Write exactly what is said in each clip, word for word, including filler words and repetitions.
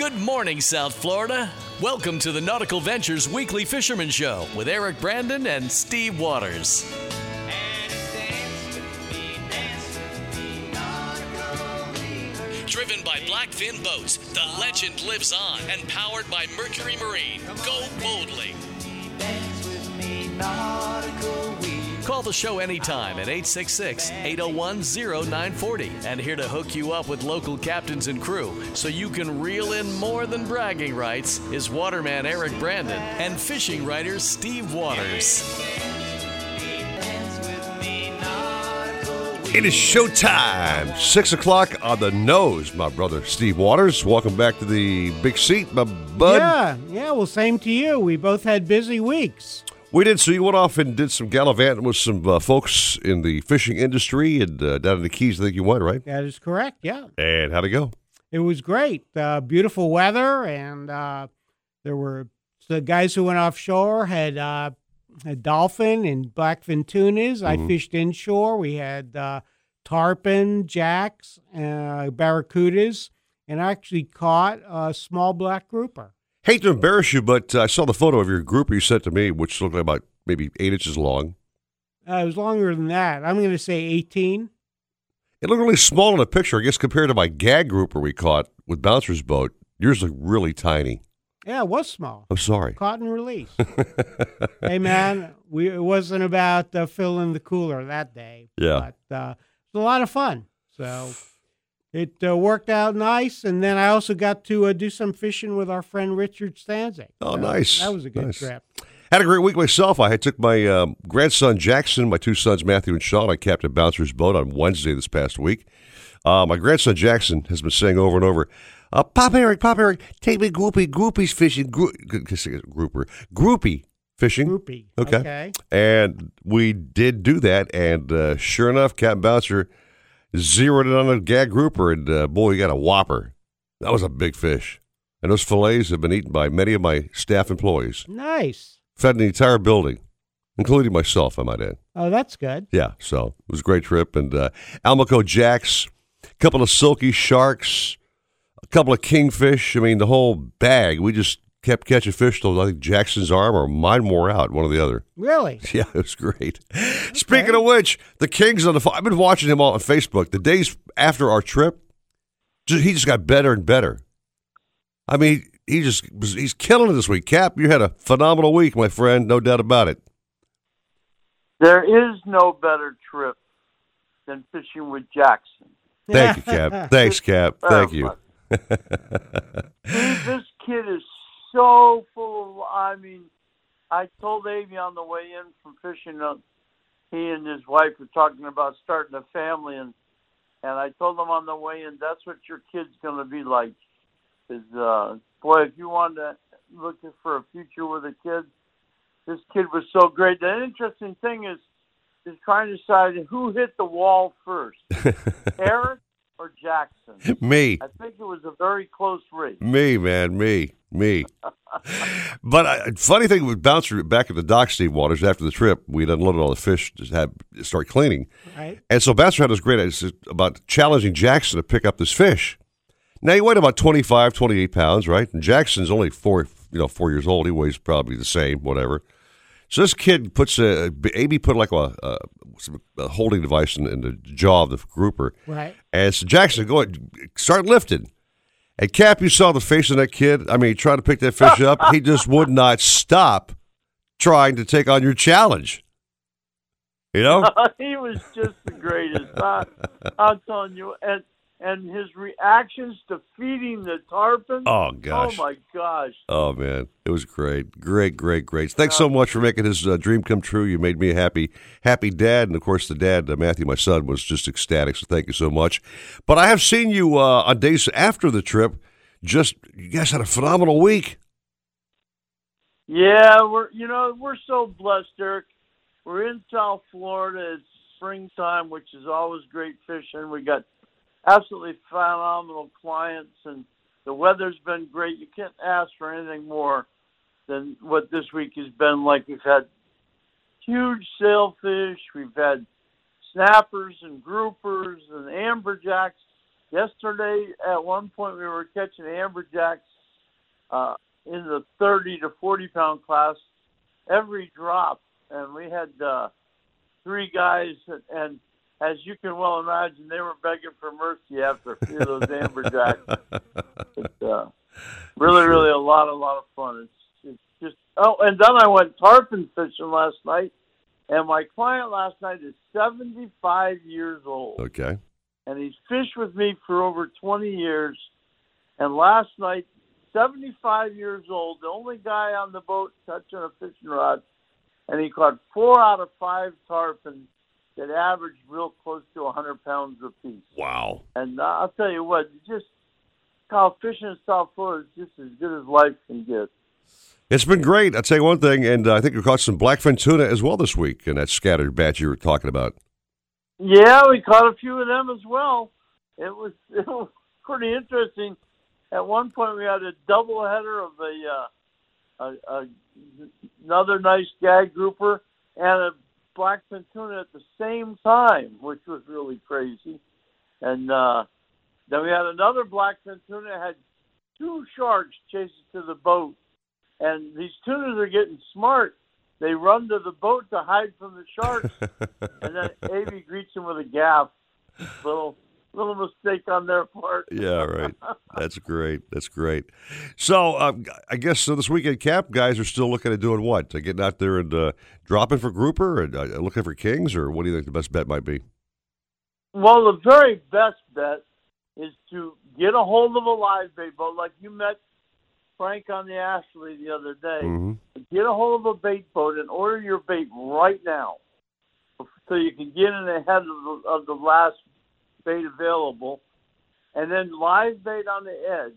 Good morning, South Florida. Welcome to the Nautical Ventures Weekly Fisherman Show with Eric Brandon and Steve Waters. Driven by Blackfin Boats, the legend lives on, and powered by Mercury Marine. Go boldly. Call the show anytime at eight six six, eight oh one, oh nine four oh, and here to hook you up with local captains and crew so you can reel in more than bragging rights is waterman Eric Brandon and fishing writer Steve Waters. It is showtime, six o'clock on the nose, my brother Steve Waters. Welcome back to the big seat, my bud. Yeah, yeah, well, same to you. We both had busy weeks. We did, so you went off and did some gallivanting with some uh, folks in the fishing industry and uh, down in the Keys, I think you went, right? That is correct, yeah. And how'd it go? It was great. Uh, beautiful weather, and uh, there were the guys who went offshore had... Uh, a dolphin and blackfin tunas. Mm-hmm. I fished inshore. We had uh, tarpon, jacks, uh, barracudas, and I actually caught a small black grouper. Hate to embarrass you, but uh, I saw the photo of your grouper you sent to me, which looked like about maybe eight inches long. Uh, it was longer than that. I'm going to say eighteen. It looked really small in a picture, I guess, compared to my gag grouper we caught with Bouncer's boat. Yours looked really tiny. Yeah, it was small. I'm sorry. Caught and released. Hey, man, we, it wasn't about uh, filling the cooler that day. Yeah. But uh, it was a lot of fun. So it uh, worked out nice. And then I also got to uh, do some fishing with our friend Richard Stanczyk. Oh, so nice. That was a good nice. trip. Had a great week myself. I took my um, grandson Jackson, my two sons Matthew and Sean, on Captain Bouncer's boat on Wednesday this past week. Uh, my grandson Jackson has been saying over and over, Uh, Pop Eric, Pop Eric, take me groupie, groupies fishing, gro- grouper, groupie fishing. Groupie, okay. okay. And we did do that, and uh, sure enough, Captain Bouncer zeroed in on a gag grouper, and uh, boy, he got a whopper. That was a big fish. And those fillets have been eaten by many of my staff employees. Nice. Fed the entire building, including myself, I might add. Oh, that's good. Yeah, so it was a great trip. And uh, Almaco jacks, a couple of silky sharks, a couple of kingfish. I mean, the whole bag. We just kept catching fish till I think Jackson's arm or mine wore out, one or the other. Really? Yeah, it was great. Okay. Speaking of which, the King's on the. I've been watching him on Facebook. The days after our trip, just, he just got better and better. I mean, he just he's killing it this week. Cap, you had a phenomenal week, my friend. No doubt about it. There is no better trip than fishing with Jackson. Thank you, Cap. Thanks, Cap. Thank you. Dude, this kid is so full of, I mean, I told Amy on the way in from fishing, uh, he and his wife were talking about starting a family, and and I told them on the way in, that's what your kid's going to be like. Is uh, boy, if you wanted to look for a future with a kid, this kid was so great. The interesting thing is, is trying to decide who hit the wall first, Eric or Jackson? Me. I think it was a very close race. Me, man, me, me. But uh, funny thing with Bouncer back at the dock, Steve Waters, after the trip, we'd unloaded all the fish to have, start cleaning. Right. And so Bouncer had this great idea about challenging Jackson to pick up this fish. Now, he weighed about twenty-five, twenty-eight pounds, right? And Jackson's only four, you know, four years old. He weighs probably the same, whatever. So this kid puts a, A B put like a, a, a holding device in, in the jaw of the grouper. Right. And so Jackson, go ahead, start lifting. And Cap, you saw the face of that kid. I mean, trying to pick that fish up. He just would not stop trying to take on your challenge. You know? He was just the greatest. I, I'm telling you. And, and his reactions to feeding the tarpon. Oh, gosh. Oh, my gosh. Oh, man. It was great. Great, great, great. Thanks so much for making his uh, dream come true. You made me a happy, happy dad. And, of course, the dad, uh, Matthew, my son, was just ecstatic, so thank you so much. But I have seen you uh, on days after the trip. Just, you guys had a phenomenal week. Yeah, we're you know, we're so blessed, Eric. We're in South Florida. It's springtime, which is always great fishing. We got absolutely phenomenal clients, and the weather's been great. You can't ask for anything more than what this week has been like. We've had huge sailfish. We've had snappers and groupers and amberjacks. Yesterday, at one point, we were catching amberjacks uh, in the thirty to forty pound class every drop, and we had uh, three guys, and, and as you can well imagine, they were begging for mercy after a few of those amberjacks. It's uh, really, really a lot, a lot of fun. It's, it's just oh, and then I went tarpon fishing last night, and my client last night is seventy-five years old. Okay. And he's fished with me for over twenty years. And last night, seventy-five years old, the only guy on the boat touching a fishing rod, and he caught four out of five tarpon that averaged real close to one hundred pounds apiece. Wow. And uh, I'll tell you what, just how fishing in South Florida is just as good as life can get. It's been great. I'll tell you one thing, and uh, I think we caught some blackfin tuna as well this week in that scattered batch you were talking about. Yeah, we caught a few of them as well. It was, it was pretty interesting. At one point, we had a doubleheader of a, uh, a, a another nice gag grouper and a blackfin tuna at the same time, which was really crazy. And uh, then we had another blackfin tuna that had two sharks chasing to the boat. And these tunas are getting smart. They run to the boat to hide from the sharks, and then Amy greets them with a gaff. Little little mistake on their part. Yeah, right. That's great. That's great. So um, I guess so this weekend camp, guys are still looking at doing what? To getting out there and uh, dropping for grouper and uh, looking for kings, or what do you think the best bet might be? Well, the very best bet is to get a hold of a live bait boat like you met Frank on the Ashley the other day. Mm-hmm. Get a hold of a bait boat and order your bait right now so you can get in ahead of the, of the last bait available. And then live bait on the edge.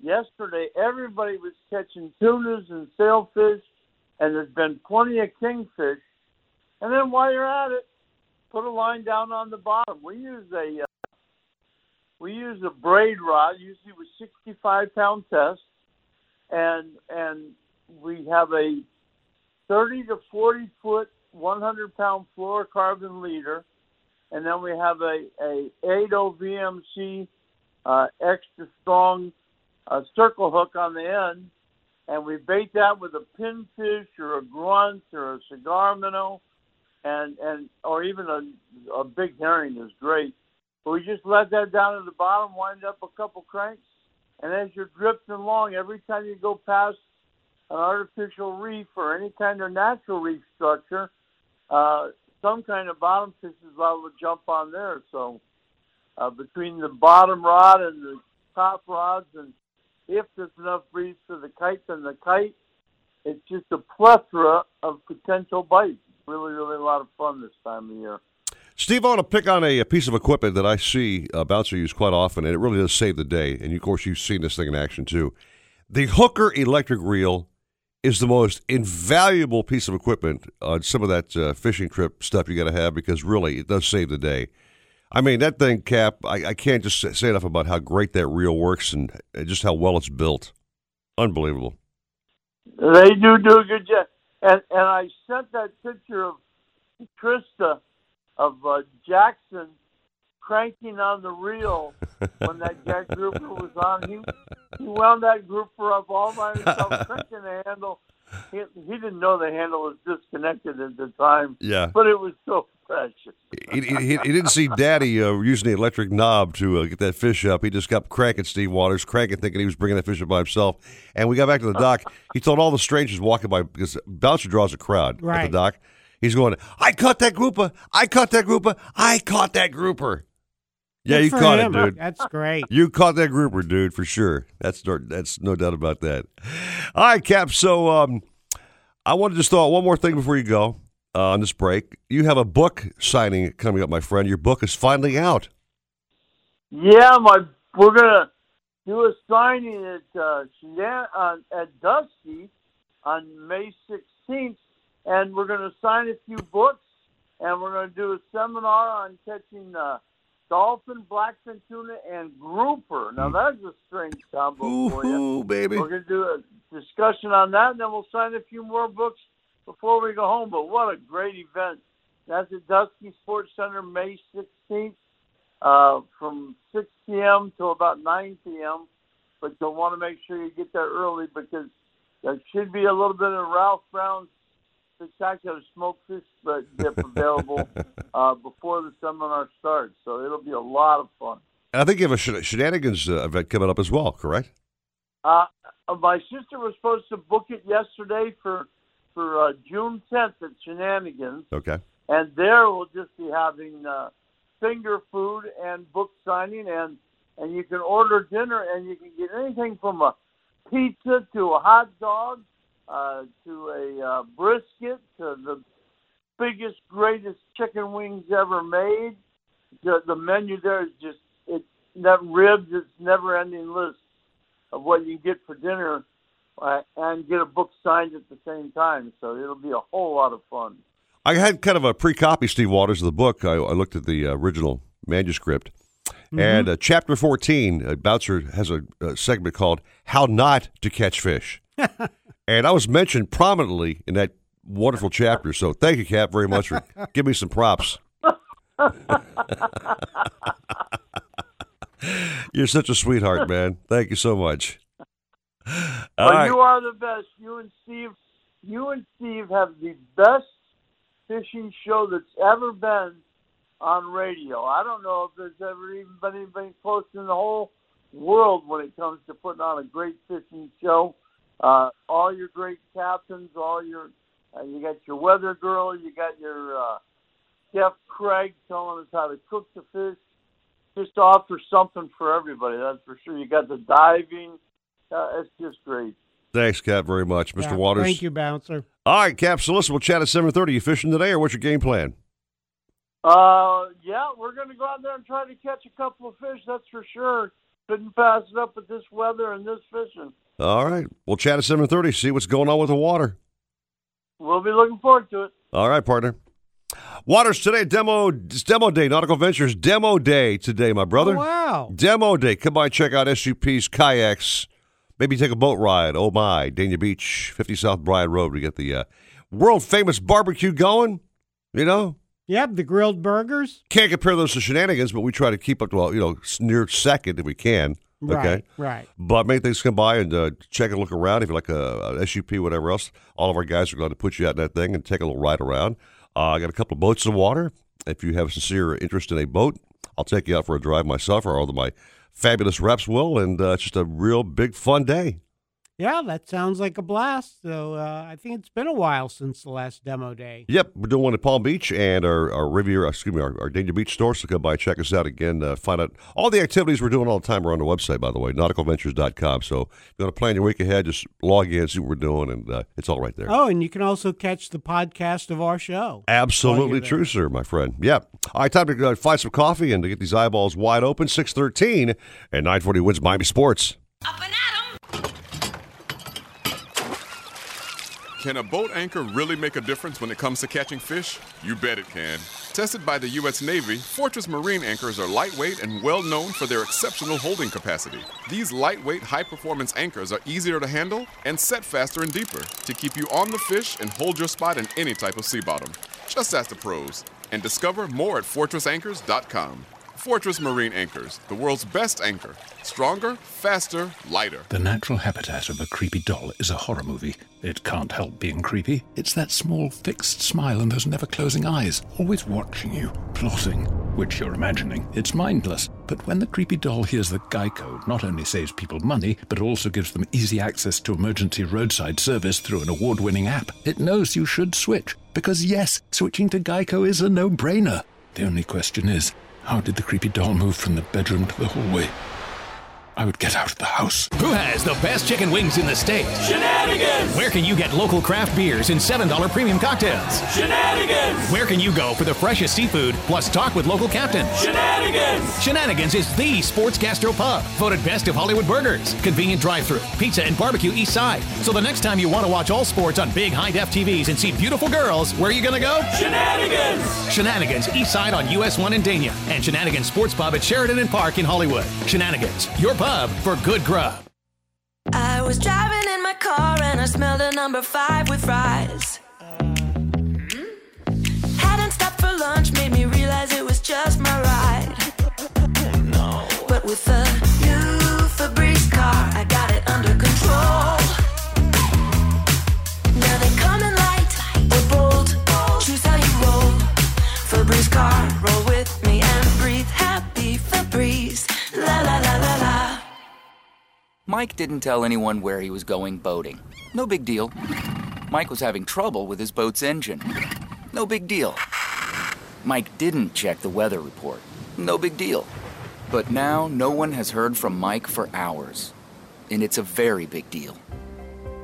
Yesterday, everybody was catching tunas and sailfish, and there's been plenty of kingfish. And then while you're at it, put a line down on the bottom. We use a, uh, we use a braid rod, usually with sixty-five pound test. And and we have a thirty to forty foot, one hundred pound fluorocarbon leader, and then we have a, a eight oh V M C uh, extra strong uh, circle hook on the end, and we bait that with a pinfish or a grunt or a cigar minnow, and, and or even a, a big herring is great. But we just let that down at the bottom, wind up a couple cranks. And as you're drifting along, every time you go past an artificial reef or any kind of natural reef structure, uh, some kind of bottom fish is liable to jump on there. So uh, between the bottom rod and the top rods, and if there's enough breeze for the kites and the kite, it's just a plethora of potential bites. Really, really a lot of fun this time of year. Steve, I want to pick on a, a piece of equipment that I see uh, Bouncer use quite often, and it really does save the day. And, of course, you've seen this thing in action, too. The Hooker Electric Reel is the most invaluable piece of equipment on some of that uh, fishing trip stuff you got to have because, really, it does save the day. I mean, that thing, Cap, I, I can't just say enough about how great that reel works and just how well it's built. Unbelievable. They do do a good job. And, and I sent that picture of Trista of uh, Jackson cranking on the reel when that gag grouper was on. He, he wound that grouper up all by himself, cranking the handle. He, he didn't know the handle was disconnected at the time, yeah. But it was so precious. he, he, he didn't see Daddy uh, using the electric knob to uh, get that fish up. He just kept cranking Steve Waters, cranking, thinking he was bringing that fish up by himself. And we got back to the dock. He told all the strangers walking by, because Bouncer draws a crowd right at the dock. He's going, I caught that grouper, I caught that grouper, I caught that grouper. Yeah, good you caught him. It, dude. That's great. You caught that grouper, dude, for sure. That's that's no doubt about that. All right, Cap, so um, I want to just throw out one more thing before you go uh, on this break. You have a book signing coming up, my friend. Your book is finally out. Yeah, my we're going to do a signing at, uh, at Dusky on May sixteenth. And we're going to sign a few books, and we're going to do a seminar on catching uh, dolphin, blackfin tuna, and grouper. Now, that's a strange combo Ooh, for you. Baby. We're going to do a discussion on that, and then we'll sign a few more books before we go home. But what a great event. That's at Dusky Sports Center, May sixteenth. uh, from six p.m. to about nine p.m., but you'll want to make sure you get there early because there should be a little bit of Ralph Brown's spectacular smoke fish dip available uh, before the seminar starts. So it'll be a lot of fun. I think you have a shen- Shenanigans uh, event coming up as well, correct? Uh, my sister was supposed to book it yesterday for for uh, June tenth at Shenanigans. Okay. And there we'll just be having uh, finger food and book signing, and, and you can order dinner, and you can get anything from a pizza to a hot dog uh, to a uh, brisket to the biggest, greatest chicken wings ever made. The, the menu there is just it's that ribs, it's never-ending list of what you get for dinner uh, and get a book signed at the same time. So it'll be a whole lot of fun. I had kind of a pre-copy, Steve Waters, of the book. I, I looked at the original manuscript. Mm-hmm. And uh, chapter fourteen, uh, Bouncer has a, a segment called How Not to Catch Fish. And I was mentioned prominently in that wonderful chapter. So thank you, Cap, very much for giving me some props. You're such a sweetheart, man. Thank you so much. All well, right. You are the best. You and Steve, you and Steve have the best fishing show that's ever been on radio. I don't know if there's ever even been anybody close in the whole world when it comes to putting on a great fishing show. Uh, all your great captains, all your uh, you got your weather girl, you got your uh, Chef Craig telling us how to cook the fish. Just offer something for everybody, that's for sure. You got the diving. Uh, it's just great. Thanks, Cap, very much. Mister Yeah, Waters. Thank you, Bouncer. All right, Cap, so listen, we'll chat at seven thirty. You fishing today, or what's your game plan? Uh, yeah, we're going to go out there and try to catch a couple of fish, that's for sure. Couldn't pass it up with this weather and this fishing. All right, we'll chat at seven thirty, see what's going on with the water. We'll be looking forward to it. All right, partner. Waters, today, demo it's demo day, Nautical Ventures demo day today, my brother. Oh, wow. Demo day. Come by, check out S U Ps, kayaks, maybe take a boat ride. Oh, my. Dania Beach, fifty South Bryan Road. We got the uh, world-famous barbecue going, you know. Yep, the grilled burgers. Can't compare those to Shenanigans, but we try to keep up to, you know, near second if we can. Okay? Right, right. But make things come by and uh, check and look around. If you're like a, a S U P, whatever else, all of our guys are glad to put you out in that thing and take a little ride around. Uh, I got a couple of boats in the water. If you have a sincere interest in a boat, I'll take you out for a drive myself, or all of my fabulous reps will, and uh, it's just a real big fun day. Yeah, that sounds like a blast. So uh, I think it's been a while since the last demo day. Yep, we're doing one at Palm Beach and our, our Riviera, excuse me, our, our Dania Beach store. So come by, check us out again. Uh, find out all the activities we're doing all the time are on the website, by the way, nautical ventures dot com. So if you want to plan your week ahead, just log in, see what we're doing, and uh, it's all right there. Oh, and you can also catch the podcast of our show. Absolutely true, sir, my friend. Yep. All right, time to uh, find some coffee and to get these eyeballs wide open. six thirteen and nine forty Wins Miami Sports. Up and at 'em. Can a boat anchor really make a difference when it comes to catching fish? You bet it can. Tested by the U S Navy, Fortress Marine anchors are lightweight and well known for their exceptional holding capacity. These lightweight, high-performance anchors are easier to handle and set faster and deeper to keep you on the fish and hold your spot in any type of sea bottom. Just ask the pros and discover more at fortress anchors dot com. Fortress Marine anchors, the world's best anchor. Stronger, faster, lighter. The natural habitat of a creepy doll is a horror movie. It can't help being creepy. It's that small, fixed smile and those never-closing eyes, always watching you, plotting, which you're imagining. It's mindless. But when the creepy doll hears the Guy Code, not only saves people money, but also gives them easy access to emergency roadside service through an award-winning app, it knows you should switch. Because yes, switching to Geico is a no-brainer. The only question is, how did the creepy doll move from the bedroom to the hallway? I would get out of the house. Who has the best chicken wings in the state? Shenanigans! Where can you get local craft beers and seven dollars premium cocktails? Shenanigans! Where can you go for the freshest seafood, plus talk with local captains? Shenanigans! Shenanigans is the sports gastro pub, voted best of Hollywood burgers, convenient drive-thru, pizza and barbecue east side. So the next time you want to watch all sports on big high-def T Vs and see beautiful girls, where are you going to go? Shenanigans! Shenanigans east side on U S one in Dania, and Shenanigans Sports Pub at Sheridan and Park in Hollywood. Shenanigans, your pub for good grub. I was driving in my car and I smelled a number five with fries. Mm-hmm. Hadn't stopped for lunch, made me realize it was just my ride. with a new Febreze car. I got it under control. Now they come in light or bold. Choose how you roll. Febreze car, roll with me and breathe happy Febreze. La la la la la. Mike didn't tell anyone where he was going boating. No big deal. Mike was having trouble with his boat's engine. No big deal. Mike didn't check the weather report. No big deal. But now, no one has heard from Mike for hours. And it's a very big deal.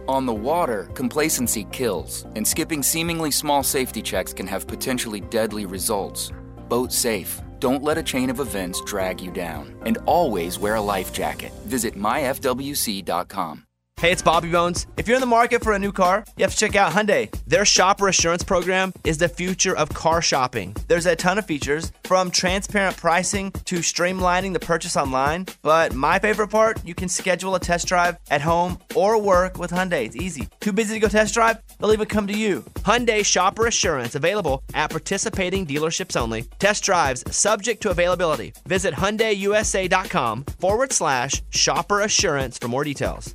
On the water, complacency kills, and skipping seemingly small safety checks can have potentially deadly results. Boat safe. Don't let a chain of events drag you down. And always wear a life jacket. Visit my f w c dot com. Hey, it's Bobby Bones. If you're in the market for a new car, you have to check out Hyundai. Their shopper assurance program is the future of car shopping. There's a ton of features, from transparent pricing to streamlining the purchase online. But my favorite part, you can schedule a test drive at home or work with Hyundai. It's easy. Too busy to go test drive? They'll even come to you. Hyundai shopper assurance, available at participating dealerships only. Test drives subject to availability. Visit hyundai u s a dot com forward slash shopper assurance for more details.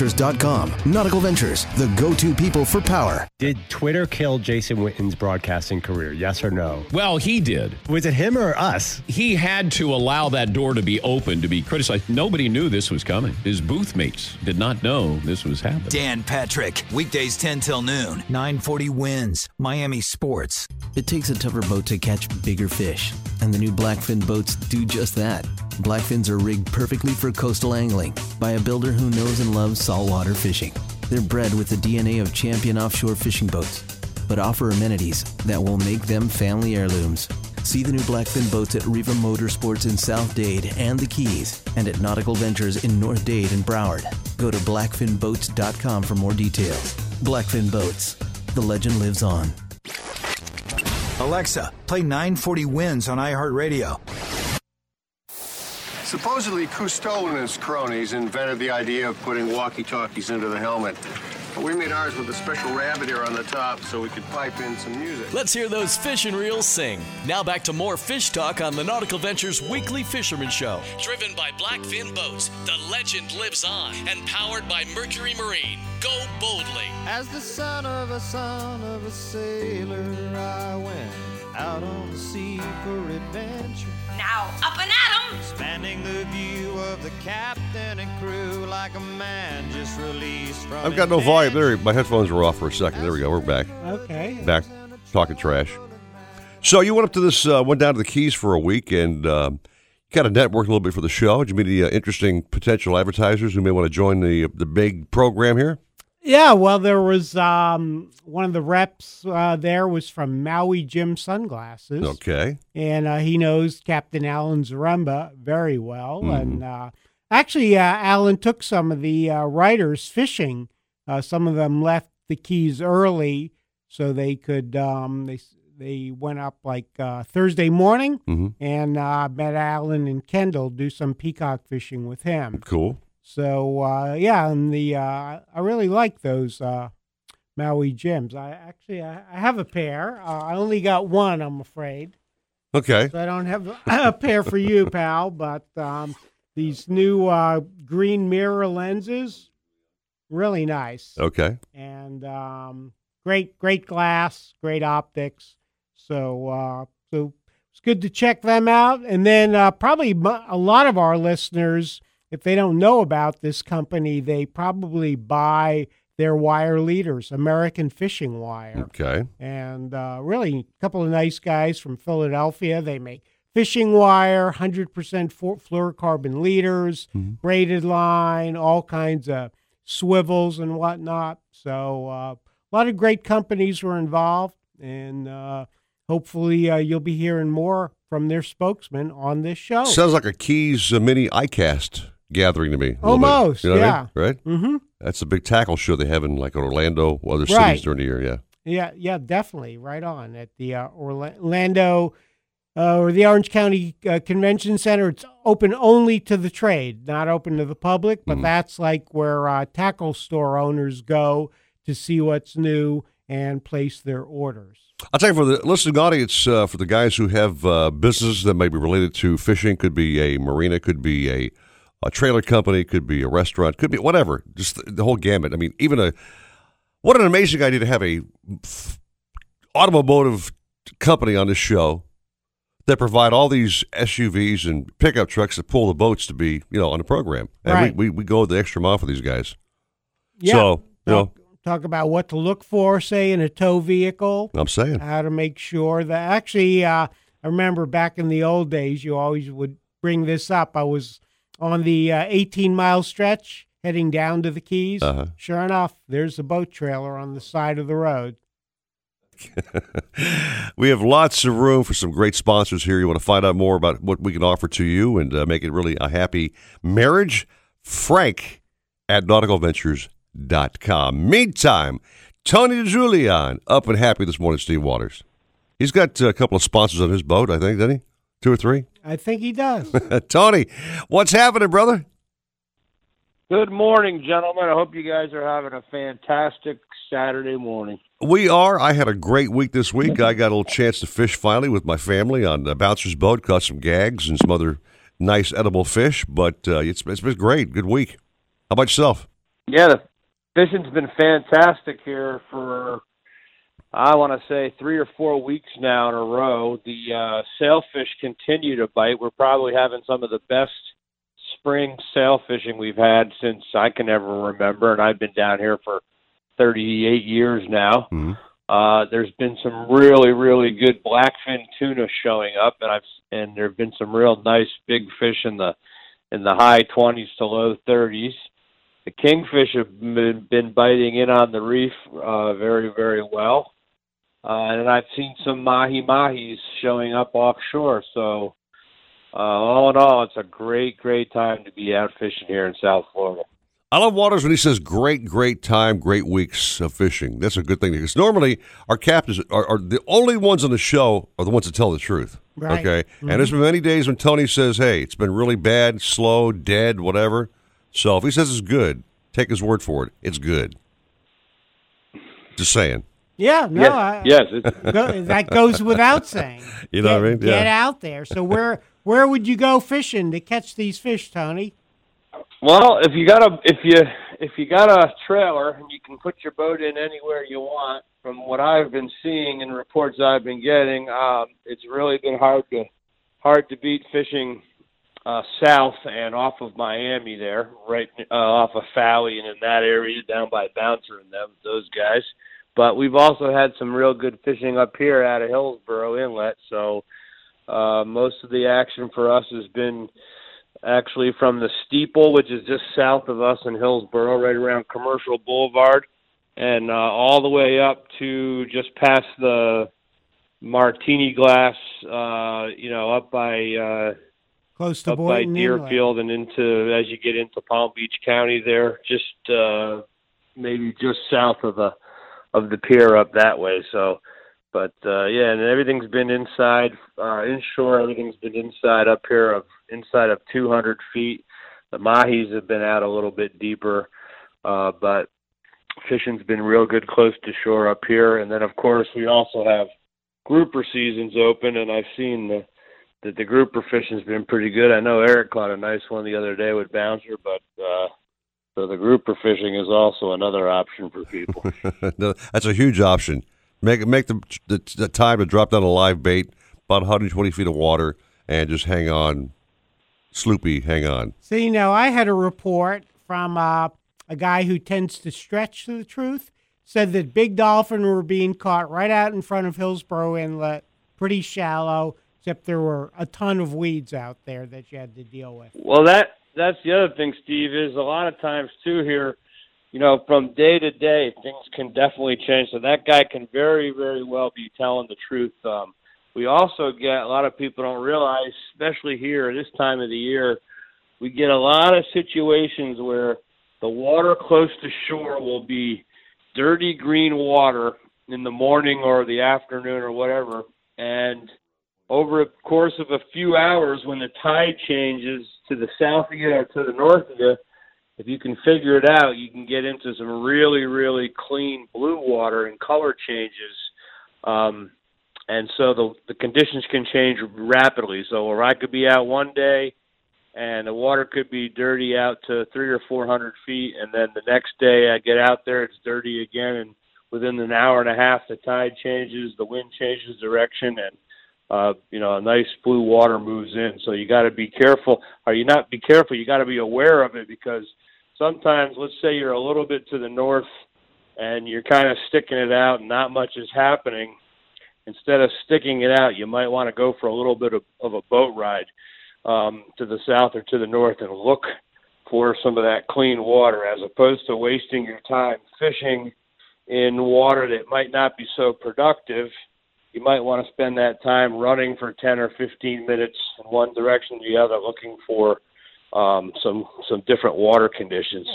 .com. Nautical Ventures, the go-to people for power. Did Twitter kill Jason Witten's broadcasting career? Yes or no? Well, he did. Was it him or us? He had to allow that door to be open to be criticized. Nobody knew this was coming. His booth mates did not know this was happening. Dan Patrick, weekdays ten till noon, nine forty Wins, Miami Sports. It takes a tougher boat to catch bigger fish, and the new Blackfin boats do just that. Blackfins are rigged perfectly for coastal angling by a builder who knows and loves saltwater fishing. They're bred with the D N A of champion offshore fishing boats, but offer amenities that will make them family heirlooms. See the new Blackfin boats at Riva Motorsports in South Dade and the Keys, and at Nautical Ventures in North Dade and Broward. Go to blackfin boats dot com for more details. Blackfin Boats. The legend lives on. Alexa, play nine forty Wins on iHeartRadio. Supposedly, Cousteau and his cronies invented the idea of putting walkie-talkies into the helmet. But we made ours with a special rabbit ear on the top so we could pipe in some music. Let's hear those fish and reels sing. Now back to more fish talk on the Nautical Ventures Weekly Fisherman Show. Driven by Blackfin Boats, the legend lives on. And powered by Mercury Marine. Go boldly. As the son of a son of a sailor, I went out on the sea for adventure. Now, up and at 'em! Spanning the view of the captain and crew like a man just released from... I've got no volume. There, my headphones were off for a second. There we go. We're back. Okay. Back talking trash. So you went up to this, uh, went down to the Keys for a week and um, kind of networked a little bit for the show. Did you meet any uh, interesting potential advertisers who may want to join the the big program here? Yeah, well, there was um, one of the reps uh, there was from Maui Jim Sunglasses. Okay. And uh, he knows Captain Alan Zaremba very well. Mm. And uh, actually, uh, Alan took some of the uh, writers fishing. Uh, some of them left the Keys early so they could, um, they they went up like uh, Thursday morning mm-hmm. and uh, met Alan and Kendall do some peacock fishing with him. Cool. So, uh, yeah, and the uh, I really like those uh, Maui Jims. I actually I, I have a pair. Uh, I only got one, I'm afraid. Okay. So I don't have a, a pair for you, pal, but um, these new uh, green mirror lenses, really nice. Okay. And um, great, great glass, great optics. So, uh, so it's good to check them out. And then uh, probably a lot of our listeners if they don't know about this company, they probably buy their wire leaders, American Fishing Wire. Okay. And uh, really, a couple of nice guys from Philadelphia. They make fishing wire, one hundred percent fluorocarbon leaders, mm-hmm. braided line, all kinds of swivels and whatnot. So uh, a lot of great companies were involved, and uh, hopefully uh, you'll be hearing more from their spokesman on this show. Sounds like a Keys uh, mini iCast gathering to me. Almost, you know yeah. I mean? Right? Mm-hmm. That's a big tackle show they have in like Orlando, other cities right. during the year, yeah. Yeah, yeah, definitely, right on. At the uh, Orlando uh, or the Orange County uh, Convention Center, it's open only to the trade, not open to the public, but mm-hmm. that's like where uh, tackle store owners go to see what's new and place their orders. I'll tell you, for the listening audience, uh, for the guys who have uh, businesses that may be related to fishing, could be a marina, could be a, a trailer company, could be a restaurant, could be whatever, just the, the whole gamut. I mean, even a, what an amazing idea to have a f- automotive company on this show that provide all these S U Vs and pickup trucks that pull the boats to be, you know, on the program. And right. we, we, we go the extra mile for these guys. Yeah. So, you know. Talk about what to look for, say, in a tow vehicle. I'm saying. How to make sure that... Actually, uh, I remember back in the old days, you always would bring this up. I was on the eighteen-mile uh, stretch heading down to the Keys. Uh-huh. Sure enough, there's a boat trailer on the side of the road. We have lots of room for some great sponsors here. You want to find out more about what we can offer to you and uh, make it really a happy marriage? Frank at Nautical Ventures. Dot com. Meantime, Tony DeJulian, up and happy this morning, Steve Waters. He's got a couple of sponsors on his boat, I think, doesn't he? Two or three? I think he does. Tony, what's happening, brother? Good morning, gentlemen. I hope you guys are having a fantastic Saturday morning. We are. I had a great week this week. I got a little chance to fish finally with my family on the Bouncer's boat, caught some gags and some other nice edible fish, but uh, it's, it's been great. Good week. How about yourself? Yeah, the- Fishing's been fantastic here for, I want to say, three or four weeks now in a row. The uh, sailfish continue to bite. We're probably having some of the best spring sail fishing we've had since I can ever remember, and I've been down here for thirty-eight years now. Mm-hmm. Uh, there's been some really, really good blackfin tuna showing up, and I've and there have been some real nice big fish in the in the high twenties to low thirties. The kingfish have been biting in on the reef uh, very, very well. Uh, and I've seen some mahi-mahis showing up offshore. So uh, all in all, it's a great, great time to be out fishing here in South Florida. I love Waters when he says great, great time, great weeks of fishing. That's a good thing. Because normally our captains are, are the only ones on the show are the ones that tell the truth. Right. Okay. Mm-hmm. And there's been many days when Tony says, hey, it's been really bad, slow, dead, whatever. So if he says it's good, take his word for it. It's good. Just saying. Yeah, no. Yes, I, yes. Go, that goes without saying. You know get, what I mean? Yeah. Get out there. So where where would you go fishing to catch these fish, Tony? Well, if you got a if you if you got a trailer and you can put your boat in anywhere you want, from what I've been seeing and reports I've been getting, um, it's really been hard to hard to beat fishing. Uh, south and off of Miami there, right uh, off of Fowey and in that area down by Bouncer and them, those guys. But we've also had some real good fishing up here out of Hillsborough Inlet. So uh, most of the action for us has been actually from the Steeple, which is just south of us in Hillsborough, right around Commercial Boulevard, and uh, all the way up to just past the Martini Glass, uh, you know, up by... Uh, Close to up by Deerfield and into as you get into Palm Beach County there, just uh, maybe just south of the of the pier up that way. So, but uh, yeah, and everything's been inside, uh, inshore. Everything's been inside up here of inside of two hundred feet. The mahis have been out a little bit deeper, uh, but fishing's been real good close to shore up here. And then of course we also have grouper seasons open, and I've seen the. That the grouper fishing's been pretty good. I know Eric caught a nice one the other day with Bouncer, but uh, so the grouper fishing is also another option for people. No, that's a huge option. Make make the, the the time to drop down a live bait, about one hundred twenty feet of water, and just hang on Sloopy, hang on. So, you know, I had a report from uh, a guy who tends to stretch the truth, said that big dolphin were being caught right out in front of Hillsborough Inlet, pretty shallow, except there were a ton of weeds out there that you had to deal with. Well, that that's the other thing, Steve, is a lot of times, too, here, you know, from day to day, things can definitely change. So that guy can very, very well be telling the truth. Um, we also get, a lot of people don't realize, especially here this time of the year, we get a lot of situations where the water close to shore will be dirty green water in the morning or the afternoon or whatever. And over the course of a few hours, when the tide changes to the south of you or to the north of you, if you can figure it out, you can get into some really, really clean blue water and color changes. Um, and so the, the conditions can change rapidly. So where I could be out one day and the water could be dirty out to three or four hundred feet, and then the next day I get out there, it's dirty again, and within an hour and a half the tide changes, the wind changes direction, and Uh, you know, a nice blue water moves in. So you got to be careful. Or you not be careful, you got to be aware of it, because sometimes, let's say you're a little bit to the north and you're kind of sticking it out and not much is happening. Instead of sticking it out, you might want to go for a little bit of, of a boat ride um, to the south or to the north and look for some of that clean water, as opposed to wasting your time fishing in water that might not be so productive. You might want to spend that time running for ten or fifteen minutes in one direction or the other, looking for um, some some different water conditions.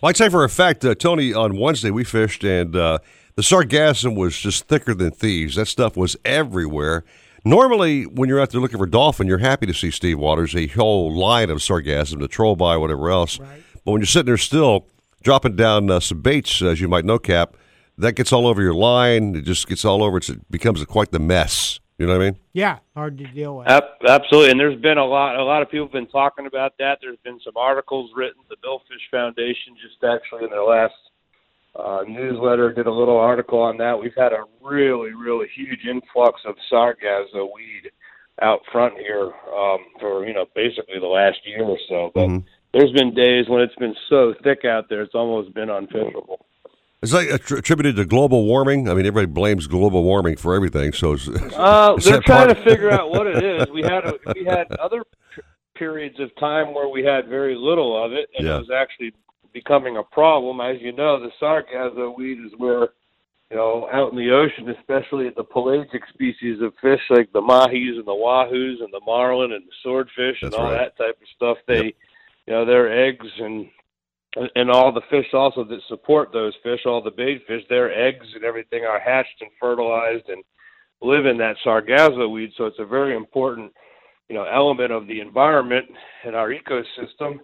Well, I'd say for a fact, uh, Tony, on Wednesday we fished, and uh, the sargassum was just thicker than thieves. That stuff was everywhere. Normally, when you're out there looking for dolphin, you're happy to see, Steve Waters, a whole line of sargassum to troll by, whatever else. Right. But when you're sitting there still, dropping down uh, some baits, as you might know, Cap, that gets all over your line. It just gets all over. It's, it becomes quite the mess. You know what I mean? Yeah, hard to deal with. Absolutely. And there's been a lot. A lot of people have been talking about that. There's been some articles written. The Billfish Foundation just actually in their last uh, newsletter did a little article on that. We've had a really, really huge influx of sargasso weed out front here um, for you know basically the last year or so. But mm-hmm. there's been days when it's been so thick out there, it's almost been unfishable. It's like attributed to global warming. I mean, everybody blames global warming for everything. So it's, uh, it's they're trying part? to figure out what it is. We had a, we had other periods of time where we had very little of it, and yeah. it was actually becoming a problem. As you know, the sargasso weed is where, you know, out in the ocean, especially at the pelagic species of fish like the mahis and the wahoos and the marlin and the swordfish That's and all right. that type of stuff. They, yep. you know, their eggs and. And all the fish also that support those fish, all the bait fish, their eggs and everything are hatched and fertilized and live in that sargasso weed. So it's a very important, you know, element of the environment and our ecosystem.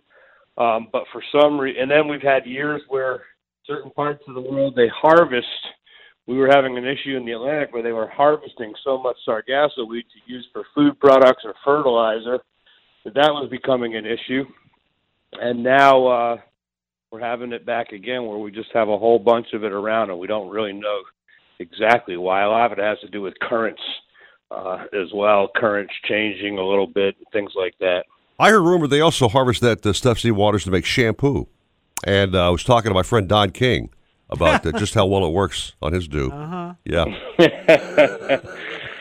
Um, but for some reason, and then we've had years where certain parts of the world, they harvest. We were having an issue in the Atlantic where they were harvesting so much sargasso weed to use for food products or fertilizer that that was becoming an issue. And now, uh, we're having it back again where we just have a whole bunch of it around and we don't really know exactly why. A lot of it has to do with currents uh, as well, currents changing a little bit, things like that. I heard rumor they also harvest that uh, stuff, Steve Waters, to make shampoo. And uh, I was talking to my friend Don King about uh, just how well it works on his do. Uh-huh. Yeah.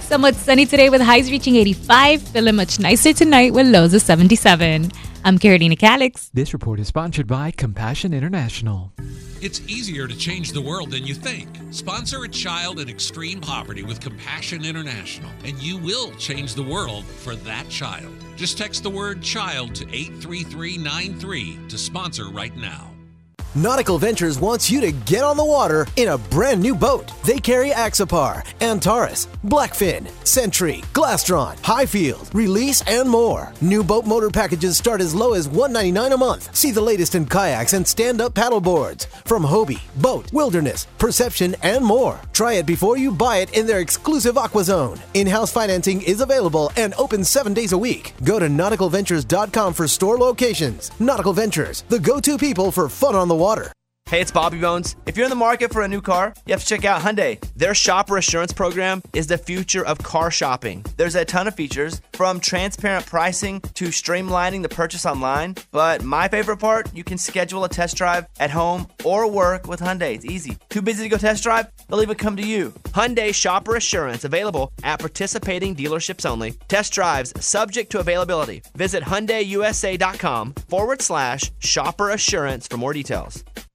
Somewhat sunny today with highs reaching eighty-five. Feeling much nicer tonight with lows of seventy-seven. I'm Carolina Calix. This report is sponsored by Compassion International. It's easier to change the world than you think. Sponsor a child in extreme poverty with Compassion International, and you will change the world for that child. Just text the word CHILD to eight three three nine three to sponsor right now. Nautical Ventures wants you to get on the water in a brand new boat. They carry Axapar, Antares, Blackfin, Sentry, Glastron, Highfield, Release, and more. New boat motor packages start as low as one hundred ninety-nine dollars a month. See the latest in kayaks and stand-up paddle boards from Hobie, Boat, Wilderness, Perception, and more. Try it before you buy it in their exclusive Aqua Zone. In-house financing is available and open seven days a week. Go to nautical ventures dot com for store locations. Nautical Ventures, the go-to people for fun on the water. water. Hey, it's Bobby Bones. If you're in the market for a new car, you have to check out Hyundai. Their shopper assurance program is the future of car shopping. There's a ton of features, from transparent pricing to streamlining the purchase online. But my favorite part, you can schedule a test drive at home or work with Hyundai. It's easy. Too busy to go test drive? They'll even come to you. Hyundai shopper assurance available at participating dealerships only. Test drives subject to availability. Visit Hyundai U S A dot com forward slash shopper assurance for more details.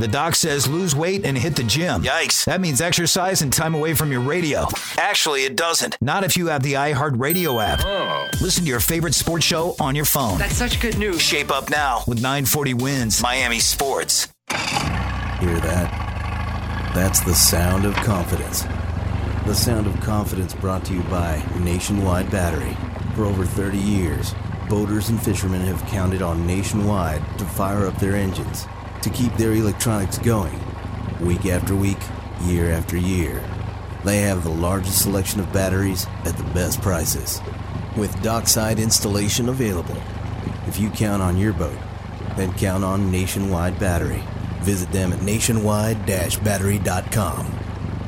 The doc says lose weight and hit the gym. Yikes. That means exercise and time away from your radio. Actually, it doesn't. Not if you have the iHeartRadio app. Oh. Listen to your favorite sports show on your phone. That's such good news. Shape up now with nine forty Wins Miami Sports. Hear that? That's the sound of confidence. The sound of confidence brought to you by Nationwide Battery. For over thirty years, boaters and fishermen have counted on Nationwide to fire up their engines, to keep their electronics going, week after week, year after year. They have the largest selection of batteries at the best prices, with dockside installation available. If you count on your boat, then count on Nationwide Battery. Visit them at nationwide dash battery dot com.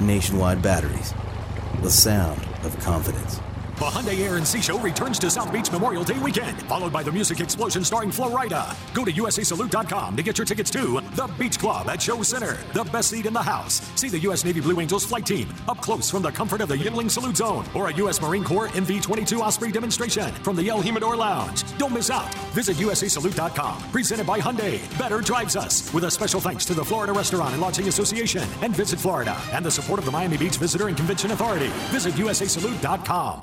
Nationwide Batteries, the sound of confidence. The Hyundai Air and Sea Show returns to South Beach Memorial Day weekend, followed by the music explosion starring Flo Rida. Go to U S A salute dot com to get your tickets to The Beach Club at Show Center, the best seat in the house. See the U S. Navy Blue Angels flight team up close from the comfort of the Yingling Salute Zone, or a U S. Marine Corps M V twenty-two Osprey demonstration from the El Jimador Lounge. Don't miss out. Visit U S A salute dot com. Presented by Hyundai. Better drives us. With a special thanks to the Florida Restaurant and Lodging Association and Visit Florida and the support of the Miami Beach Visitor and Convention Authority. Visit U S A salute dot com.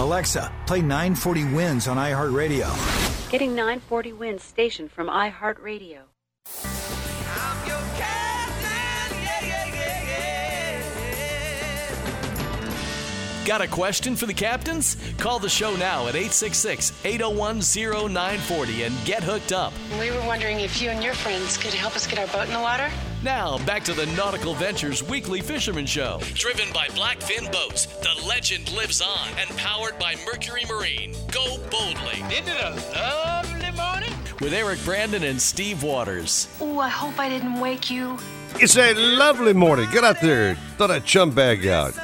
Alexa, play nine forty Wins on iHeartRadio. Getting nine forty Wins station from iHeartRadio. I'm your captain, yeah, yeah, yeah, yeah. Got a question for the captains? Call the show now at eight six six, eight oh one, oh nine four oh and get hooked up. We were wondering if you and your friends could help us get our boat in the water. Now, back to the Nautical Ventures Weekly Fisherman Show. Driven by Blackfin Boats, the legend lives on, and powered by Mercury Marine. Go boldly. Isn't it a lovely morning? With Eric Brandon and Steve Waters. Ooh, I hope I didn't wake you. It's a lovely morning. Get out there. Throw that chum bag out.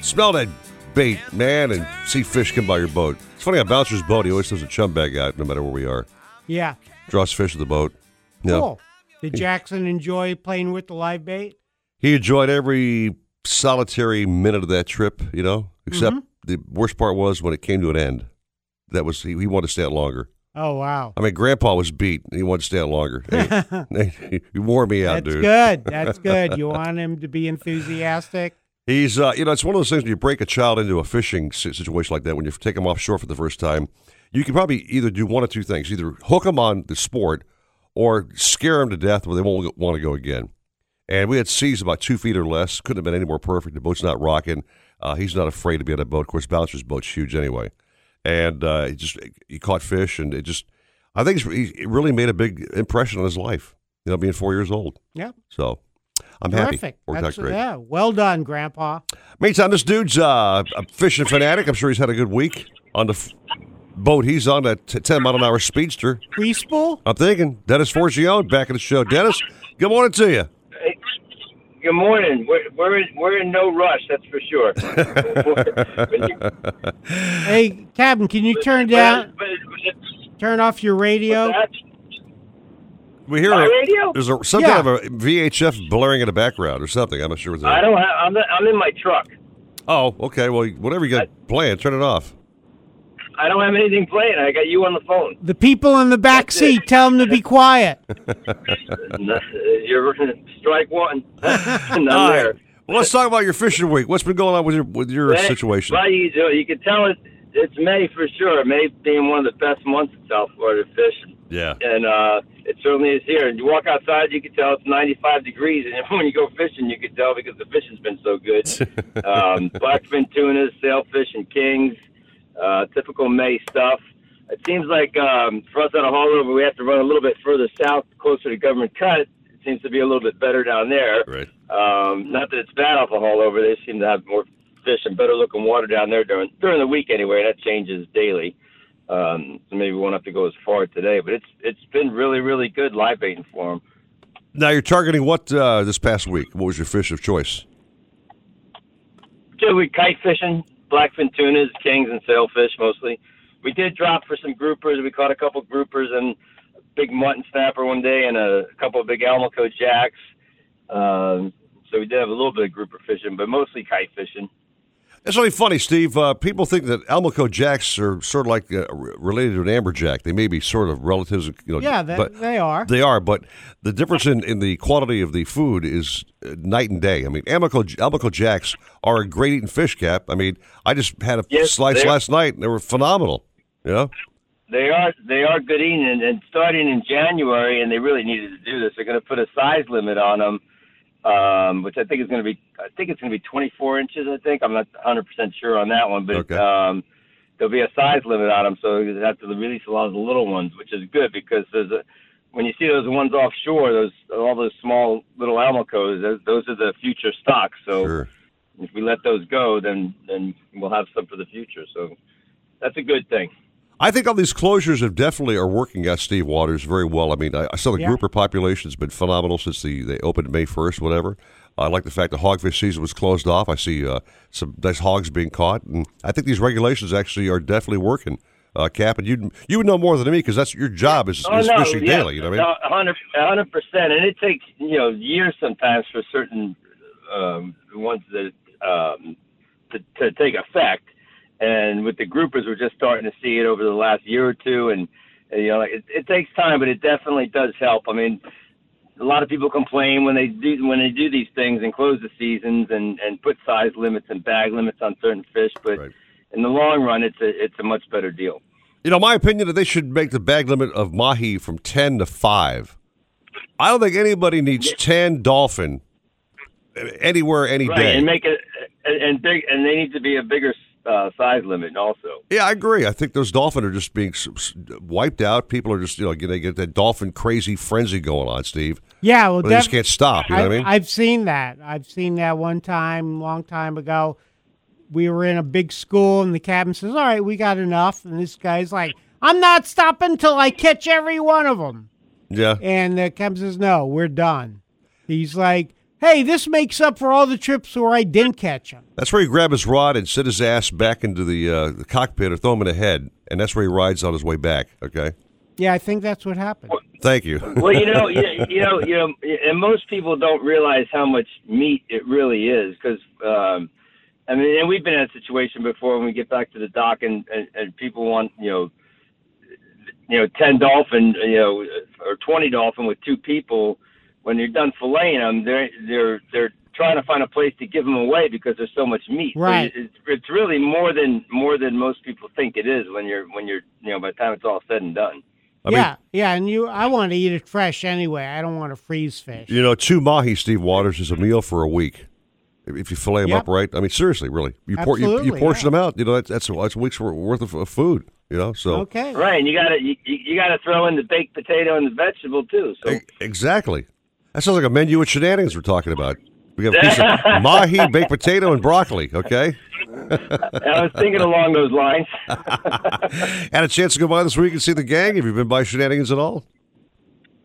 Smell that bait, man, and see fish come by your boat. It's funny, on Bouncer's boat, he always throws a chum bag out no matter where we are. Yeah. Draws fish to the boat. No. Cool. Did Jackson enjoy playing with the live bait? He enjoyed every solitary minute of that trip, you know, except mm-hmm. the worst part was when it came to an end. That was, he, he wanted to stay out longer. Oh, wow. I mean, Grandpa was beat. He wanted to stay out longer. He, he wore me out, That's dude. That's good. That's good. You want him to be enthusiastic? He's, uh, you know, it's one of those things when you break a child into a fishing situation like that, when you take them offshore for the first time, you can probably either do one of two things. Either hook them on the sport or scare them to death where they won't want to go again. And we had seas about two feet or less. Couldn't have been any more perfect. The boat's not rocking. Uh, he's not afraid to be on a boat. Of course, Bouncer's boat's huge anyway. And uh, he just he caught fish, and it just I think it's, it really made a big impression on his life, you know, being four years old. Yeah. So I'm Terrific. happy. Worked That's, out great. Yeah, well done, Grandpa. Meantime, this dude's uh, a fishing fanatic. I'm sure he's had a good week on the f- boat. He's on a t- ten mile an hour speedster. Peaceful? I'm thinking. Dennis Forgione back in the show. Dennis, good morning to you. Hey, good morning. We're we're in, we're in no rush, that's for sure. Hey, Captain, can you turn down turn off your radio? We hear a, radio? There's a, some yeah. kind of a V H F blaring in the background or something. I'm not sure what that is. I don't have, I'm, not, I'm in my truck. Oh, okay. Well, whatever you got playing, turn it off. I don't have anything playing. I got you on the phone. The people in the back That's seat, it. Tell them to be quiet. You're strike one. All right. Well, let's talk about your fishing week. What's been going on with your with your May, situation? Well, you, you can tell it, it's May for sure. May being one of the best months in South Florida fishing. Yeah. And uh, it certainly is here. And you walk outside, you can tell it's ninety-five degrees. And when you go fishing, you can tell because the fishing's been so good. um, blackfin tunas, sailfish, and kings. Uh, typical May stuff. It seems like um, for us out of Hollover, we have to run a little bit further south, closer to Government Cut. It seems to be a little bit better down there. Right. Um, not that it's bad off of Hollover. They seem to have more fish and better-looking water down there during during the week anyway. That changes daily. Um, so maybe we won't have to go as far today. But it's it's been really, really good live baiting for them. Now, you're targeting what uh, this past week? What was your fish of choice? Two week kite fishing. Blackfin tunas, kings, and sailfish mostly. We did drop for some groupers. We caught a couple groupers and a big mutton snapper one day and a couple of big Almaco jacks. Um, so we did have a little bit of grouper fishing, but mostly kite fishing. It's really funny, Steve. Uh, people think that Almaco jacks are sort of like uh, related to an amberjack. They may be sort of relatives. You know, yeah, they, but they are. They are, but the difference in, in the quality of the food is night and day. I mean, Almaco, Almaco jacks are a great eating fish, Cap. I mean, I just had a yes, slice last night, and they were phenomenal. Yeah, you know? They are They are good eating, and, and starting in January, and they really needed to do this, they're going to put a size limit on them. Um, which I think is going to be, I think it's going to be twenty-four inches, I think. I'm not one hundred percent sure on that one, but okay. um, there'll be a size limit on them, so they have to release a lot of the little ones, which is good because there's a, when you see those ones offshore, those all those small little Almacos, those, those are the future stocks. So sure. If we let those go, then, then we'll have some for the future. So that's a good thing. I think all these closures have definitely are working out Steve Waters very well. I mean, I, I saw the yeah. grouper population has been phenomenal since the they opened May first, whatever. I like the fact the hogfish season was closed off. I see uh, some nice hogs being caught, and I think these regulations actually are definitely working. Uh, Cap, and you you would know more than me because that's your job is, oh, is no, fishing yeah. daily. You know what I mean? one hundred percent, and it takes you know years sometimes for certain um, ones that um, to, to take effect. And with the groupers, we're just starting to see it over the last year or two. And, and you know, it, it takes time, but it definitely does help. I mean, a lot of people complain when they do when they do these things and close the seasons and, and put size limits and bag limits on certain fish. But right. in the long run, it's a, it's a much better deal. You know, my opinion that they should make the bag limit of mahi from ten to five. I don't think anybody needs ten dolphin anywhere, any right, day. And, make it, and, and, big, and they need to be a bigger uh, size limit also. Yeah, I agree. I think those dolphin are just being wiped out. People are just, you know, they get that dolphin crazy frenzy going on, Steve. Yeah, well, def- they just can't stop. You know I, what I mean? I've seen that. I've seen that one time, long time ago. We were in a big school, and the captain says, all right, we got enough. And this guy's like, I'm not stopping till I catch every one of them. Yeah. And the captain says, no, we're done. He's like, hey, this makes up for all the trips where I didn't catch him. That's where he grabbed his rod and sit his ass back into the, uh, the cockpit or throw him in the head, and that's where he rides on his way back, okay? Yeah, I think that's what happened. Well, thank you. Well, you know, you, you know, you know, and most people don't realize how much meat it really is because, um, I mean, and we've been in that situation before when we get back to the dock and, and, and people want, you know, you know, ten dolphin, you know, or twenty dolphin with two people. When you're done filleting them, they're they're they're trying to find a place to give them away because there's so much meat. Right. So it's, it's really more than more than most people think it is when you're when you're you know by the time it's all said and done. I yeah, mean, yeah, and you, I want to eat it fresh anyway. I don't want to freeze fish. You know, two mahi, Steve Waters, is a meal for a week if you fillet them yep. up right. I mean, seriously, really, you por- you, you portion yeah. them out. You know, that's that's, that's a week's worth of, of food. You know, so okay, right, and you got to you, you got to throw in the baked potato and the vegetable too. So e- exactly. That sounds like a menu at Shenanigans we're talking about. We have a piece of mahi, baked potato, and broccoli, okay? I was thinking along those lines. Had a chance to go by this week and see the gang? Have you been by Shenanigans at all?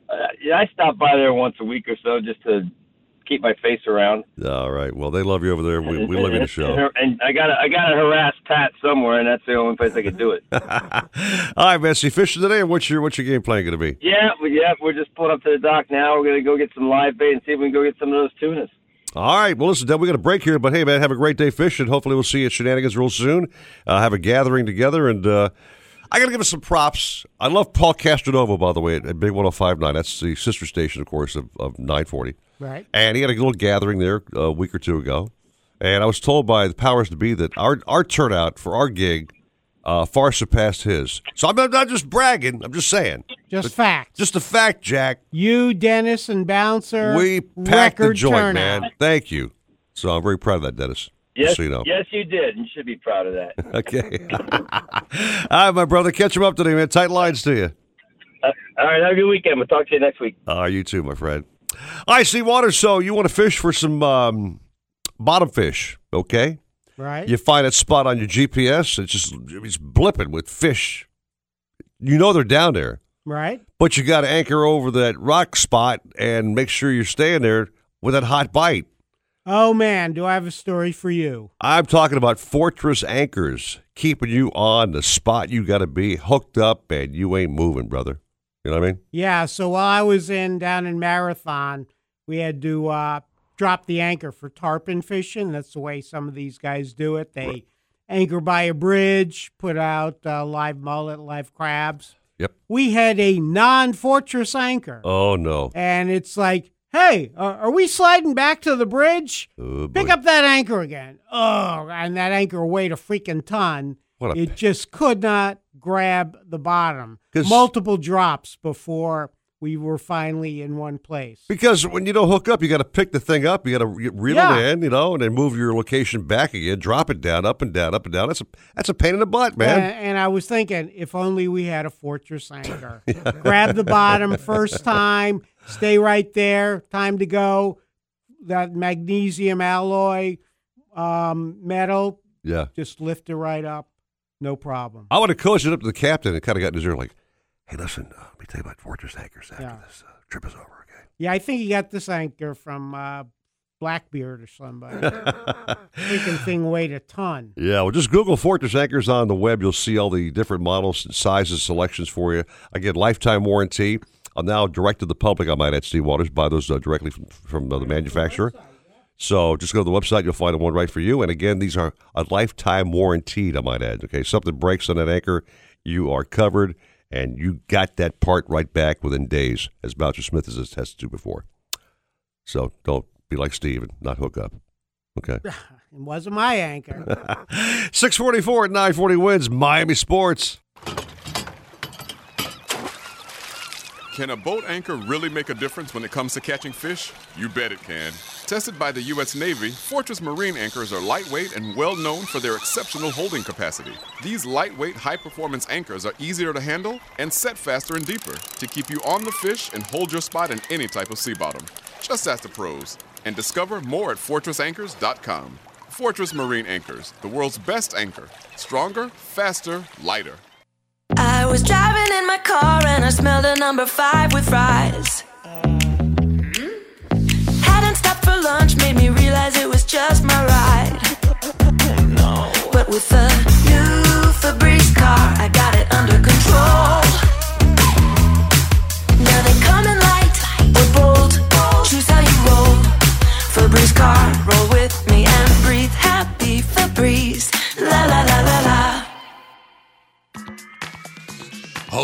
Uh, yeah, I stop by there once a week or so just to keep my face around. All right. Well, they love you over there. We, we love you to show. And I got I gotta harass Pat somewhere, and that's the only place I can do it. All right, Bessie, fishing today, and what's your what's your game plan going to be? Yeah, yeah, we're just pulling up to the dock now. We're going to go get some live bait and see if we can go get some of those tunas. All right. Well, listen, Deb, we got a break here, but hey, man, have a great day fishing. Hopefully we'll see you at Shenanigans real soon. Uh, have a gathering together, and uh, I got to give us some props. I love Paul Castronovo, by the way, at, at Big one oh five point nine. That's the sister station, of course, of, of nine forty. Right. And he had a little gathering there a week or two ago. And I was told by the powers to be that our our turnout for our gig uh, far surpassed his. So I'm not just bragging. I'm just saying. Just facts. Just a fact, Jack. You, Dennis, and Bouncer. We packed the joint, turnout. Man. Thank you. So I'm very proud of that, Dennis. Yes, so you know. Yes, you did. You should be proud of that. Okay. All right, my brother. Catch him up today, man. Tight lines to you. Uh, all right. Have a good weekend. We'll talk to you next week. Uh, you too, my friend. All right, Steve Waters, so you want to fish for some um, bottom fish, okay? Right. You find that spot on your G P S, it's just it's blipping with fish. You know they're down there. Right. But you got to anchor over that rock spot and make sure you're staying there with that hot bite. Oh, man, do I have a story for you. I'm talking about Fortress anchors, keeping you on the spot you got to be hooked up, and you ain't moving, brother. You know what I mean? Yeah, so while I was in down in Marathon, we had to uh, drop the anchor for tarpon fishing. That's the way some of these guys do it. They right. anchor by a bridge, put out uh, live mullet, live crabs. Yep. We had a non-Fortress anchor. Oh, no. And it's like, hey, uh, are we sliding back to the bridge? Oh, Pick boy. up that anchor again. Oh, and that anchor weighed a freaking ton. What a it p- just could not grab the bottom. Multiple drops before we were finally in one place. Because when you don't hook up, you got to pick the thing up, you got to reel yeah. it in, you know, and then move your location back again, drop it down, up and down, up and down. That's a that's a pain in the butt, man. And, and I was thinking, if only we had a Fortress anchor. yeah. Grab the bottom first time, stay right there. Time to go. That magnesium alloy um, metal. Yeah, just lift it right up. No problem. I would have coached it up to the captain and kind of got in his ear like, hey, listen, uh, let me tell you about Fortress anchors after yeah. this uh, trip is over, okay? Yeah, I think he got this anchor from uh, Blackbeard or somebody. Freaking thing weighed a ton. Yeah, well, just Google Fortress anchors on the web. You'll see all the different models and sizes, selections for you. Again, lifetime warranty. I'm now directed the public, I might add, Steve Waters, buy those uh, directly from, from uh, the manufacturer. So just go to the website, you'll find the one right for you. And again, these are a lifetime warranted, I might add. Okay, something breaks on that anchor, you are covered, and you got that part right back within days, as Boucher Smith has attested to before. So don't be like Steve and not hook up. Okay. It wasn't my anchor. six forty-four at nine forty Wins, Miami Sports. Can a boat anchor really make a difference when it comes to catching fish? You bet it can. Tested by the U S Navy, Fortress Marine anchors are lightweight and well known for their exceptional holding capacity. These lightweight, high-performance anchors are easier to handle and set faster and deeper to keep you on the fish and hold your spot in any type of sea bottom. Just ask the pros and discover more at fortress anchors dot com. Fortress Marine Anchors, the world's best anchor. Stronger, faster, lighter. I was driving in my car and I smelled a number five with fries. For lunch made me realize it was just my ride. No. But with a new Febreze car, I got it under control. Now they come in light or bold. Choose how you roll. Febreze car, roll with me and breathe happy Febreze. La la la la la.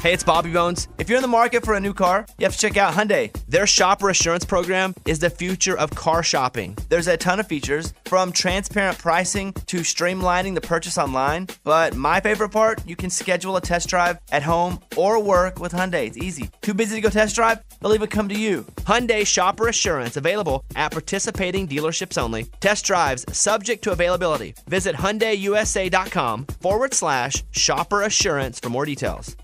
Hey, it's Bobby Bones. If you're in the market for a new car, you have to check out Hyundai. Their shopper assurance program is the future of car shopping. There's a ton of features, from transparent pricing to streamlining the purchase online. But my favorite part, you can schedule a test drive at home or work with Hyundai. It's easy. Too busy to go test drive? They'll even come to you. Hyundai shopper assurance available at participating dealerships only. Test drives subject to availability. Visit Hyundai U S A dot com forward slash shopper assurance for more details.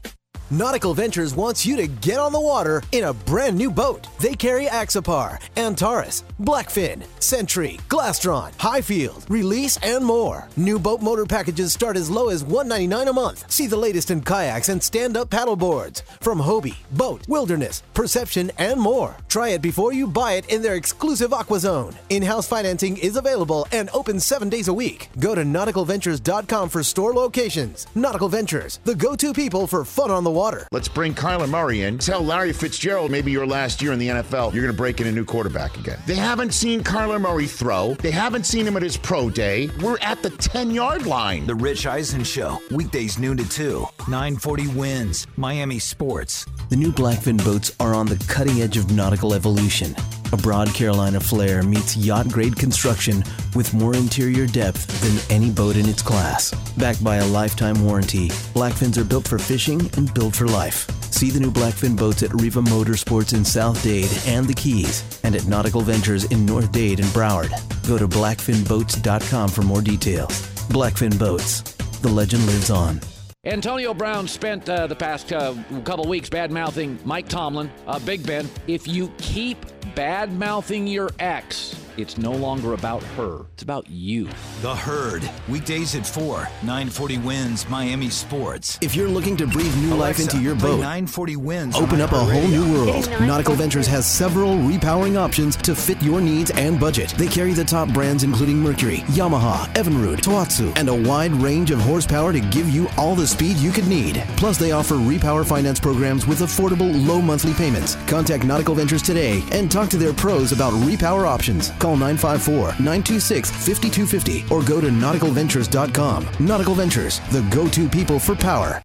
Nautical Ventures wants you to get on the water in a brand new boat. They carry Axapar, Antares, Blackfin, Sentry, Glastron, Highfield, Release, and more. New boat motor packages start as low as one hundred ninety-nine dollars a month. See the latest in kayaks and stand-up paddleboards from Hobie, Boat, Wilderness, Perception, and more. Try it before you buy it in their exclusive Aqua Zone. In-house financing is available and open seven days a week. Go to nautical ventures dot com for store locations. Nautical Ventures, the go-to people for fun on the water. Water. Let's bring Kyler Murray in. Tell Larry Fitzgerald, maybe your last year in the N F L, you're going to break in a new quarterback again. They haven't seen Kyler Murray throw. They haven't seen him at his pro day. We're at the ten-yard line. The Rich Eisen Show, weekdays noon to two. nine forty Wins, Miami Sports. The new Blackfin boats are on the cutting edge of nautical evolution. A broad Carolina flare meets yacht-grade construction with more interior depth than any boat in its class. Backed by a lifetime warranty, Blackfins are built for fishing and built for life. See the new Blackfin boats at Riva Motorsports in South Dade and the Keys, and at Nautical Ventures in North Dade and Broward. Go to blackfin boats dot com for more details. Blackfin Boats. The legend lives on. Antonio Brown spent uh, the past uh, couple weeks bad-mouthing Mike Tomlin, uh, Big Ben. If you keep bad-mouthing your ex, it's no longer about her. It's about you. The Herd, weekdays at four, nine forty Wins, Miami Sports. If you're looking to breathe new Alexa, life into your boat, nine forty Wins, open up a whole new world. Nautical Ventures has several repowering options to fit your needs and budget. They carry the top brands including Mercury, Yamaha, Evinrude, Tohatsu, and a wide range of horsepower to give you all the speed you could need. Plus, they offer repower finance programs with affordable, low monthly payments. Contact Nautical Ventures today and talk to their pros about repower options. Call nine five four, nine two six, five two five zero or go to nautical ventures dot com. Nautical Ventures, the go-to people for power.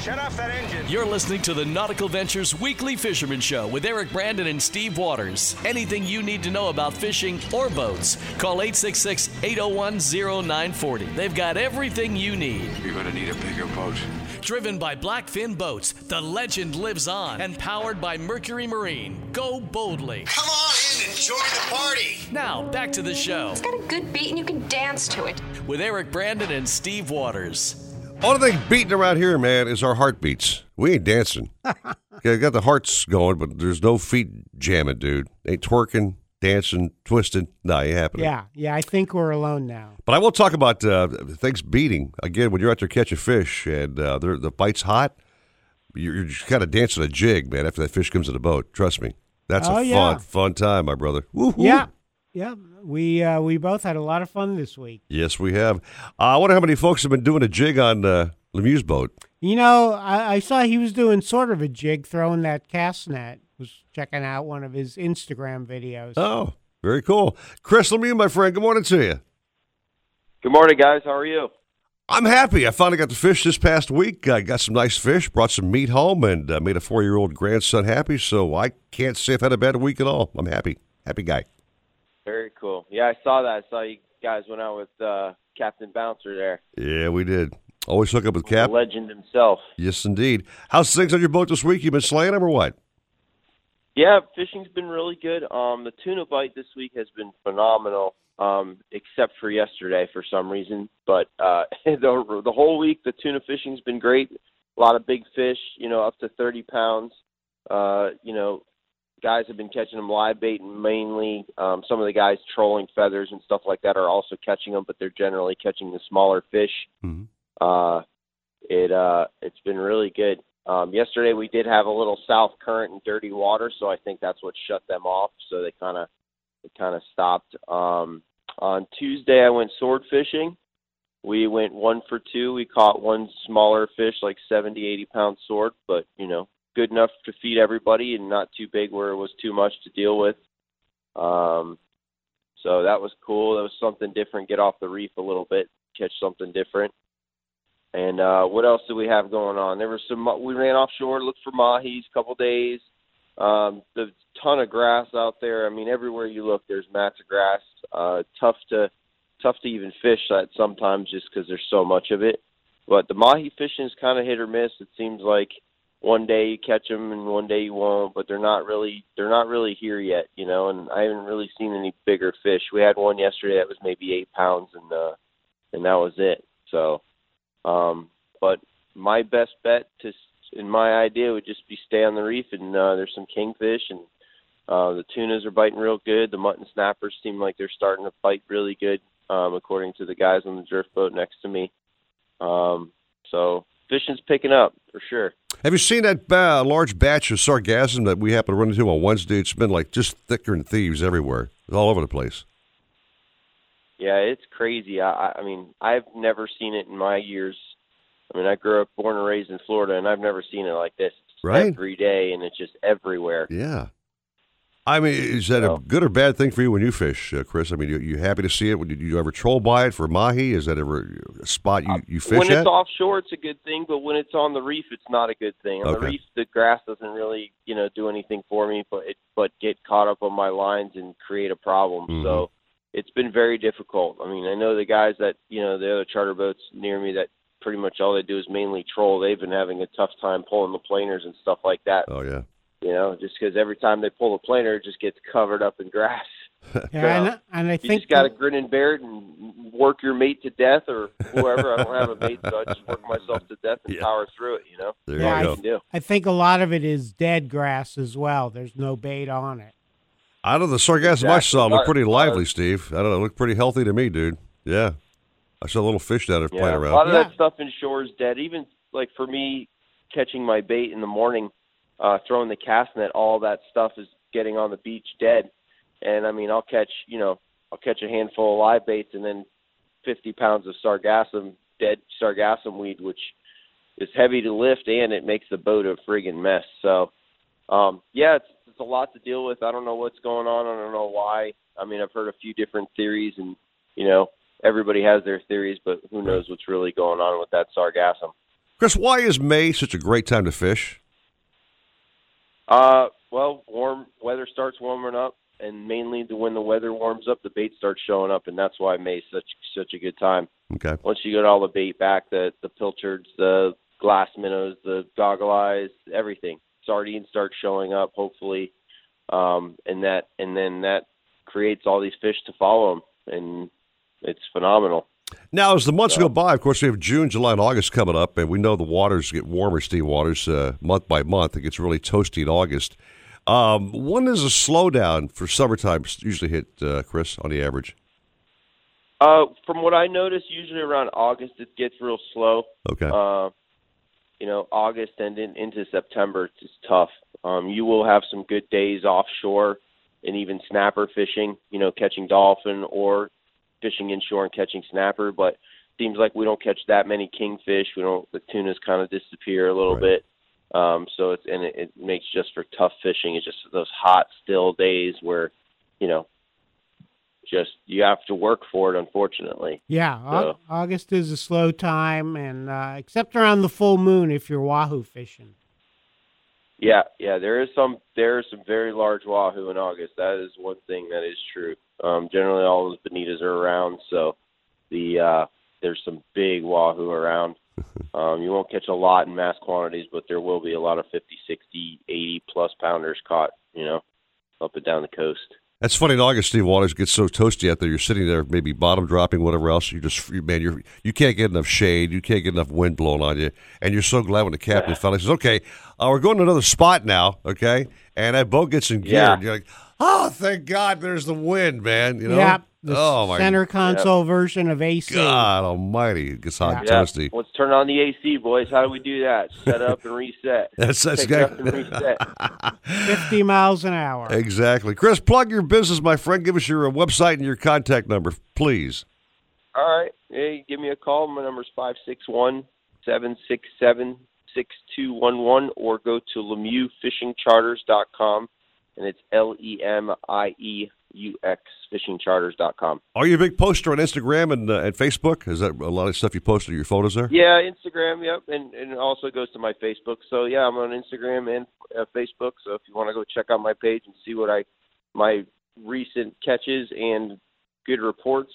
Shut off that engine. You're listening to the Nautical Ventures Weekly Fisherman Show with Eric Brandon and Steve Waters. Anything you need to know about fishing or boats, call eight six six, eight oh one, oh nine four oh. They've got everything you need. You're going to need a bigger boat. Driven by Blackfin Boats, the legend lives on, and powered by Mercury Marine. Go boldly. Come on in and join the party. Now, back to the show. It's got a good beat and you can dance to it. With Eric Brandon and Steve Waters. Only thing beating around here, man, is our heartbeats. We ain't dancing. Okay, got the hearts going, but there's no feet jamming, dude. Ain't twerking, dancing, twisting. No, it ain't happening. Yeah, yeah, I think we're alone now. But I will talk about uh, things beating. Again, when you're out there catching fish and uh, the bite's hot, you're, you're just kind of dancing a jig, man, after that fish comes in the boat. Trust me. That's oh, a yeah. fun, fun time, my brother. Woo-hoo. Yeah. Yeah, we uh, we both had a lot of fun this week. Yes, we have. Uh, I wonder how many folks have been doing a jig on uh, Lemieux's boat. You know, I, I saw he was doing sort of a jig, throwing that cast net. Was checking out one of his Instagram videos. Oh. Very cool. Chris Lemieux, my friend, good morning to you. Good morning, guys. How are you? I'm happy. I finally got the fish this past week. I got some nice fish, brought some meat home, and uh, made a four-year-old grandson happy, so I can't say I've had a bad week at all. I'm happy. Happy guy. Very cool. Yeah, I saw that. I saw you guys went out with uh, Captain Bouncer there. Yeah, we did. Always hook up with Cap. The legend himself. Yes, indeed. How's things on your boat this week? You been slaying them or what? Yeah, fishing's been really good. Um, the tuna bite this week has been phenomenal, um, except for yesterday for some reason. But uh, the, the whole week, the tuna fishing's been great. A lot of big fish, you know, up to thirty pounds. Uh, you know, guys have been catching them live bait mainly. Um, some of the guys trolling feathers and stuff like that are also catching them, but they're generally catching the smaller fish. Mm-hmm. Uh, it, uh, it's been really good. Um, yesterday we did have a little south current and dirty water, so I think that's what shut them off. So they kind of, it kind of stopped. Um, on Tuesday I went sword fishing. We went one for two. We caught one smaller fish, like seventy, eighty pound sword, but you know, good enough to feed everybody and not too big where it was too much to deal with. Um, so that was cool. That was something different. Get off the reef a little bit, catch something different. And uh, what else do we have going on? There were some. We ran offshore, looked for mahis a couple days. Um, the ton of grass out there. I mean, everywhere you look, there's mats of grass. Uh, tough to tough to even fish that sometimes just because there's so much of it. But the mahi fishing is kind of hit or miss. It seems like one day you catch them and one day you won't. But they're not really they're not really here yet, you know. And I haven't really seen any bigger fish. We had one yesterday that was maybe eight pounds, and uh, and that was it. So. Um, but my best bet to, in my idea would just be stay on the reef and, uh, there's some kingfish and, uh, the tunas are biting real good. The mutton snappers seem like they're starting to bite really good, um, according to the guys on the drift boat next to me. Um, so fishing's picking up for sure. Have you seen that uh, large batch of sargassum that we happen to run into on Wednesday? It's been like just thicker than thieves everywhere. It's all over the place. Yeah, it's crazy. I, I mean, I've never seen it in my years. I mean, I grew up, born and raised in Florida, and I've never seen it like this. It's right? Every day, and it's just everywhere. Yeah. I mean, is that so, a good or bad thing for you when you fish, uh, Chris? I mean, you, you happy to see it? Do you ever troll by it for mahi? Is that ever a spot you, you fish at? When it's at? Offshore, it's a good thing, but when it's on the reef, it's not a good thing. On okay. the reef, the grass doesn't really, you know, do anything for me, but it, but get caught up on my lines and create a problem, mm-hmm. so... It's been very difficult. I mean, I know the guys that, you know, the other charter boats near me that pretty much all they do is mainly troll. They've been having a tough time pulling the planers and stuff like that. Oh, yeah. You know, just because every time they pull a planer, it just gets covered up in grass. Yeah, so, and, and I you think... You just got to grin and bear it and work your mate to death or whoever. I don't have a mate, so I just work myself to death and yeah. power through it, you know? There yeah, you I, go. I think a lot of it is dead grass as well. There's no bait on it. I don't know. The sargassum I saw looked pretty lively, Steve. I don't know. It looked pretty healthy to me, dude. Yeah. I saw a little fish down there yeah, playing around. A lot of yeah. that stuff inshore is dead. Even, like, for me, catching my bait in the morning, uh, throwing the cast net, all that stuff is getting on the beach dead. And, I mean, I'll catch, you know, I'll catch a handful of live baits and then fifty pounds of sargassum, dead sargassum weed, which is heavy to lift, and it makes the boat a friggin' mess. So, um, yeah, it's It's a lot to deal with. I don't know what's going on. I don't know why. I mean, I've heard a few different theories, and, you know, everybody has their theories, but who knows what's really going on with that sargassum. Chris, why is May such a great time to fish? Uh, well, warm weather starts warming up, and mainly when the weather warms up, the bait starts showing up, and that's why May is such, such a good time. Okay. Once you get all the bait back, the, the pilchards, the glass minnows, the goggle eyes, everything. Sardines start showing up, hopefully, um, and that and then that creates all these fish to follow them, and it's phenomenal. Now, as the months so. go by, of course, we have June, July, and August coming up, and we know the waters get warmer, Steve Waters, uh, month by month. It gets really toasty in August. Um, when does a slowdown for summertime usually hit, uh, Chris, on the average? Uh, from what I notice, usually around August, it gets real slow. Okay. Uh, You know, August and in, into September is tough. Um, you will have some good days offshore and even snapper fishing, you know, catching dolphin or fishing inshore and catching snapper. But it seems like we don't catch that many kingfish. We don't. The tunas kind of disappear a little right. bit. Um, so it's and it, it makes just for tough fishing. It's just those hot, still days where, you know, just you have to work for it, unfortunately. Yeah, so. August is a slow time, and uh, except around the full moon if you're wahoo fishing. Yeah, yeah, there is some there are some very large wahoo in August. That is one thing that is true. Um, generally, all those bonitas are around, so the uh, there's some big wahoo around. Um, you won't catch a lot in mass quantities, but there will be a lot of fifty, sixty, eighty-plus pounders caught, you know, up and down the coast. That's funny. In August, Steve Waters gets so toasty out there. You're sitting there, maybe bottom dropping, whatever else. You just, man, you you can't get enough shade. You can't get enough wind blowing on you. And you're so glad when the captain yeah. finally says, "Okay, uh, we're going to another spot now." Okay, and that boat gets in gear. Yeah. And you're like, "Oh, thank God, there's the wind, man." You know, yeah, the oh, my center console yeah. version of A C. God Almighty, it gets hot yeah. and toasty. Yeah. Let's turn on the A C, boys. How do we do that? Set up and reset. That's that's good. Up and reset. Fifty miles an hour. Exactly, Chris. Plug your business, my friend. Give us your uh, website and your contact number, please. All right. Hey, give me a call. My number is five six one seven six seven six two one one, or go to lemieux fishing charters dot com, and it's L E M I E U X fishing charters dot com. Are you a big poster on Instagram and uh, and Facebook? Is that a lot of stuff you post on your photos there? Yeah, Instagram, yep, and, and it also goes to my Facebook. So, yeah, I'm on Instagram and uh, Facebook, so if you want to go check out my page and see what I my recent catches and good reports,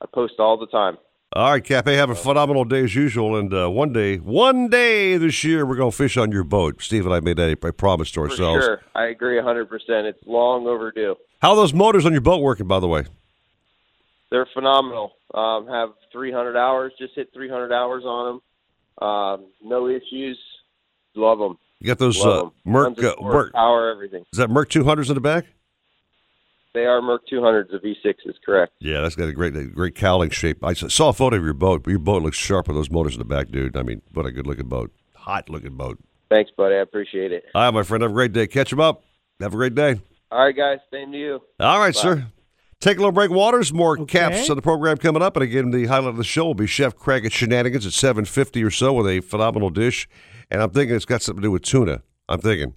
I post all the time. All right, Cap, hey, have a phenomenal day as usual, and uh, one day, one day this year, we're going to fish on your boat. Steve and I made that a promise to ourselves. For sure, I agree one hundred percent. It's long overdue. How are those motors on your boat working, by the way? They're phenomenal. Um, have three hundred hours, just hit three hundred hours on them. Um, no issues. Love them. You got those uh, Merc, uh, Merc power, everything. Is that Merc two hundreds in the back? They are Merc two hundreds, the V sixes, correct. Yeah, that's got a great great cowling shape. I saw a photo of your boat, but your boat looks sharp with those motors in the back, dude. I mean, what a good-looking boat. Hot-looking boat. Thanks, buddy. I appreciate it. All right, my friend. Have a great day. Catch them up. Have a great day. All right, guys. Same to you. All right, Bye. sir. Take a little break, Waters. More okay. caps on the program coming up. And again, the highlight of the show will be Chef Craig at Shenanigans at seven fifty or so with a phenomenal dish. And I'm thinking it's got something to do with tuna. I'm thinking.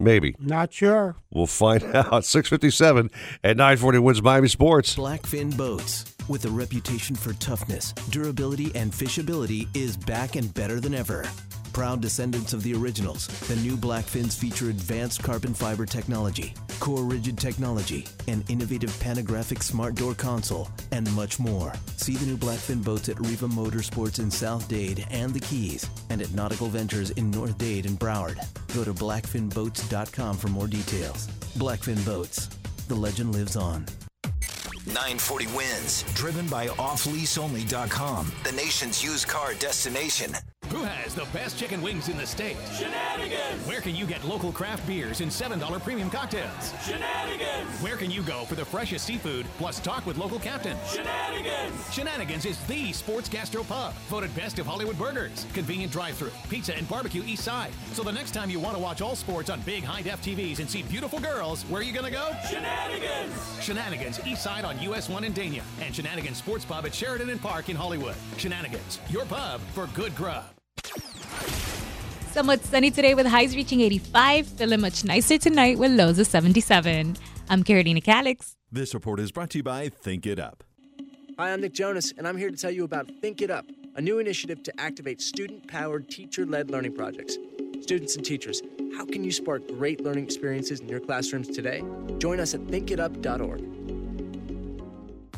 Maybe. Not sure. We'll find out. six fifty-seven at nine forty Wins Miami Sports. Blackfin Boats, with a reputation for toughness, durability, and fishability, is back and better than ever. Proud descendants of the originals, the new Blackfins feature advanced carbon fiber technology, core rigid technology, an innovative panographic smart door console, and much more. See the new Blackfin boats at Riva Motorsports in South Dade and the Keys, and at Nautical Ventures in North Dade and Broward. Go to blackfin boats dot com for more details. Blackfin Boats, the legend lives on. nine forty Wins, driven by off lease only dot com, the nation's used car destination. Who has the best chicken wings in the state? Shenanigans! Where can you get local craft beers and seven dollar premium cocktails? Shenanigans! Where can you go for the freshest seafood plus talk with local captains? Shenanigans! Shenanigans is the sports gastro pub, voted best of Hollywood burgers, convenient drive-thru, pizza and barbecue east side. So the next time you want to watch all sports on big high-def T Vs and see beautiful girls, where are you going to go? Shenanigans! Shenanigans east side on U S one in Dania, and Shenanigans Sports Pub at Sheridan and Park in Hollywood. Shenanigans, your pub for good grub. Somewhat sunny today with highs reaching eighty-five, feeling much nicer tonight with lows of seventy-seven. I'm Carolina Calix. This report is brought to you by Think It Up. Hi, I'm Nick Jonas, and I'm here to tell you about Think It Up, a new initiative to activate student-powered, teacher-led learning projects. Students and teachers, how can you spark great learning experiences in your classrooms today? Join us at think it up dot org.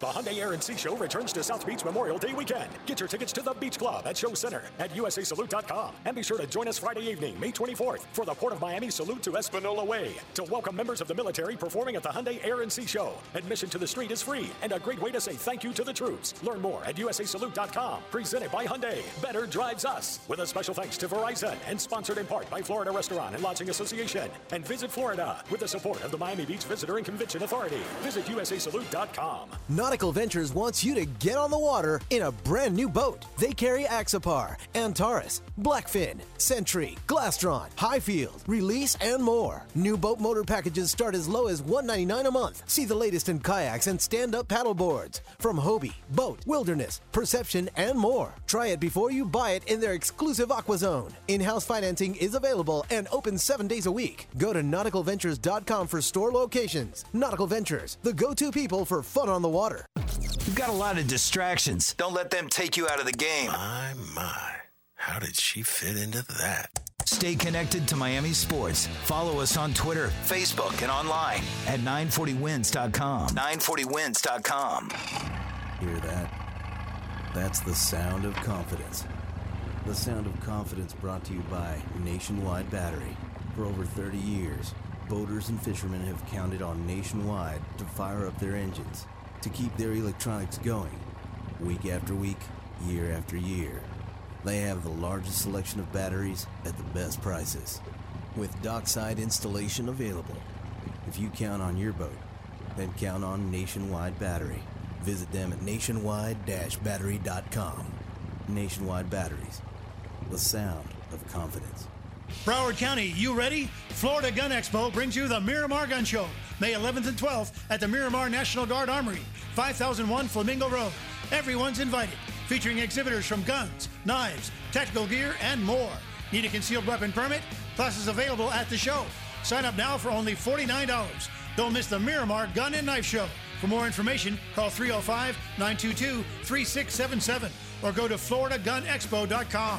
The Hyundai Air and Sea Show returns to South Beach Memorial Day weekend. Get your tickets to the Beach Club at Show Center at U S A Salute dot com. And be sure to join us Friday evening, May twenty-fourth, for the Port of Miami Salute to Espanola Way to welcome members of the military performing at the Hyundai Air and Sea Show. Admission to the street is free and a great way to say thank you to the troops. Learn more at U S A Salute dot com. Presented by Hyundai. Better drives us. With a special thanks to Verizon and sponsored in part by Florida Restaurant and Lodging Association. And Visit Florida with the support of the Miami Beach Visitor and Convention Authority. Visit U S A Salute dot com. Nautical Ventures wants you to get on the water in a brand new boat. They carry Axapar, Antares, Blackfin, Sentry, Glastron, Highfield, Release, and more. New boat motor packages start as low as one hundred ninety-nine dollars a month. See the latest in kayaks and stand-up paddle boards from Hobie, Boat, Wilderness, Perception, and more. Try it before you buy it in their exclusive Aqua Zone. In-house financing is available and open seven days a week. Go to nautical ventures dot com for store locations. Nautical Ventures, the go-to people for fun on the water. You've got a lot of distractions. Don't let them take you out of the game. My, my. How did she fit into that? Stay connected to Miami sports. Follow us on Twitter, Facebook, and online at nine forty wins dot com. nine forty wins dot com. Hear that? That's the sound of confidence. The sound of confidence brought to you by Nationwide Battery. For over thirty years, boaters and fishermen have counted on Nationwide to fire up their engines, to keep their electronics going, week after week, year after year. They have the largest selection of batteries at the best prices, with dockside installation available. If you count on your boat, then count on Nationwide Battery. Visit them at nationwide dash battery dot com. Nationwide Batteries, the sound of confidence. Broward County, you ready? Florida Gun Expo brings you the Miramar Gun Show, May eleventh and twelfth at the Miramar National Guard Armory, five thousand one Flamingo Road. Everyone's invited, featuring exhibitors from guns, knives, tactical gear, and more. Need a concealed weapon permit? Classes available at the show. Sign up now for only forty-nine dollars. Don't miss the Miramar Gun and Knife Show. For more information, call three oh five, nine two two, three six seven seven or go to florida gun expo dot com.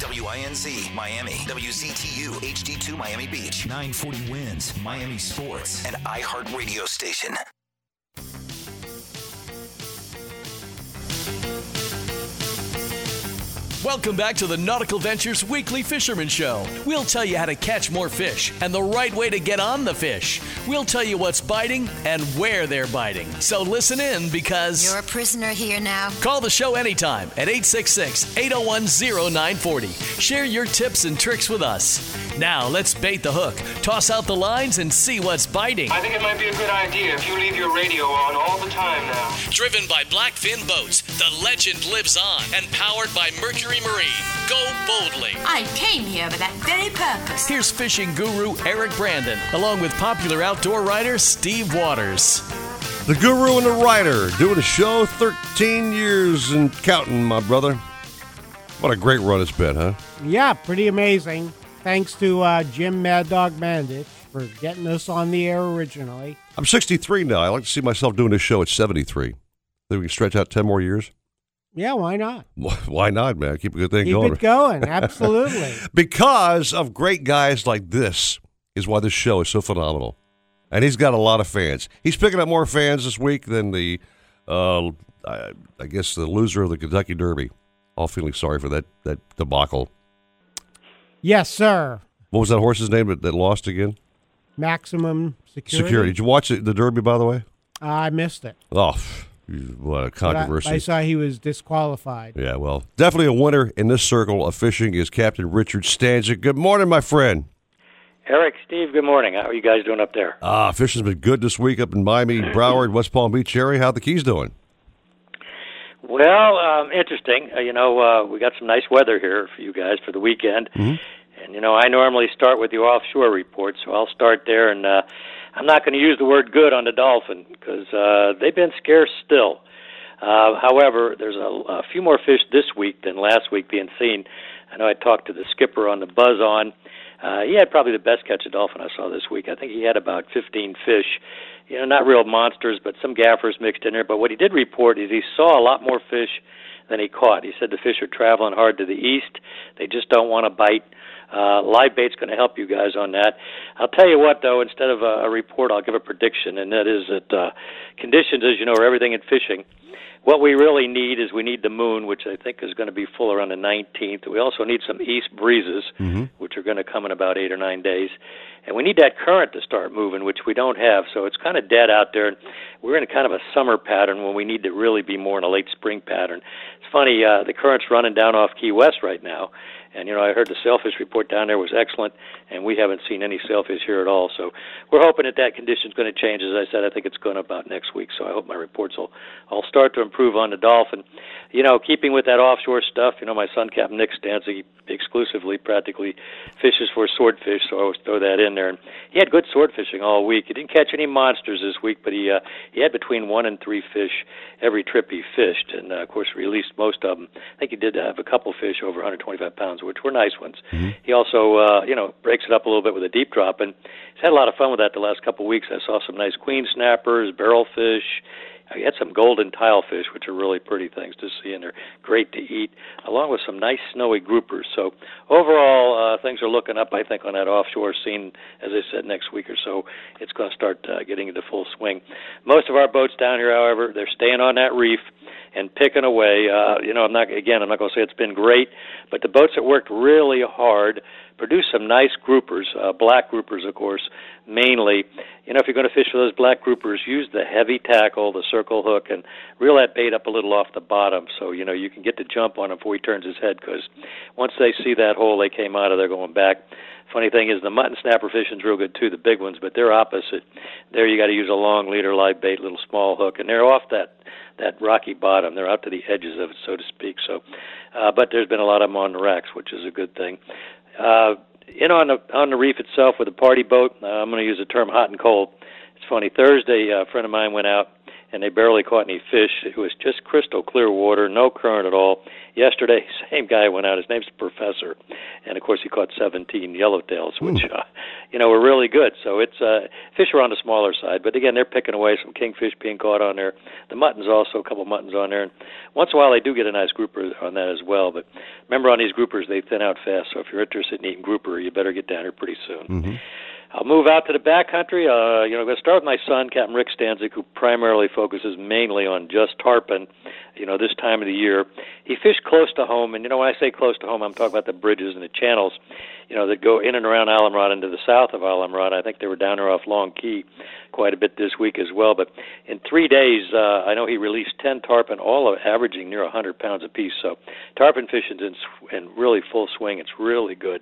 W I N Z Miami, W Z T U H D two Miami Beach, nine forty Wins, Miami Sports, and iHeartRadio station. Welcome back to the Nautical Ventures Weekly Fisherman Show. We'll tell you how to catch more fish and the right way to get on the fish. We'll tell you what's biting and where they're biting. So listen in because... you're a prisoner here now. Call the show anytime at eight six six, eight oh one, oh nine four oh. Share your tips and tricks with us. Now let's bait the hook, toss out the lines, and see what's biting. I think it might be a good idea if you leave your radio on all the time now. Driven by Blackfin Boats, the legend lives on. And powered by Mercury Marine. Go boldly. I came here for that very purpose. Here's fishing guru Eric Brandon, along with popular outdoor writer Steve Waters. The guru and the writer doing a show thirteen years and counting, my brother. What a great run it's been, huh? Yeah, pretty amazing. Thanks to uh, Jim Mad Dog Mandich for getting us on the air originally. I'm sixty-three now. I like to see myself doing this show at seventy-three. Think we can stretch out ten more years? Yeah, why not? Why not, man? Keep a good thing Keep going. Keep it going, absolutely. Because of great guys like this is why this show is so phenomenal. And he's got a lot of fans. He's picking up more fans this week than the, uh, I, I guess, the loser of the Kentucky Derby. All feeling sorry for that, that debacle. Yes, sir. What was that horse's name that, that lost again? Maximum Security. Security. Did you watch the, the Derby, by the way? Uh, I missed it. Oh, what a controversy. I, I saw he was disqualified. Yeah, well, definitely a winner in this circle of fishing is Captain Richard Stanczyk. Good morning, my friend. Eric, Steve, good morning. How are you guys doing up there? Ah, fishing's been good this week up in Miami, Broward, West Palm Beach area. How are the Keys doing? Well, um, interesting. Uh, you know, uh, we got some nice weather here for you guys for the weekend. Mm-hmm. And, you know, I normally start with the offshore report, so I'll start there and... Uh, I'm not going to use the word good on the dolphin because uh, they've been scarce still. Uh, however, there's a, a few more fish this week than last week being seen. I know I talked to the skipper on the Buzz-On. Uh, he had probably the best catch of dolphin I saw this week. I think he had about fifteen fish. You know, not real monsters, but some gaffers mixed in there. But what he did report is he saw a lot more fish than he caught. He said the fish are traveling hard to the east. They just don't want to bite. Uh, live bait's going to help you guys on that. I'll tell you what, though, instead of a, a report, I'll give a prediction, and that is that uh, conditions, as you know, are everything in fishing. What we really need is we need the moon, which I think is going to be full around the nineteenth. We also need some east breezes, mm-hmm. which are going to come in about eight or nine days. And we need that current to start moving, which we don't have. So it's kind of dead out there. We're in a kind of a summer pattern when we need to really be more in a late spring pattern. It's funny, uh, the current's running down off Key West right now. And, you know, I heard the sailfish report down there was excellent, and we haven't seen any sailfish here at all. So we're hoping that that condition's going to change. As I said, I think it's going about next week, so I hope my reports will all start to improve on the dolphin. You know, keeping with that offshore stuff, you know, my son, Captain Nick Stanczyk, exclusively practically fishes for swordfish, so I always throw that in there. And he had good sword fishing all week. He didn't catch any monsters this week, but he uh, he had between one and three fish every trip he fished, and, uh, of course, released most of them. I think he did have a couple fish over one hundred twenty-five pounds, which were nice ones. Mm-hmm. He also, uh, you know, breaks it up a little bit with a deep drop, and he's had a lot of fun with that the last couple of weeks. I saw some nice queen snappers, barrelfish. I had some golden tilefish, which are really pretty things to see, and they're great to eat, along with some nice snowy groupers. So overall, uh, things are looking up, I think, on that offshore scene. As I said, next week or so, it's going to start uh, getting into full swing. Most of our boats down here, however, they're staying on that reef and picking away. Uh, you know, I'm not again, I'm not going to say it's been great, but the boats that worked really hard produce some nice groupers, uh, black groupers, of course, mainly. You know, if you're going to fish for those black groupers, use the heavy tackle, the circle hook, and reel that bait up a little off the bottom so, you know, you can get the jump on him before he turns his head, because once they see that hole they came out of, they're going back. Funny thing is the mutton snapper fishing's real good, too, the big ones, but they're opposite. There you got to use a long leader, live bait, little small hook, and they're off that that rocky bottom. They're out to the edges of it, so to speak. So, uh, but there's been a lot of them on the racks, which is a good thing. Uh, in on the on the reef itself with a party boat, uh, I'm going to use the term hot and cold. It's funny. Thursday, uh, a friend of mine went out, and they barely caught any fish. It was just crystal clear water, no current at all. Yesterday, same guy went out. His name's Professor. And, of course, he caught seventeen yellowtails, which, uh, you know, were really good. So it's uh, fish are on the smaller side. But, again, they're picking away, some kingfish being caught on there. The muttons also, a couple of muttons on there. And once in a while, they do get a nice grouper on that as well. But remember, on these groupers, they thin out fast. So if you're interested in eating grouper, you better get down here pretty soon. Mm-hmm. I'll move out to the backcountry. Uh, you know, I'm going to start with my son, Captain Rick Stanczyk, who primarily focuses mainly on just tarpon, you know, this time of the year. He fished close to home, and, you know, when I say close to home, I'm talking about the bridges and the channels, you know, that go in and around Alamrod and to the south of Alamrod. I think they were down there off Long Key quite a bit this week as well. But in three days, uh, I know he released ten tarpon, all of averaging near one hundred pounds apiece. So tarpon fishing's in, in really full swing. It's really good.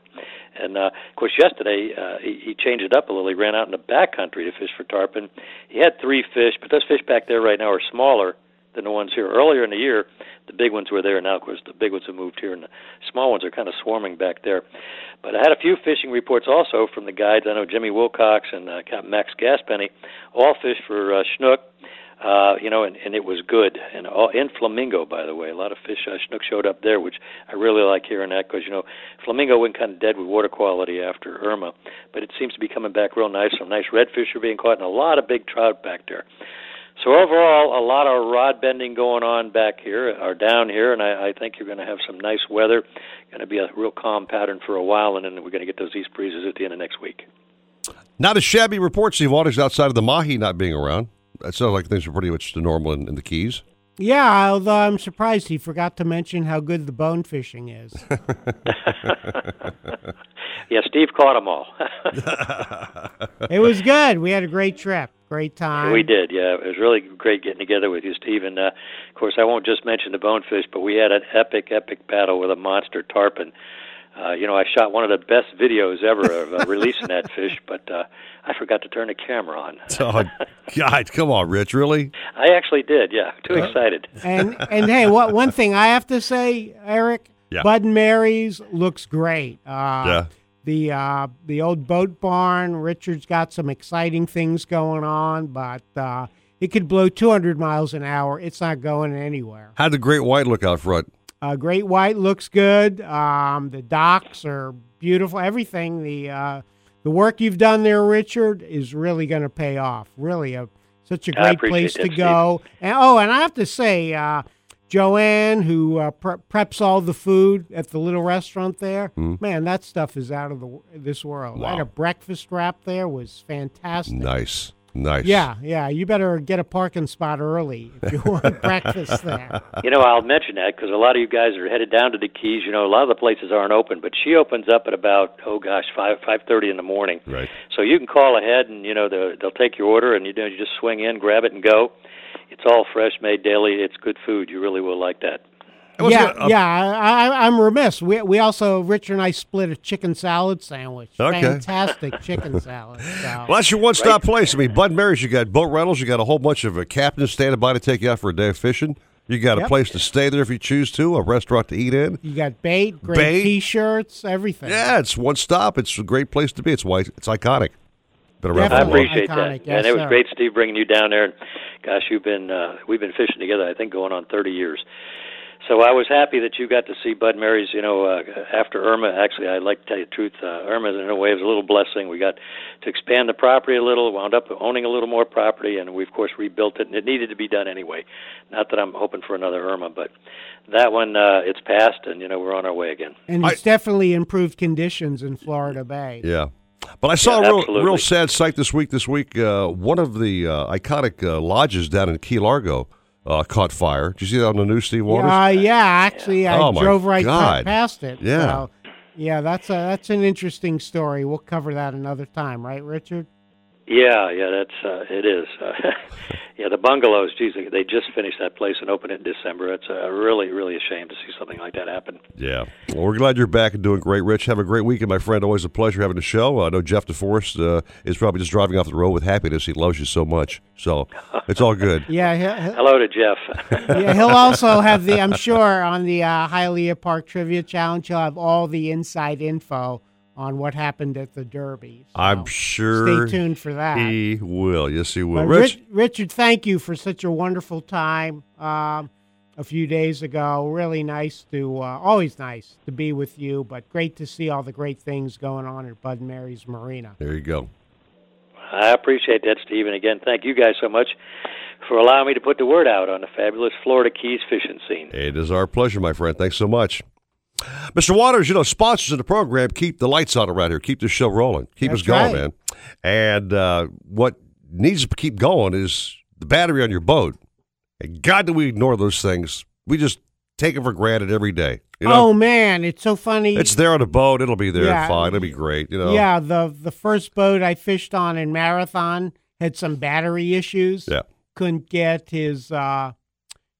And, uh, of course, yesterday uh, he, he changed it up a little. He ran out in the backcountry to fish for tarpon. He had three fish, but those fish back there right now are smaller than the ones here. Earlier in the year, the big ones were there. Now, of course, the big ones have moved here, and the small ones are kind of swarming back there. But I had a few fishing reports also from the guides. I know Jimmy Wilcox and uh, Captain Max Gaspenny all fished for uh, schnook. Uh, you know, and, and it was good. And all, in Flamingo, by the way, a lot of fish, uh, schnook showed up there, which I really like hearing that, because, you know, Flamingo went kind of dead with water quality after Irma, but it seems to be coming back real nice. Some nice redfish are being caught, and a lot of big trout back there. So overall, a lot of rod bending going on back here, or down here, and I, I think you're going to have some nice weather. Going to be a real calm pattern for a while, and then we're going to get those east breezes at the end of next week. Not a shabby report, Steve Waters, outside of the mahi not being around. It sounds like things are pretty much the normal in, in the Keys. Yeah, although I'm surprised he forgot to mention how good the bone fishing is. Yeah, Steve caught them all. It was good. We had a great trip. Great time. We did, yeah. It was really great getting together with you, Steve. And, uh, of course, I won't just mention the bonefish, but we had an epic, epic battle with a monster tarpon. Uh, you know, I shot one of the best videos ever of uh, releasing that fish, but uh, I forgot to turn the camera on. Oh, God, come on, Rich, really? I actually did, yeah. Too uh, excited. And, and hey, what, one thing I have to say, Eric, yeah. Bud and Mary's looks great. Uh, yeah. the uh, the old boat barn. Richard's got some exciting things going on, but uh, it could blow two hundred miles an hour. It's not going anywhere. How'd the great white look out front? Uh, great white looks good. Um, the docks are beautiful. Everything. The uh, the work you've done there, Richard, is really going to pay off. Really, a such a great place to go. And, oh, and I have to say, uh, Joanne, who uh, pre- preps all the food at the little restaurant there, mm. man, that stuff is out of the this world. Wow. I had a breakfast wrap there, was fantastic. Nice, nice. Yeah, yeah. You better get a parking spot early if you want breakfast there. You know, I'll mention that because a lot of you guys are headed down to the Keys. You know, a lot of the places aren't open, but she opens up at about oh gosh five five thirty in the morning. Right. So you can call ahead, and you know they'll, they'll take your order, and you know you just swing in, grab it, and go. It's all fresh, made daily. It's good food. You really will like that. Yeah, gonna, uh, yeah. I, I, I'm remiss. We we also, Richard and I, split a chicken salad sandwich. Okay. Fantastic chicken salad. So. Well, that's your one-stop right. place. I mean, Bud and Mary's, you got boat rentals, you got a whole bunch of uh, captains standing by to take you out for a day of fishing. You got yep. a place to stay there if you choose to, a restaurant to eat in. You got bait, great bait. T-shirts, everything. Yeah, it's one stop. It's a great place to be. It's why it's iconic. I appreciate iconic. that, yes, and it was sir. great, Steve, bringing you down there. And gosh, you've been uh, we've been fishing together, I think, going on thirty years. So I was happy that you got to see Bud Mary's. You know, uh, after Irma, actually, I'd like to tell you the truth. Uh, Irma, in a way, was a little blessing. We got to expand the property a little, wound up owning a little more property, and we, of course, rebuilt it. And it needed to be done anyway. Not that I'm hoping for another Irma, but that one, uh, it's passed, and you know, we're on our way again. And it's I- definitely improved conditions in Florida Bay. Yeah. But I saw yeah, a real, real sad sight this week. This week, uh, one of the uh, iconic uh, lodges down in Key Largo uh, caught fire. Did you see that on the news, Steve Waters? Uh, yeah, actually, I oh drove right God. past it. Yeah, so, yeah, that's a, that's an interesting story. We'll cover that another time, right, Richard? Yeah, yeah, that's uh, it is. Uh, yeah, the bungalows, geez, they just finished that place and opened it in December. It's uh, really, really a shame to see something like that happen. Yeah. Well, we're glad you're back and doing great, Rich. Have a great weekend, my friend. Always a pleasure having the show. I know Jeff DeForest uh, is probably just driving off the road with happiness. He loves you so much. So it's all good. yeah. He, he, Hello to Jeff. yeah, he'll also have the, I'm sure, on the uh, Hialeah Park Trivia Challenge, he'll have all the inside info on what happened at the Derby. So I'm sure stay tuned for that. He will. Yes, he will. Rich- Richard, thank you for such a wonderful time um, a few days ago. Really nice to, uh, always nice to be with you, but great to see all the great things going on at Bud and Mary's Marina. There you go. I appreciate that, Steve. And again, thank you guys so much for allowing me to put the word out on the fabulous Florida Keys fishing scene. It is our pleasure, my friend. Thanks so much. Mister Waters, you know, sponsors of the program keep the lights on around here, keep this show rolling, keep That's us going, right. man. And uh, what needs to keep going is the battery on your boat. And God, do we ignore those things? We just take it for granted every day. You know? Oh man, it's so funny. It's there on the boat. It'll be there. Yeah. Fine, it'll be great. You know. Yeah, the the first boat I fished on in Marathon had some battery issues. Yeah, couldn't get his uh,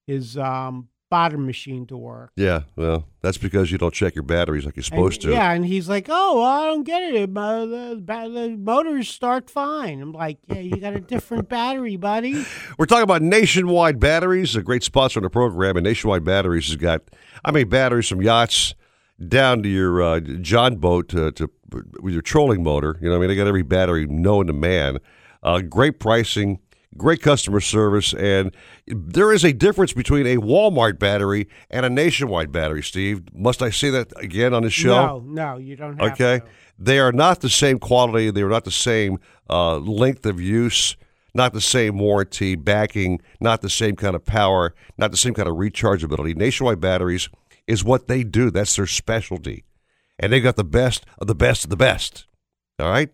his. Um, bottom machine to work. Yeah, well, that's because you don't check your batteries like you're supposed and, to. Yeah, and he's like, oh, well, I don't get it. My, the, the motors start fine. I'm like, yeah, you got a different battery, buddy. We're talking about Nationwide Batteries, a great sponsor on the program, and Nationwide Batteries has got, I mean, batteries from yachts down to your uh, John boat to, to, with your trolling motor. You know what I mean? They got every battery known to man. Uh, great pricing. Great customer service, and there is a difference between a Walmart battery and a Nationwide battery, Steve. Must I say that again on the show? No, no, you don't have okay. to. They are not the same quality. They are not the same uh, length of use, not the same warranty, backing, not the same kind of power, not the same kind of rechargeability. Nationwide Batteries is what they do. That's their specialty, and they've got the best of the best of the best, all right?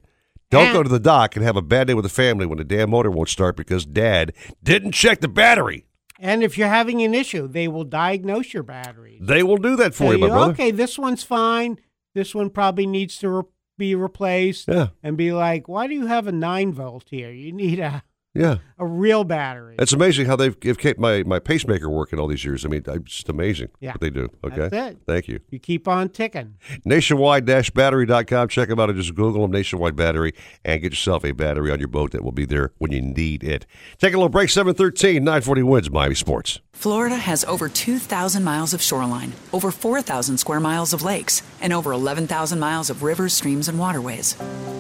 Don't go to the dock and have a bad day with the family when the damn motor won't start because Dad didn't check the battery. And if you're having an issue, they will diagnose your battery. They will do that for so you, my brother. Okay, this one's fine. This one probably needs to re- be replaced. Yeah. And be like, why do you have a nine volt here? You need a Yeah. A real battery. It's amazing how they've, they've kept my, my pacemaker working all these years. I mean, it's just amazing yeah. what they do. Okay. That's it. Thank you. You keep on ticking. Nationwide Battery dot com. Check them out and just Google them, Nationwide Battery, and get yourself a battery on your boat that will be there when you need it. Take a little break. seven thirteen, nine forty Wins, Miami Sports. Florida has over two thousand miles of shoreline, over four thousand square miles of lakes, and over eleven thousand miles of rivers, streams, and waterways.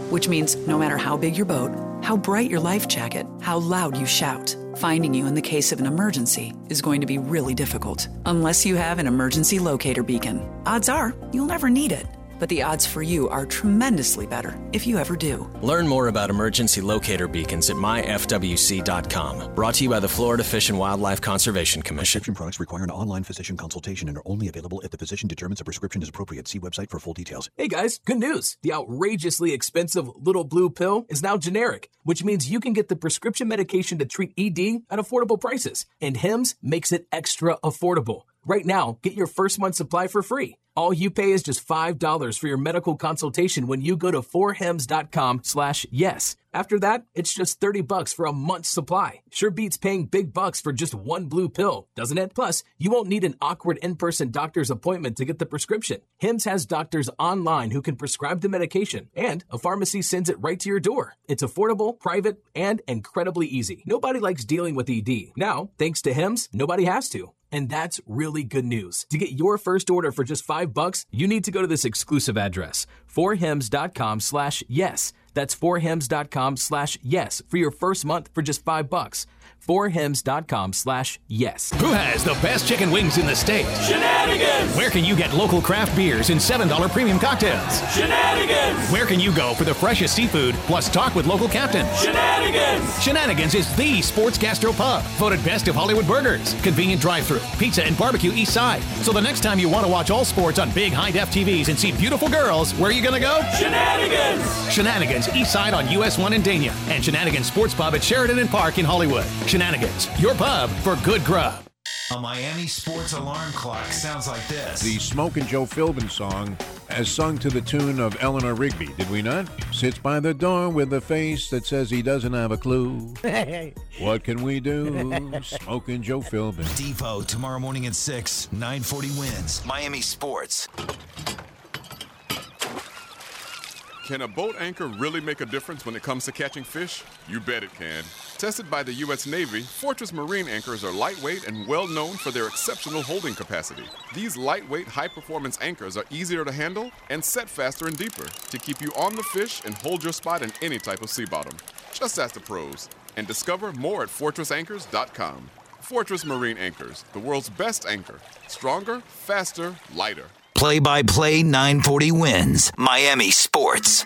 Which means no matter how big your boat, how bright your life jacket, how loud you shout, finding you in the case of an emergency is going to be really difficult unless you have an emergency locator beacon. Odds are you'll never need it, but the odds for you are tremendously better if you ever do. Learn more about emergency locator beacons at my f w c dot com. Brought to you by the Florida Fish and Wildlife Conservation Commission. Prescription products require an online physician consultation and are only available if the physician determines a prescription is appropriate. See website for full details. Hey guys, good news. The outrageously expensive little blue pill is now generic, which means you can get the prescription medication to treat E D at affordable prices. And Hims makes it extra affordable. Right now, get your first month's supply for free. All you pay is just five dollars for your medical consultation when you go to four hims dot com slash yes. After that, it's just thirty bucks for a month's supply. Sure beats paying big bucks for just one blue pill, doesn't it? Plus, you won't need an awkward in-person doctor's appointment to get the prescription. Hims has doctors online who can prescribe the medication, and a pharmacy sends it right to your door. It's affordable, private, and incredibly easy. Nobody likes dealing with E D. Now, thanks to Hims, nobody has to. And that's really good news. To get your first order for just five bucks, you need to go to this exclusive address, four hims dot com slash yes. That's four hims dot com slash yes for your first month for just five bucks. four hims dot com slash yes. Who has the best chicken wings in the state? Shenanigans! Where can you get local craft beers and seven dollar premium cocktails? Shenanigans! Where can you go for the freshest seafood plus talk with local captains? Shenanigans! Shenanigans is the sports gastro pub, voted best of Hollywood burgers, convenient drive-thru, pizza and barbecue east side. So the next time you want to watch all sports on big high-def T Vs and see beautiful girls, where are you going to go? Shenanigans! Shenanigans east side on U S one in Dania and Shenanigans Sports Pub at Sheridan and Park in Hollywood. Shenanigans, your pub for good grub. A Miami sports alarm clock sounds like this. The Smokin' Joe Philbin song, as sung to the tune of Eleanor Rigby, did we not? Sits by the door with a face that says he doesn't have a clue. What can we do? Smokin' Joe Philbin. Depot, tomorrow morning at six, nine forty Wins, Miami Sports. Can a boat anchor really make a difference when it comes to catching fish? You bet it can. Tested by the U S Navy, Fortress Marine anchors are lightweight and well known for their exceptional holding capacity. These lightweight, high-performance anchors are easier to handle and set faster and deeper to keep you on the fish and hold your spot in any type of sea bottom. Just ask the pros and discover more at fortress anchors dot com. Fortress Marine Anchors, the world's best anchor. Stronger, faster, lighter. Play-by-play nine forty Wins, Miami Sports.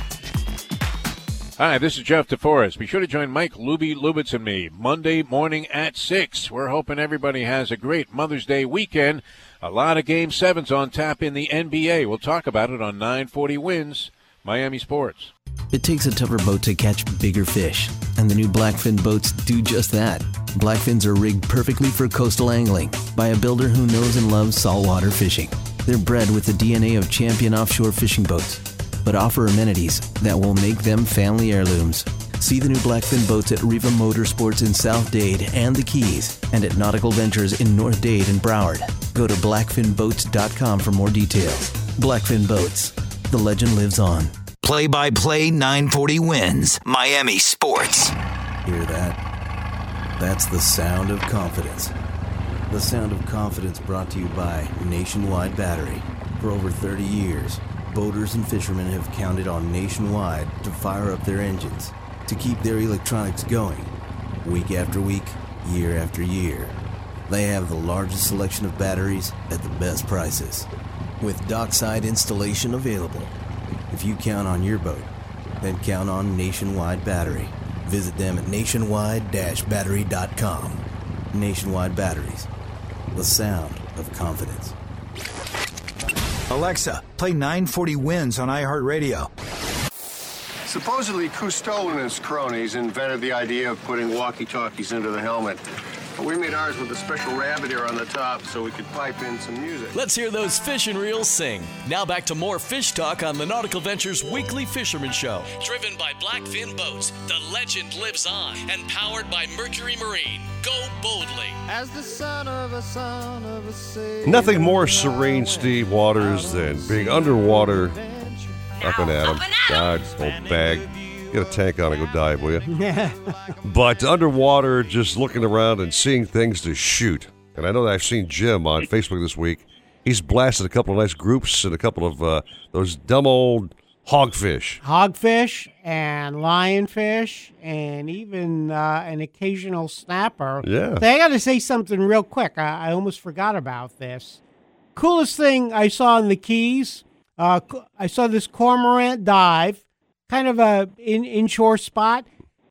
Hi, this is Jeff DeForest. Be sure to join Mike Luby Lubitz and me Monday morning at six. We're hoping everybody has a great Mother's Day weekend. A lot of Game sevens on tap in the N B A. We'll talk about it on nine forty Wins, Miami Sports. It takes a tougher boat to catch bigger fish, and the new Blackfin boats do just that. Blackfins are rigged perfectly for coastal angling by a builder who knows and loves saltwater fishing. They're bred with the D N A of champion offshore fishing boats, but offer amenities that will make them family heirlooms. See the new Blackfin boats at Riva Motorsports in South Dade and the Keys, and at Nautical Ventures in North Dade and Broward. Go to blackfin boats dot com for more details. Blackfin Boats, the legend lives on. Play-by-play nine forty Wins, Miami Sports. Hear that? That's the sound of confidence. The sound of confidence brought to you by Nationwide Battery. For over thirty years, boaters and fishermen have counted on Nationwide to fire up their engines, to keep their electronics going, week after week, year after year. They have the largest selection of batteries at the best prices, with dockside installation available. If you count on your boat, then count on Nationwide Battery. Visit them at nationwide dash battery dot com. Nationwide Batteries. The sound of confidence. Alexa, play nine forty Wins on iHeartRadio. Supposedly, Cousteau and his cronies invented the idea of putting walkie-talkies into the helmet. But we made ours with a special rabbit ear on the top so we could pipe in some music. Let's hear those fish and reels sing. Now back to more fish talk on the Nautical Ventures Weekly Fisherman Show. Driven by Blackfin Boats, the legend lives on. And powered by Mercury Marine. Go boldly. As the son of a son of a sea. Nothing more serene, Steve Waters, than being underwater. Up and at him. God, old bag. Get a tank on and go dive, will you? Yeah. But underwater, just looking around and seeing things to shoot. And I know that I've seen Jim on Facebook this week. He's blasted a couple of nice groups and a couple of uh, those dumb old hogfish. Hogfish and lionfish and even uh, an occasional snapper. Yeah. So I got to say something real quick. I-, I almost forgot about this. Coolest thing I saw in the Keys. Uh, I saw this cormorant dive, kind of a in, inshore spot,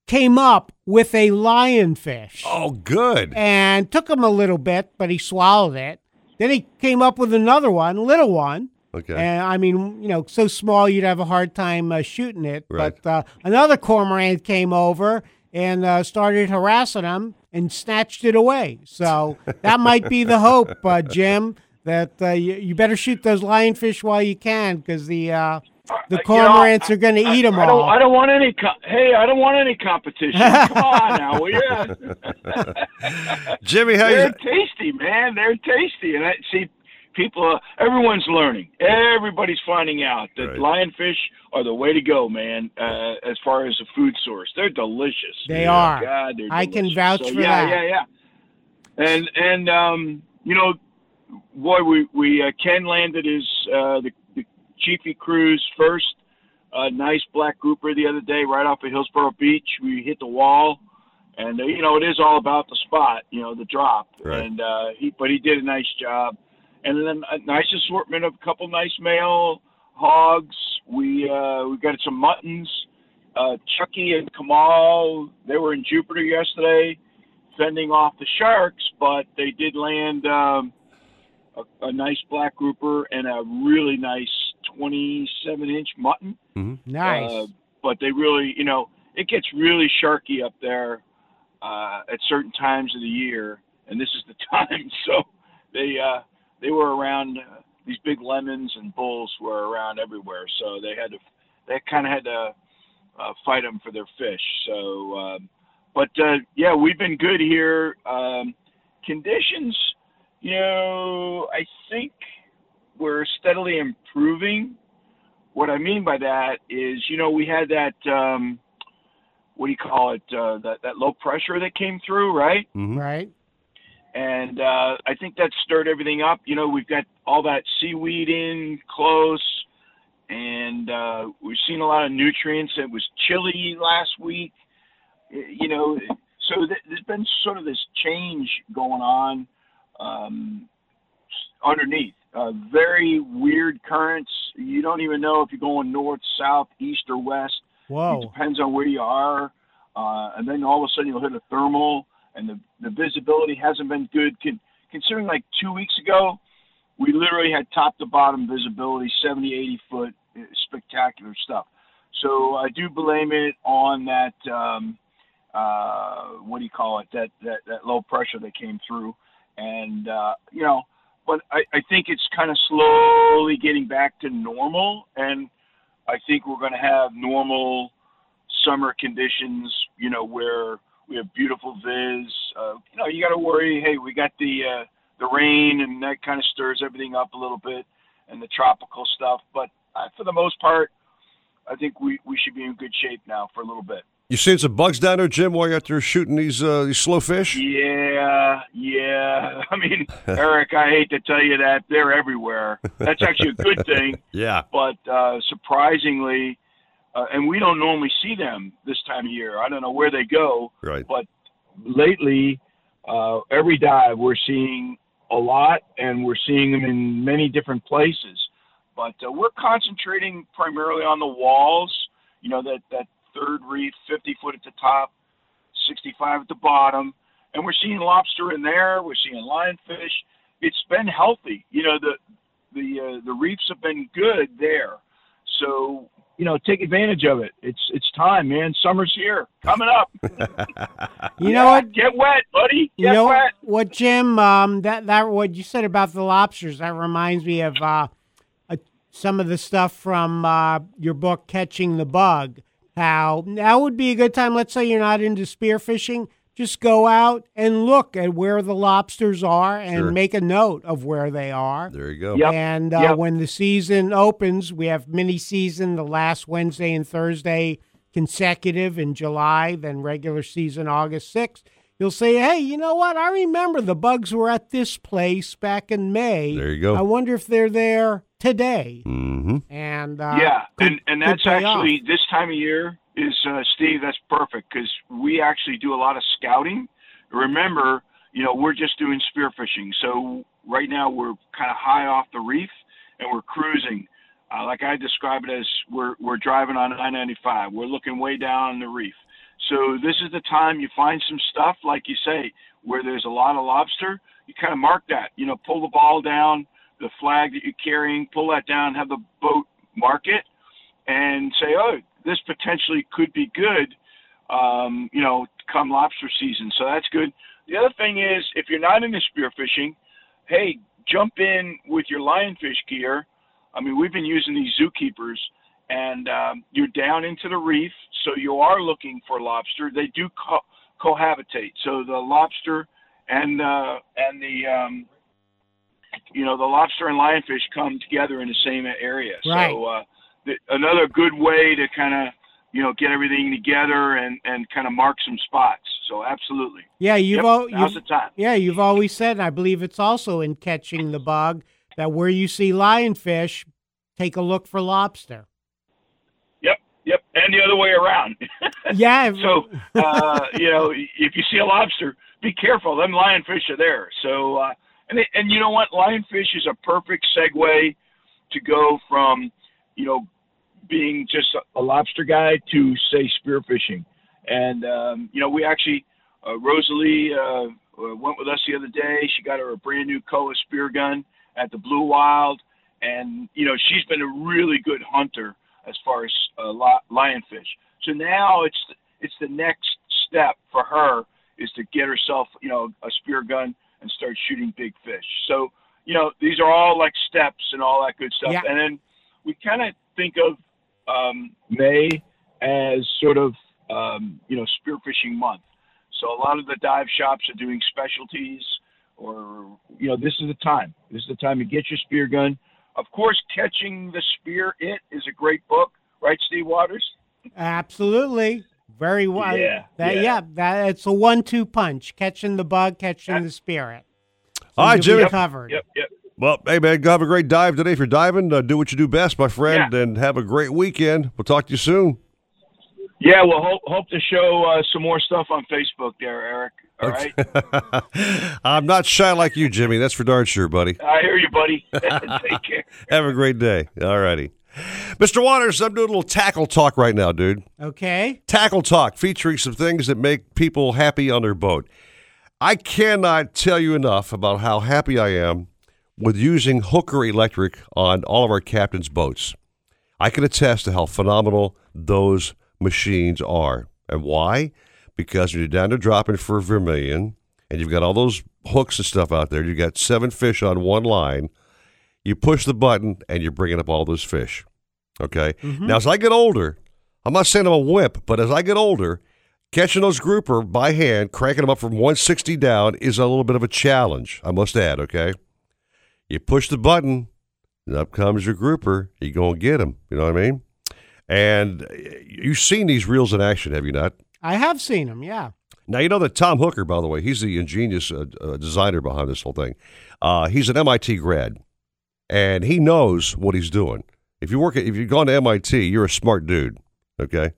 came up with a lionfish. Oh, good. And took him a little bit, but he swallowed it. Then he came up with another one, a little one. Okay. And I mean, you know, so small you'd have a hard time uh, shooting it. Right. But uh, another cormorant came over and uh, started harassing him and snatched it away. So that might be the hope, uh, Jim. That uh, you, you better shoot those lionfish while you can, because the uh, the cormorants uh, you know, I, are going to eat them I, I all. Don't, I don't want any. Co- hey, I don't want any competition. Come on now, will you? Jimmy, how They're you? They're tasty, man. They're tasty, and I see people. Uh, everyone's learning. Everybody's finding out that right. Lionfish are the way to go, man. Uh, as far as a food source, they're delicious. They yeah. are. God, they're I delicious. Can vouch so, for yeah, that. Yeah, yeah, yeah. And and um, you know. Boy, we, we uh, Ken landed his uh, the, the Chiefy Cruise first. Uh, nice black grouper the other day right off of Hillsborough Beach. We hit the wall, and, uh, you know, it is all about the spot, you know, the drop. Right. And uh, he, but he did a nice job. And then a nice assortment of a couple nice male hogs. We, uh, we got some muttons. Uh, Chucky and Kamal, they were in Jupiter yesterday fending off the sharks, but they did land um, – A, a nice black grouper and a really nice twenty-seven inch mutton. Mm-hmm. Nice. Uh, but they really, you know, it gets really sharky up there uh, at certain times of the year, and this is the time. So they uh, they were around. Uh, these big lemons and bulls were around everywhere, so they had to, they kind of had to uh, fight them for their fish. So, uh, but uh, yeah, we've been good here. Um, conditions. You know, I think we're steadily improving. What I mean by that is, you know, we had that, um, what do you call it, uh, that, that low pressure that came through, right? Mm-hmm. Right. And uh, I think that stirred everything up. You know, we've got all that seaweed in close, and uh, we've seen a lot of nutrients. It was chilly last week, you know. So th- there's been sort of this change going on. Um, underneath, uh, very weird currents. You don't even know if you're going north, south, east, or west. Whoa. It depends on where you are. Uh, and then all of a sudden you'll hit a thermal, and the, the visibility hasn't been good. Con- considering like two weeks ago, we literally had top to bottom visibility, seventy, eighty foot, spectacular stuff. So I do blame it on that, um, uh, what do you call it, that, that, that low pressure that came through. And, uh, you know, but I, I think it's kind of slowly getting back to normal. And I think we're going to have normal summer conditions, you know, where we have beautiful viz. Uh, you know, you got to worry, hey, we got the uh, the rain, and that kind of stirs everything up a little bit, and the tropical stuff. But uh, for the most part, I think we, we should be in good shape now for a little bit. You seen some bugs down there, Jim, while you're out there shooting these uh, these slow fish? Yeah, yeah. I mean, Eric, I hate to tell you that. They're everywhere. That's actually a good thing. Yeah. But uh, surprisingly, uh, and we don't normally see them this time of year. I don't know where they go. Right. But lately, uh, every dive we're seeing a lot, and we're seeing them in many different places. But uh, we're concentrating primarily on the walls, you know, that, that – third reef, fifty foot at the top, sixty-five at the bottom, and we're seeing lobster in there. We're seeing lionfish. It's been healthy. You know, the the uh, the reefs have been good there. So, you know, take advantage of it. It's it's time, man. Summer's here. Coming up. You know what? Get wet, buddy. Get you know wet. What, Jim, um, that, that what you said about the lobsters, that reminds me of uh, uh, some of the stuff from uh, your book, Catching the Bug. How now would be a good time, let's say you're not into spearfishing, just go out and look at where the lobsters are and sure. make a note of where they are. There you go. Yep. And uh, yep. when the season opens, we have mini season the last Wednesday and Thursday consecutive in July, then regular season August sixth. You'll say, hey, you know what? I remember the bugs were at this place back in May. There you go. I wonder if they're there today. Mm-hmm. And uh, yeah, could, and, and that's actually off. This time of year. Is uh, Steve, that's perfect because we actually do a lot of scouting. Remember, you know, we're just doing spearfishing. So right now we're kind of high off the reef and we're cruising. Uh, like I describe it as we're we're driving on I ninety-five. We're looking way down the reef. So this is the time you find some stuff, like you say, where there's a lot of lobster. You kind of mark that. You know, pull the ball down, the flag that you're carrying, pull that down, have the boat mark it, and say, oh, this potentially could be good, um, you know, come lobster season. So that's good. The other thing is, if you're not into spearfishing, hey, jump in with your lionfish gear. I mean, we've been using these zookeepers, and um, you're down into the reef, so you are looking for lobster. They do co- cohabitate. So the lobster and uh, and the um, you know the lobster and lionfish come together in the same area. Right. So. Uh, Another good way to kind of, you know, get everything together and, and kind of mark some spots. So absolutely. Yeah, you've, yep, al- now's you've the time. Yeah, you've always said, and I believe it's also in Catching the Bug, that where you see lionfish, take a look for lobster. Yep, yep, and the other way around. Yeah. So, uh, you know, if you see a lobster, be careful. Them lionfish are there. So, uh, and they, and you know what? Lionfish is a perfect segue to go from, you know, being just a lobster guy to, say, spearfishing. And, um, you know, we actually, uh, Rosalie uh, went with us the other day. She got her a brand-new Koa spear gun at the Blue Wild. And, you know, she's been a really good hunter as far as uh, lionfish. So now it's it's the next step for her is to get herself, you know, a spear gun and start shooting big fish. So, you know, these are all, like, steps and all that good stuff. Yeah. And then we kind of think of um, May as sort of, um, you know, spearfishing month. So a lot of the dive shops are doing specialties or, you know, this is the time. This is the time to get your spear gun. Of course, Catching the Spear It is a great book. Right, Steve Waters? Absolutely. Very well. Yeah. That, yeah. yeah that, it's a one two punch. Catching the bug, catching yeah. the spear it. So all right, Jimmy. Yep, yep, yep. Well, hey, man, have a great dive today. If you're diving, uh, do what you do best, my friend, yeah. and have a great weekend. We'll talk to you soon. Yeah, we'll hope, hope to show uh, some more stuff on Facebook there, Eric. All right? I'm not shy like you, Jimmy. That's for darn sure, buddy. I hear you, buddy. Take care. Have a great day. All righty. Mister Waters, I'm doing a little tackle talk right now, dude. Okay. Tackle talk, featuring some things that make people happy on their boat. I cannot tell you enough about how happy I am with using Hooker Electric on all of our captain's boats. I can attest to how phenomenal those machines are. And why? Because when you're down to dropping for vermilion, and you've got all those hooks and stuff out there, you've got seven fish on one line, you push the button, and you're bringing up all those fish. Okay? Mm-hmm. Now, as I get older, I'm not saying I'm a wimp, but as I get older, catching those grouper by hand, cranking them up from one sixty down is a little bit of a challenge, I must add, okay? You push the button, and up comes your grouper. You're going to get him. You know what I mean? And you've seen these reels in action, have you not? I have seen them, yeah. Now, you know that Tom Hooker, by the way, he's the ingenious uh, uh, designer behind this whole thing. Uh, he's an M I T grad, and he knows what he's doing. If you work at, if you've gone to M I T, you're a smart dude, okay?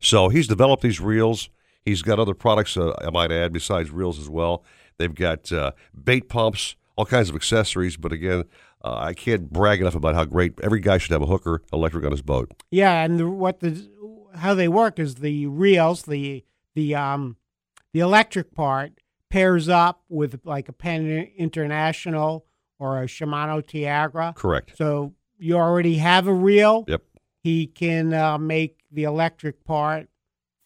So he's developed these reels. He's got other products, uh, I might add, besides reels as well. They've got uh, bait pumps, all kinds of accessories, but again, uh, I can't brag enough about how great every guy should have a Hooker Electric on his boat. Yeah, and the, what the how they work is the reels, the the um the electric part pairs up with like a Pan International or a Shimano Tiagra. Correct. So you already have a reel. Yep. He can uh, make the electric part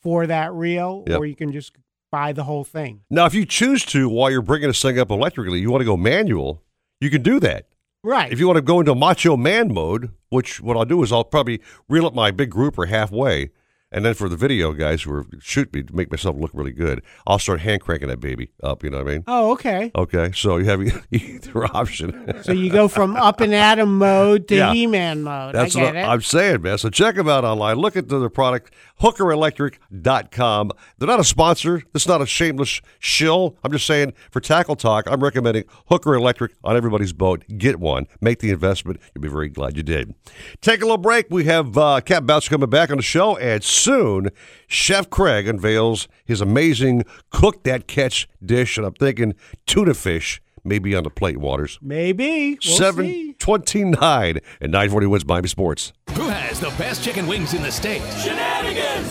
for that reel, yep. or you can just buy the whole thing. Now, if you choose to, while you're bringing this thing up electrically, you want to go manual, you can do that. Right. If you want to go into macho man mode, which what I'll do is I'll probably reel up my big grouper halfway, and then for the video guys who are, shoot me to make myself look really good, I'll start hand cranking that baby up, you know what I mean? Oh, okay. Okay, so you have either option. So you go from up and at 'em mode to yeah. He-Man mode. That's I get what it. I'm saying, man. So check them out online. Look at the product, hooker electric dot com. They're not a sponsor. This is not a shameless shill. I'm just saying, for Tackle Talk, I'm recommending Hooker Electric on everybody's boat. Get one. Make the investment. You'll be very glad you did. Take a little break. We have uh, Captain Bouncer coming back on the show, and soon, Chef Craig unveils his amazing cook that catch dish, and I'm thinking tuna fish may be on the plate, Waters. Maybe. We'll seven twenty-nine and nine forty Wins Miami Sports. Who has the best chicken wings in the state? Shenanigans!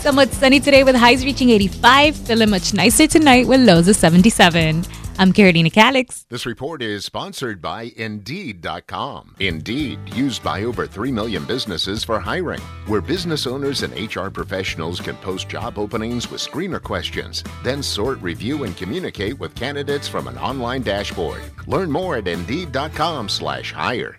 Somewhat sunny today with highs reaching eighty-five. Feeling much nicer tonight with lows of seventy-seven. I'm Carolina Calix. This report is sponsored by Indeed dot com. Indeed, used by over three million businesses for hiring, where business owners and H R professionals can post job openings with screener questions, then sort, review, and communicate with candidates from an online dashboard. Learn more at Indeed dot com slash hire.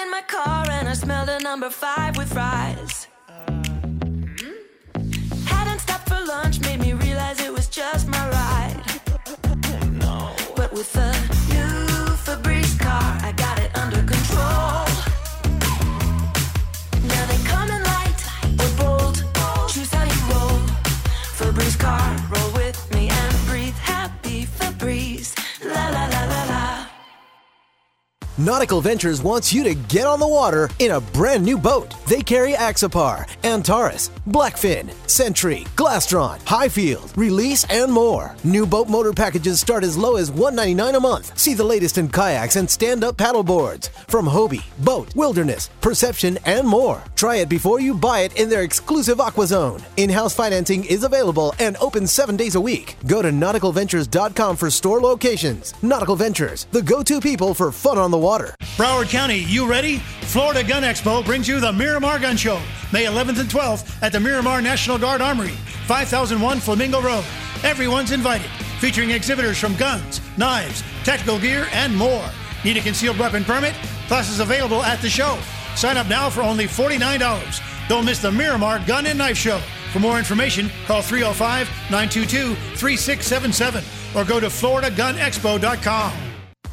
in my car and I smelled a number five with fries. Mm-hmm. Hadn't stopped for lunch, made me realize it was just my ride. Oh, no. But with the new Febreze car, I got it under control. Now they come in light or bold, choose how you roll. Febreze car, roll with me and breathe happy Febreze. La la la la la. Nautical Ventures wants you to get on the water in a brand new boat. They carry Axapar, Antares, Blackfin, Sentry, Glastron, Highfield, Release, and more. New boat motor packages start as low as one hundred ninety-nine dollars a month. See the latest in kayaks and stand-up paddleboards from Hobie, Boat, Wilderness, Perception, and more. Try it before you buy it in their exclusive Aqua Zone. In-house financing is available and open seven days a week. Go to nautical ventures dot com for store locations. Nautical Ventures, the go-to people for fun on the water. Broward County, you ready? Florida Gun Expo brings you the Miramar Gun Show, May eleventh and twelfth at the Miramar National Guard Armory, five thousand one Flamingo Road. Everyone's invited, featuring exhibitors from guns, knives, tactical gear, and more. Need a concealed weapon permit? Classes available at the show. Sign up now for only forty-nine dollars. Don't miss the Miramar Gun and Knife Show. For more information, call three oh five, nine two two, three six seven seven or go to florida gun expo dot com.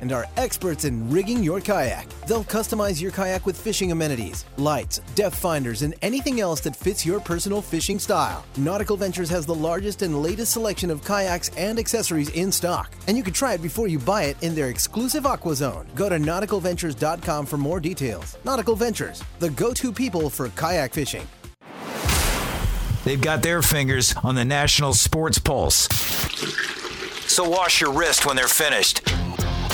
and are experts in rigging your kayak. They'll customize your kayak with fishing amenities, lights, depth finders, and anything else that fits your personal fishing style. Nautical Ventures has the largest and latest selection of kayaks and accessories in stock, and you can try it before you buy it in their exclusive Aqua Zone. Go to nautical ventures dot com for more details. Nautical Ventures, the go-to people for kayak fishing. They've got their fingers on the national sports pulse. So wash your wrist when they're finished.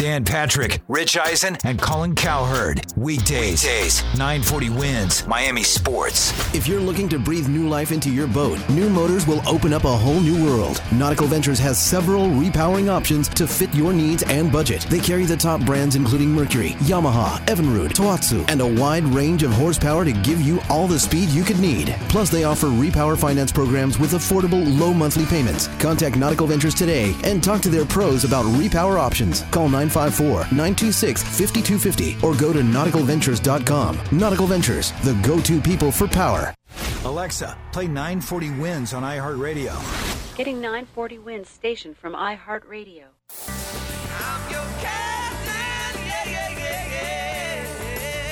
Dan Patrick, Rich Eisen, and Colin Cowherd. Weekdays, Weekdays. nine forty Wins, Miami Sports. If you're looking to breathe new life into your boat, new motors will open up a whole new world. Nautical Ventures has several repowering options to fit your needs and budget. They carry the top brands including Mercury, Yamaha, Evinrude, Tohatsu, and a wide range of horsepower to give you all the speed you could need. Plus, they offer repower finance programs with affordable, low monthly payments. Contact Nautical Ventures today and talk to their pros about repower options. Call nine five four, nine two six, five two five zero or go to nautical ventures dot com. Nautical Ventures, the go-to people for power. Alexa, play nine forty Wins on iHeartRadio. Getting nine forty Wins station from iHeartRadio. I'm your captain, yeah, yeah, yeah, yeah.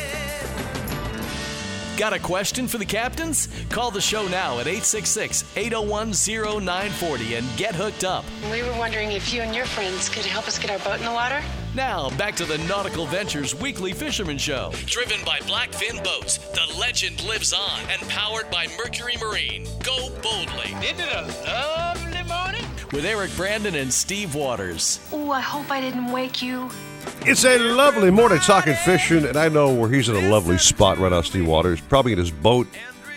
Got a question for the captains? Call the show now at eight six six, eight zero one, zero nine four zero and get hooked up. We were wondering if you and your friends could help us get our boat in the water. Now, back to the Nautical Ventures Weekly Fisherman Show. Driven by Blackfin Boats, the legend lives on, and powered by Mercury Marine. Go boldly. Isn't it a lovely morning? With Eric Brandon and Steve Waters. Oh, I hope I didn't wake you. It's a lovely morning talking fishing, and I know where he's in a lovely spot right now, Steve Waters. Probably in his boat,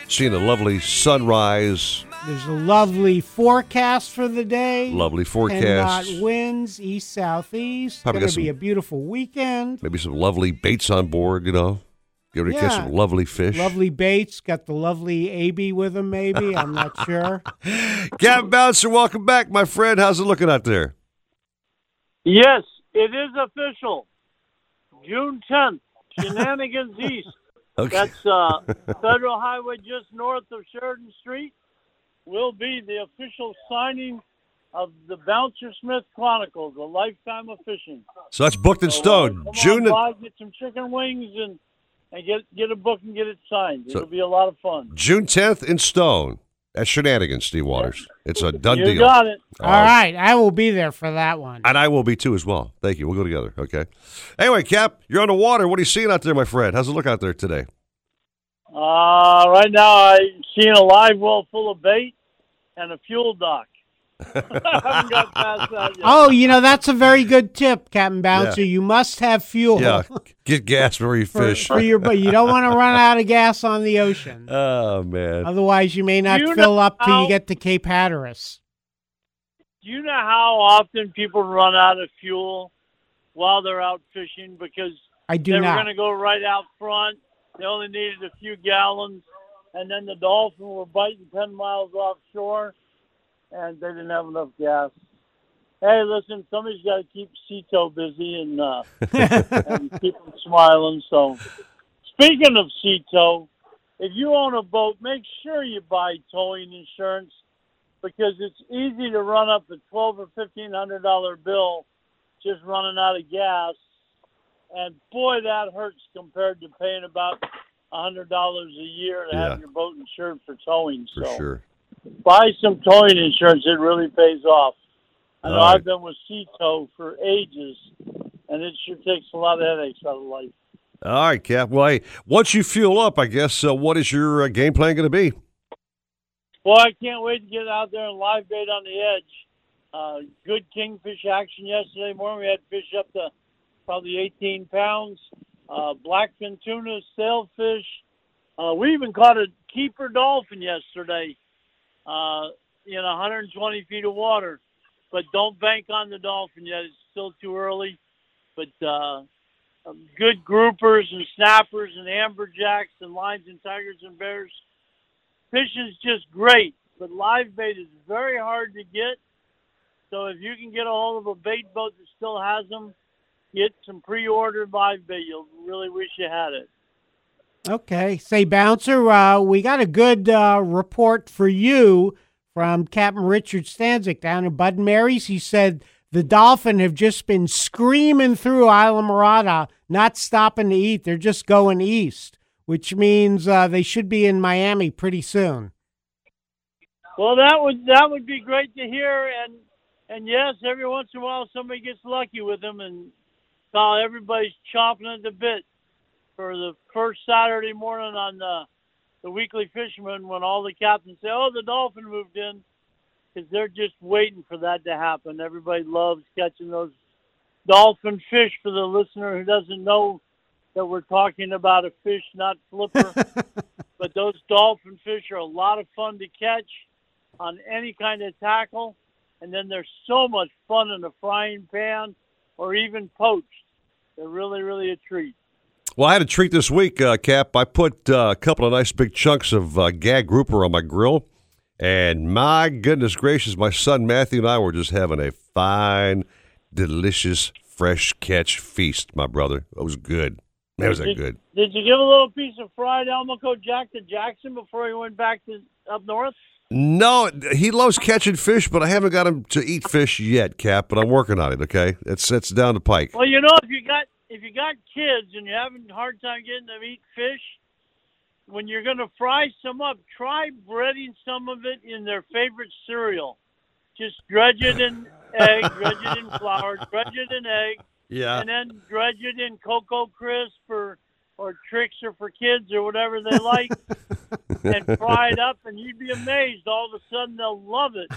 seeing a lovely sunrise. There's a lovely forecast for the day. Lovely forecast. And not winds, east, southeast. Probably going to be a beautiful weekend. Maybe some lovely baits on board, you know. Give it a catch some lovely fish. Lovely baits. Got the lovely A B with them, maybe. I'm not sure. Captain Bouncer, welcome back, my friend. How's it looking out there? Yes, it is official. June tenth, Shenanigans East. Okay. That's uh, Federal Highway just north of Sheridan Street. Will be the official signing of the Bouncer Smith Chronicles, a lifetime of fishing. So that's booked in stone. So June. By, get some chicken wings and, and get get a book and get it signed. So it'll be a lot of fun. June tenth in stone. That's Shenanigans, Steve Waters. It's a done you deal. You got it. All, All right. right. I will be there for that one. And I will be too as well. Thank you. We'll go together. Okay. Anyway, Cap, you're on the water. What are you seeing out there, my friend? How's it look out there today? Uh, right now, I'm seeing a live well full of bait and a fuel dock. I haven't got past that yet. Oh, you know, that's a very good tip, Captain Bouncer. Yeah. You must have fuel. Yeah, get gas before you for, fish. For your, you don't want to run out of gas on the ocean. Oh, man. Otherwise, you may not you fill up how, till you get to Cape Hatteras. Do you know how often people run out of fuel while they're out fishing? Because I do they not. were going to go right out front. They only needed a few gallons, and then the dolphins were biting ten miles offshore, and they didn't have enough gas. Hey, listen, somebody's got to keep C T O busy and, uh, and keep them smiling. So, speaking of C T O, if you own a boat, make sure you buy towing insurance because it's easy to run up a twelve hundred dollars or fifteen hundred dollars bill just running out of gas. And, boy, that hurts compared to paying about one hundred dollars a year to yeah. have your boat insured for towing. For so sure. Buy some towing insurance. It really pays off. I know right. I've been with C T O for ages, and it sure takes a lot of headaches out of life. All right, Cap. Well, hey, once you fuel up, I guess, uh, what is your uh, game plan going to be? Well, I can't wait to get out there and live bait on the edge. Uh, good kingfish action yesterday morning. We had fish up to probably eighteen pounds, uh, blackfin tuna, sailfish. Uh, we even caught a keeper dolphin yesterday uh, in one hundred twenty feet of water. But don't bank on the dolphin yet. It's still too early. But uh, good groupers and snappers and amberjacks and lines and tigers and bears. Fish is just great, but live bait is very hard to get. So if you can get a hold of a bait boat that still has them, get some pre-ordered live bait. You'll really wish you had it. Okay. Say, Bouncer, uh, we got a good uh, report for you from Captain Richard Stanczyk down in Bud and Mary's. He said the dolphin have just been screaming through Isla Mirada, not stopping to eat. They're just going east, which means uh, they should be in Miami pretty soon. Well, that would that would be great to hear. And, and yes, every once in a while somebody gets lucky with them and now everybody's chomping at the bit for the first Saturday morning on the, the Weekly Fisherman when all the captains say, oh, the dolphin moved in, because they're just waiting for that to happen. Everybody loves catching those dolphin fish, for the listener who doesn't know that we're talking about a fish, not flipper. But those dolphin fish are a lot of fun to catch on any kind of tackle. And then they're so much fun in a frying pan or even poached. They're really, really a treat. Well, I had a treat this week, uh, Cap. I put uh, a couple of nice big chunks of uh, gag grouper on my grill. And my goodness gracious, my son Matthew and I were just having a fine, delicious, fresh catch feast, my brother. It was good. Man, was that good. Did you give a little piece of fried Almaco Jack to Jackson before he went back to up north? No, he loves catching fish, but I haven't got him to eat fish yet, Cap. But I'm working on it. Okay, it's it's down the pike. Well, you know, if you got if you got kids and you're having a hard time getting them to eat fish, when you're going to fry some up, try breading some of it in their favorite cereal. Just dredge it in egg, dredge it in flour, dredge it in egg, yeah, and then dredge it in Cocoa Crisp or or tricks or for kids or whatever they like, and fry it up, and you'd be amazed. All of a sudden, they'll love it.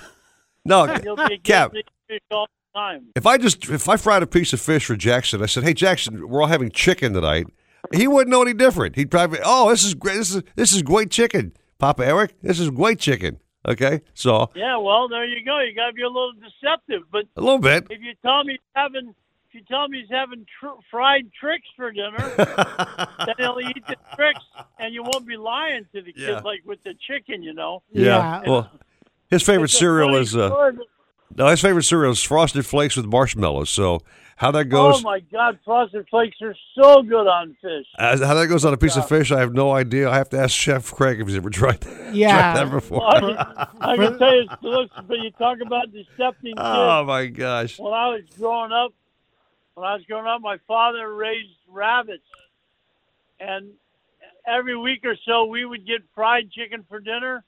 No, you'll be Cap, fish all the time. If I just if I fried a piece of fish for Jackson, I said, "Hey, Jackson, we're all having chicken tonight." He wouldn't know any different. He'd probably, "Oh, this is great. This is this is great chicken, Papa Eric. This is great chicken." Okay, so yeah, well, there you go. You got to be a little deceptive, but a little bit. If you tell me having If you tell him he's having tr- fried tricks for dinner, then he'll eat the tricks, and you won't be lying to the kid, yeah. like with the chicken, you know. Yeah. yeah. Well, his favorite it's cereal is uh, no, his favorite cereal is Frosted Flakes with marshmallows. So how that goes? Oh my God, Frosted Flakes are so good on fish. Uh, how that goes on a piece yeah. of fish, I have no idea. I have to ask Chef Craig if he's ever tried that. Yeah. tried that before. Well, I, I can tell you, but you talk about deceptive. Oh my gosh! When I was growing up. When I was growing up, my father raised rabbits, and every week or so we would get fried chicken for dinner,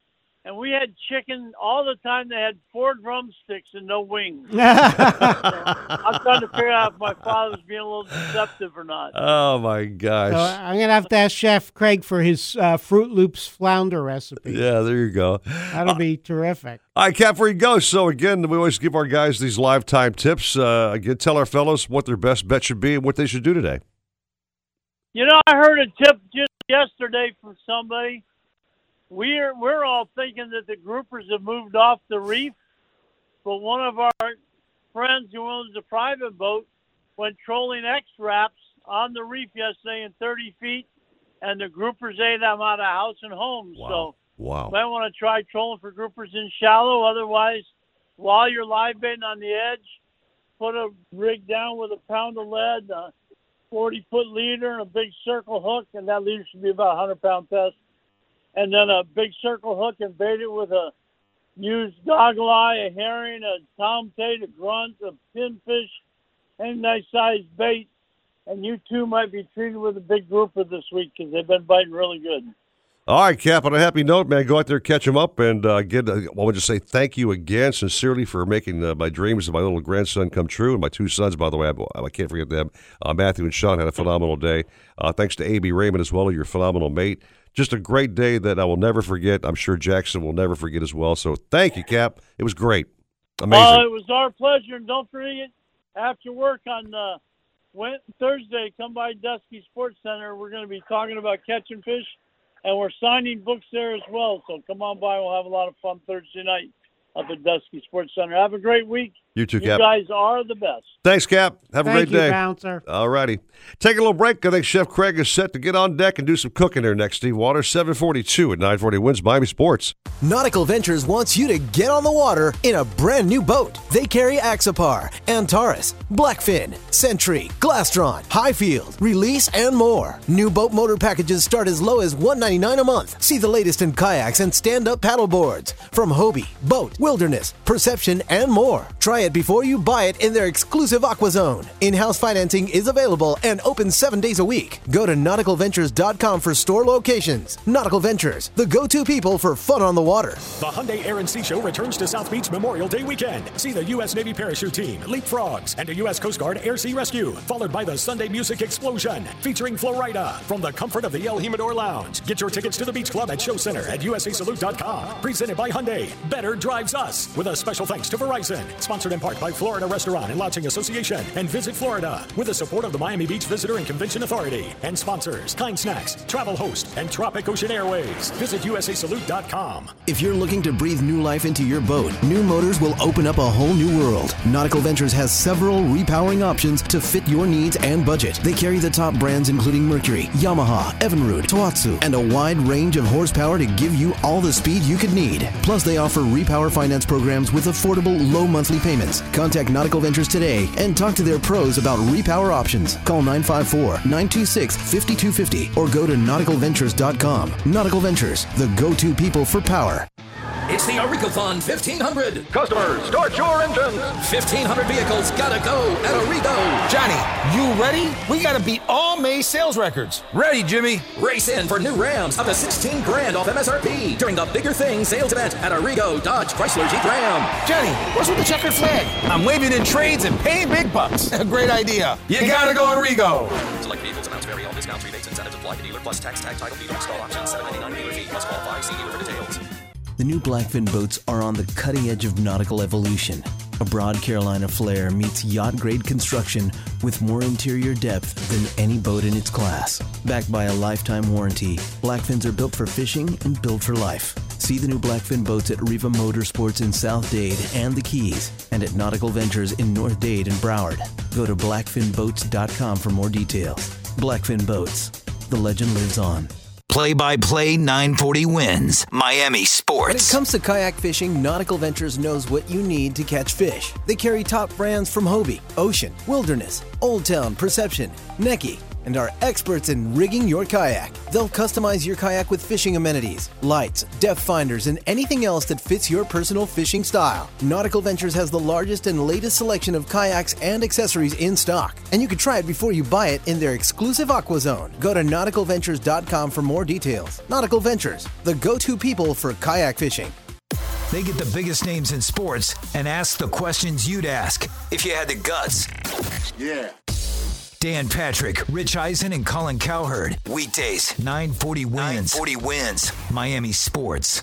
and we had chicken all the time. They had four drumsticks and no wings. So I'm trying to figure out if my father's being a little deceptive or not. Oh, my gosh. So I'm going to have to ask Chef Craig for his uh, Fruit Loops flounder recipe. Yeah, there you go. That'll uh, be terrific. All right, Cap, where you go. So, again, we always give our guys these live-time tips. Uh, again, tell our fellows what their best bet should be and what they should do today. You know, I heard a tip just yesterday from somebody. We're we're all thinking that the groupers have moved off the reef, but one of our friends who owns a private boat went trolling X-Wraps on the reef yesterday in thirty feet, and the groupers ate them out of house and home. Wow. So wow. might want to try trolling for groupers in shallow. Otherwise, while you're live baiting on the edge, put a rig down with a pound of lead, a forty-foot leader, and a big circle hook, and that leader should be about a hundred-pound test. And then a big circle hook and bait it with a used goggle eye, a herring, a tomtate, a grunt, a pinfish, any nice sized bait. And you two might be treated with a big grouper this week because they've been biting really good. All right, Cap, on a happy note, man, go out there, catch them up, and uh, get, uh, I want to say thank you again sincerely for making uh, my dreams of my little grandson come true. And my two sons, by the way, I, I can't forget them. Uh, Matthew and Sean had a phenomenal day. Uh, thanks to A B Raymond as well, your phenomenal mate. Just a great day that I will never forget. I'm sure Jackson will never forget as well. So thank you, Cap. It was great. Amazing. Uh, it was our pleasure. And don't forget, after work on uh, Thursday, come by Dusky Sports Center. We're going to be talking about catching fish. And we're signing books there as well, so come on by. We'll have a lot of fun Thursday night up at Dusky Sports Center. Have a great week. You too, you Cap. You guys are the best. Thanks, Cap. Have a Thank great you, day. Thank you, Bouncer. All righty. Take a little break. I think Chef Craig is set to get on deck and do some cooking there next, Steve Waters. seven forty-two at nine forty Wins Miami Sports. Nautical Ventures wants you to get on the water in a brand new boat. They carry Axapar, Antares, Blackfin, Sentry, Glastron, Highfield, Release, and more. New boat motor packages start as low as one hundred ninety-nine dollars a month. See the latest in kayaks and stand-up paddle boards from Hobie, Boat, Wilderness, Perception, and more. Try it before you buy it in their exclusive Aqua Zone. In-house financing is available and open seven days a week. Go to nautical ventures dot com for store locations. Nautical Ventures, the go-to people for fun on the water. The Hyundai Air and Sea Show returns to South Beach Memorial Day weekend. See the U S Navy Parachute Team, Leapfrogs, and a U S Coast Guard Air Sea Rescue, followed by the Sunday Music Explosion, featuring Florida from the comfort of the El Jimador Lounge. Get your tickets to the Beach Club at Show Center at u s a salute dot com. Presented by Hyundai. Better drives us. With a special thanks to Verizon, sponsored in part by Florida Restaurant and Lodging Association and Visit Florida, with the support of the Miami Beach Visitor and Convention Authority, and sponsors Kind Snacks, Travel Host, and Tropic Ocean Airways. Visit U S A Salute dot com. If you're looking to breathe new life into your boat, new motors will open up a whole new world. Nautical Ventures has several repowering options to fit your needs and budget. They carry the top brands including Mercury, Yamaha, Evinrude, Tohatsu, and a wide range of horsepower to give you all the speed you could need. Plus, they offer repower finance programs with affordable, low monthly payments. Contact Nautical Ventures today and talk to their pros about repower options. Call nine five four, nine two six, five two five zero or go to nautical ventures dot com. Nautical Ventures, the go-to people for power. It's the Aricothon fifteen hundred. Customers, start your engines. fifteen hundred vehicles gotta go at Arico. Johnny, you ready? We gotta beat all May sales records. Ready, Jimmy. Race in for new Rams up to sixteen grand off M S R P during the Bigger Thing sales event at Arico Dodge Chrysler Jeep Ram. Johnny, what's with the checkered flag? I'm waving in trades and paying big bucks. Great idea. You, you gotta, gotta go Arico. Select vehicles, amounts vary, all discounts, rebates, incentives apply to dealer plus tax, tag, title, dealer, install options, seven ninety-nine dealer fee, must qualify. See dealer for details. The new Blackfin boats are on the cutting edge of nautical evolution. A broad Carolina flare meets yacht-grade construction with more interior depth than any boat in its class. Backed by a lifetime warranty, Blackfins are built for fishing and built for life. See the new Blackfin boats at Riva Motorsports in South Dade and the Keys, and at Nautical Ventures in North Dade and Broward. Go to blackfin boats dot com for more details. Blackfin Boats. The legend lives on. Play-by-play nine forty Wins, Miami Sports. When it comes to kayak fishing, Nautical Ventures knows what you need to catch fish. They carry top brands from Hobie, Ocean, Wilderness, Old Town, Perception, Necky, and are experts in rigging your kayak. They'll customize your kayak with fishing amenities, lights, depth finders, and anything else that fits your personal fishing style. Nautical Ventures has the largest and latest selection of kayaks and accessories in stock, and you can try it before you buy it in their exclusive Aqua Zone. Go to nautical ventures dot com for more details. Nautical Ventures, the go-to people for kayak fishing. They get the biggest names in sports and ask the questions you'd ask if you had the guts. Yeah. Dan Patrick, Rich Eisen, and Colin Cowherd. Weekdays, nine forty wins. nine forty wins. Miami Sports.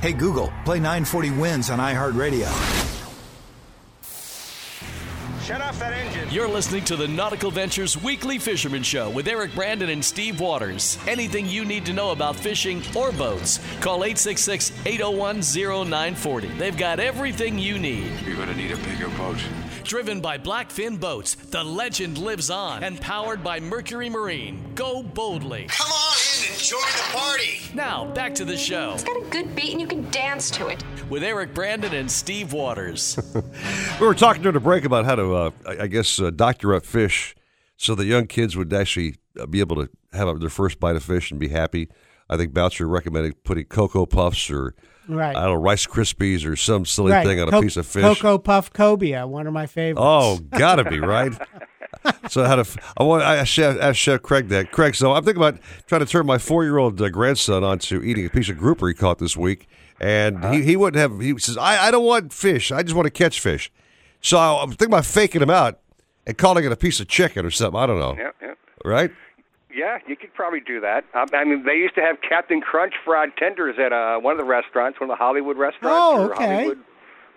Hey Google, play nine forty Wins on iHeartRadio. Shut off that engine. You're listening to the Nautical Ventures Weekly Fisherman Show with Eric Brandon and Steve Waters. Anything you need to know about fishing or boats, call eight six six, eight oh one, oh nine four oh. They've got everything you need. You're going to need a bigger boat. Driven by Blackfin Boats, the legend lives on, and powered by Mercury Marine. Go boldly. Come on in and join the party. Now, back to the show. It's got a good beat and you can dance to it. With Eric Brandon and Steve Waters. We were talking during the break about how to, uh, I guess, uh, doctor up fish so the young kids would actually be able to have their first bite of fish and be happy. I think Bouncer recommended putting Cocoa Puffs or... Right. I don't know, Rice Krispies or some silly right. thing on a Co- piece of fish. Cocoa Puff Cobia, one of my favorites. Oh, gotta be, right? So how to? F- I want. I asked ask Chef Craig that. Craig, so I'm thinking about trying to turn my four-year-old uh, grandson onto eating a piece of grouper he caught this week, and uh-huh. he, he wouldn't have. He says, I, I don't want fish. I just want to catch fish. So I'm thinking about faking him out and calling it a piece of chicken or something. I don't know. Yep, yep. Right? Yeah, you could probably do that. I mean, they used to have Captain Crunch fried tenders at uh, one of the restaurants, one of the Hollywood restaurants. Oh, okay. Or Hollywood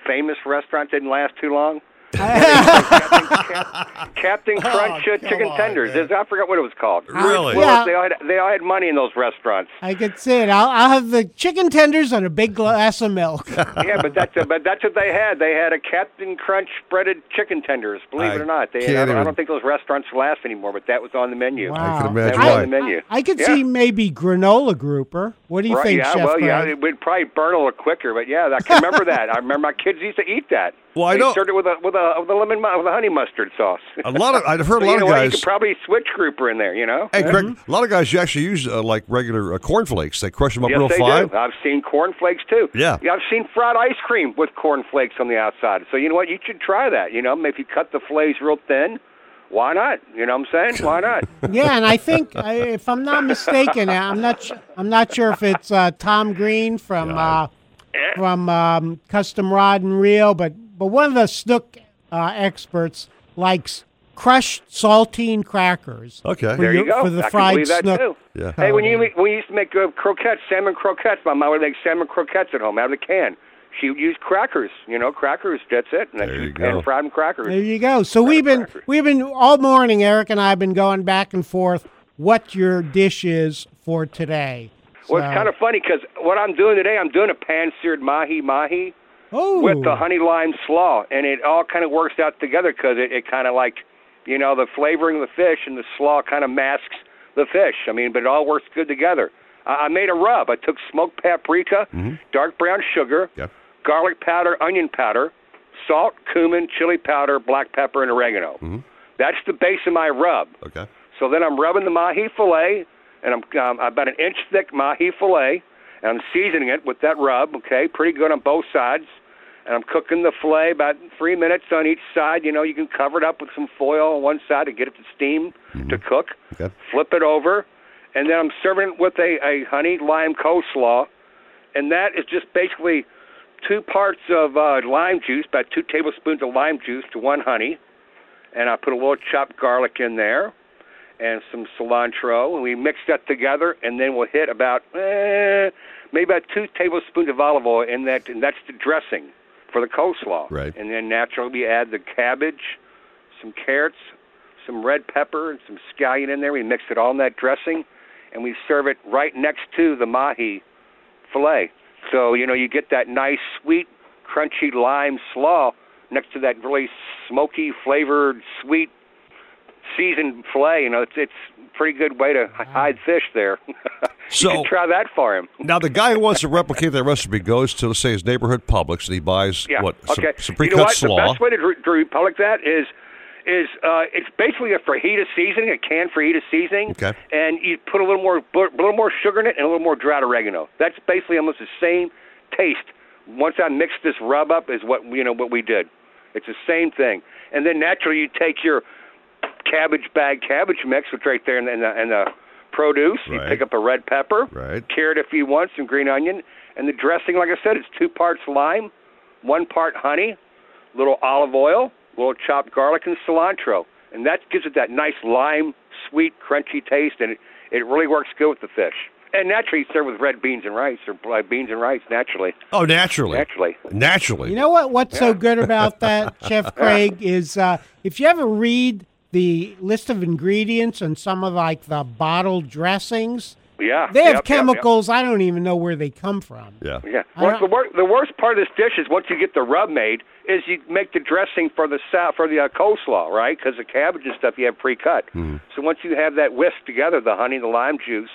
famous restaurant. Didn't last too long. Captain, Cap, Captain Crunch oh, chicken on, tenders. Is, I forgot what it was called. Really? Well, yeah. they, all had, they all had money in those restaurants. I could see it. I'll, I'll have the chicken tenders and a big glass of milk. Yeah, but that's a, but that's what they had. They had a Captain Crunch breaded chicken tenders. Believe I it or not, they. I, I don't think those restaurants last anymore. But that was on the menu. Wow. I can imagine. I, on the menu. I, I could yeah. see maybe granola grouper. What do you well, think, yeah, Chef? Well, Brad? yeah, it would probably burn a little quicker. But yeah, I can remember that. I remember my kids used to eat that. Well, I don't. Served it with a with a with a lemon with a honey mustard sauce. A lot of I've heard so a lot you know of guys. What, you could probably switch grouper in there, you know. Hey, Craig, mm-hmm. a lot of guys you actually use uh, like regular uh, cornflakes. They crush them up yes, real they fine. Do. I've seen cornflakes too. Yeah. yeah, I've seen fried ice cream with cornflakes on the outside. So you know what, you should try that. You know, if you cut the flakes real thin. Why not? You know what I'm saying? Why not? Yeah, and I think, I, if I'm not mistaken, I'm not sh- I'm not sure if it's uh, Tom Green from uh, from um, Custom Rod and Reel, but, but one of the snook uh, experts likes crushed saltine crackers. Okay. There you, you go. For the I fried can snook. That too. Yeah. Hey, when you make, we used to make uh, croquettes, salmon croquettes. My mom would make salmon croquettes at home out of the can. She used crackers, you know, crackers. That's it. And there you go. Fried them crackers. There you go. So fried we've been crackers. we've been all morning. Eric and I have been going back and forth what your dish is for today. So. Well, it's kind of funny because what I'm doing today, I'm doing a pan-seared mahi mahi oh. with the honey lime slaw, and it all kind of works out together because it, it kind of like, you know, the flavoring of the fish and the slaw kind of masks the fish. I mean, but it all works good together. I, I made a rub. I took smoked paprika, mm-hmm. dark brown sugar. Yep. Garlic powder, onion powder, salt, cumin, chili powder, black pepper, and oregano. Mm-hmm. That's the base of my rub. Okay. So then I'm rubbing the mahi fillet, and I'm um, about an inch thick mahi fillet, and I'm seasoning it with that rub, okay, pretty good on both sides. And I'm cooking the fillet about three minutes on each side. You know, you can cover it up with some foil on one side to get it to steam mm-hmm. to cook. Okay. Flip it over, and then I'm serving it with a, a honey lime coleslaw, and that is just basically two parts of uh, lime juice, about two tablespoons of lime juice to one honey. And I put a little chopped garlic in there and some cilantro. And we mix that together, and then we'll hit about, eh, maybe about two tablespoons of olive oil in that, and that's the dressing for the coleslaw. Right. And then naturally we add the cabbage, some carrots, some red pepper, and some scallion in there. We mix it all in that dressing, and we serve it right next to the mahi fillet. So, you know, you get that nice, sweet, crunchy lime slaw next to that really smoky, flavored, sweet, seasoned fillet. You know, it's it's a pretty good way to hide fish there. So, you should try that for him. Now, the guy who wants to replicate that recipe goes to, let's say, his neighborhood Publix, and he buys, yeah. what, some, okay. some pre-cut you know what? slaw. The best way to, to replicate that is, is uh, it's basically a fajita seasoning, a canned fajita seasoning, okay. and you put a little more a little more sugar in it and a little more dried oregano. That's basically almost the same taste. Once I mixed this rub up, is what you know what we did. It's the same thing, and then naturally you take your cabbage bag cabbage mix, which right there in the, in the, in the produce. Right. You pick up a red pepper, right. carrot if you want, some green onion, and the dressing. Like I said, it's two parts lime, one part honey, a little olive oil. A little chopped garlic and cilantro, and that gives it that nice lime, sweet, crunchy taste, and it, it really works good with the fish. And naturally, served with red beans and rice, or beans and rice, naturally. Oh, naturally. Naturally. Naturally. You know what? What's yeah. so good about that, Chef Craig, yeah. is uh, if you ever read the list of ingredients and some of like the bottled dressings, yeah, they have yep, chemicals. Yep, yep. I don't even know where they come from. Yeah. yeah. Well, the, wor- the worst part of this dish is once you get the rub made, is you make the dressing for the sa- for the uh, coleslaw, right? Because the cabbage and stuff you have pre-cut. Mm. So once you have that whisked together, the honey, the lime juice,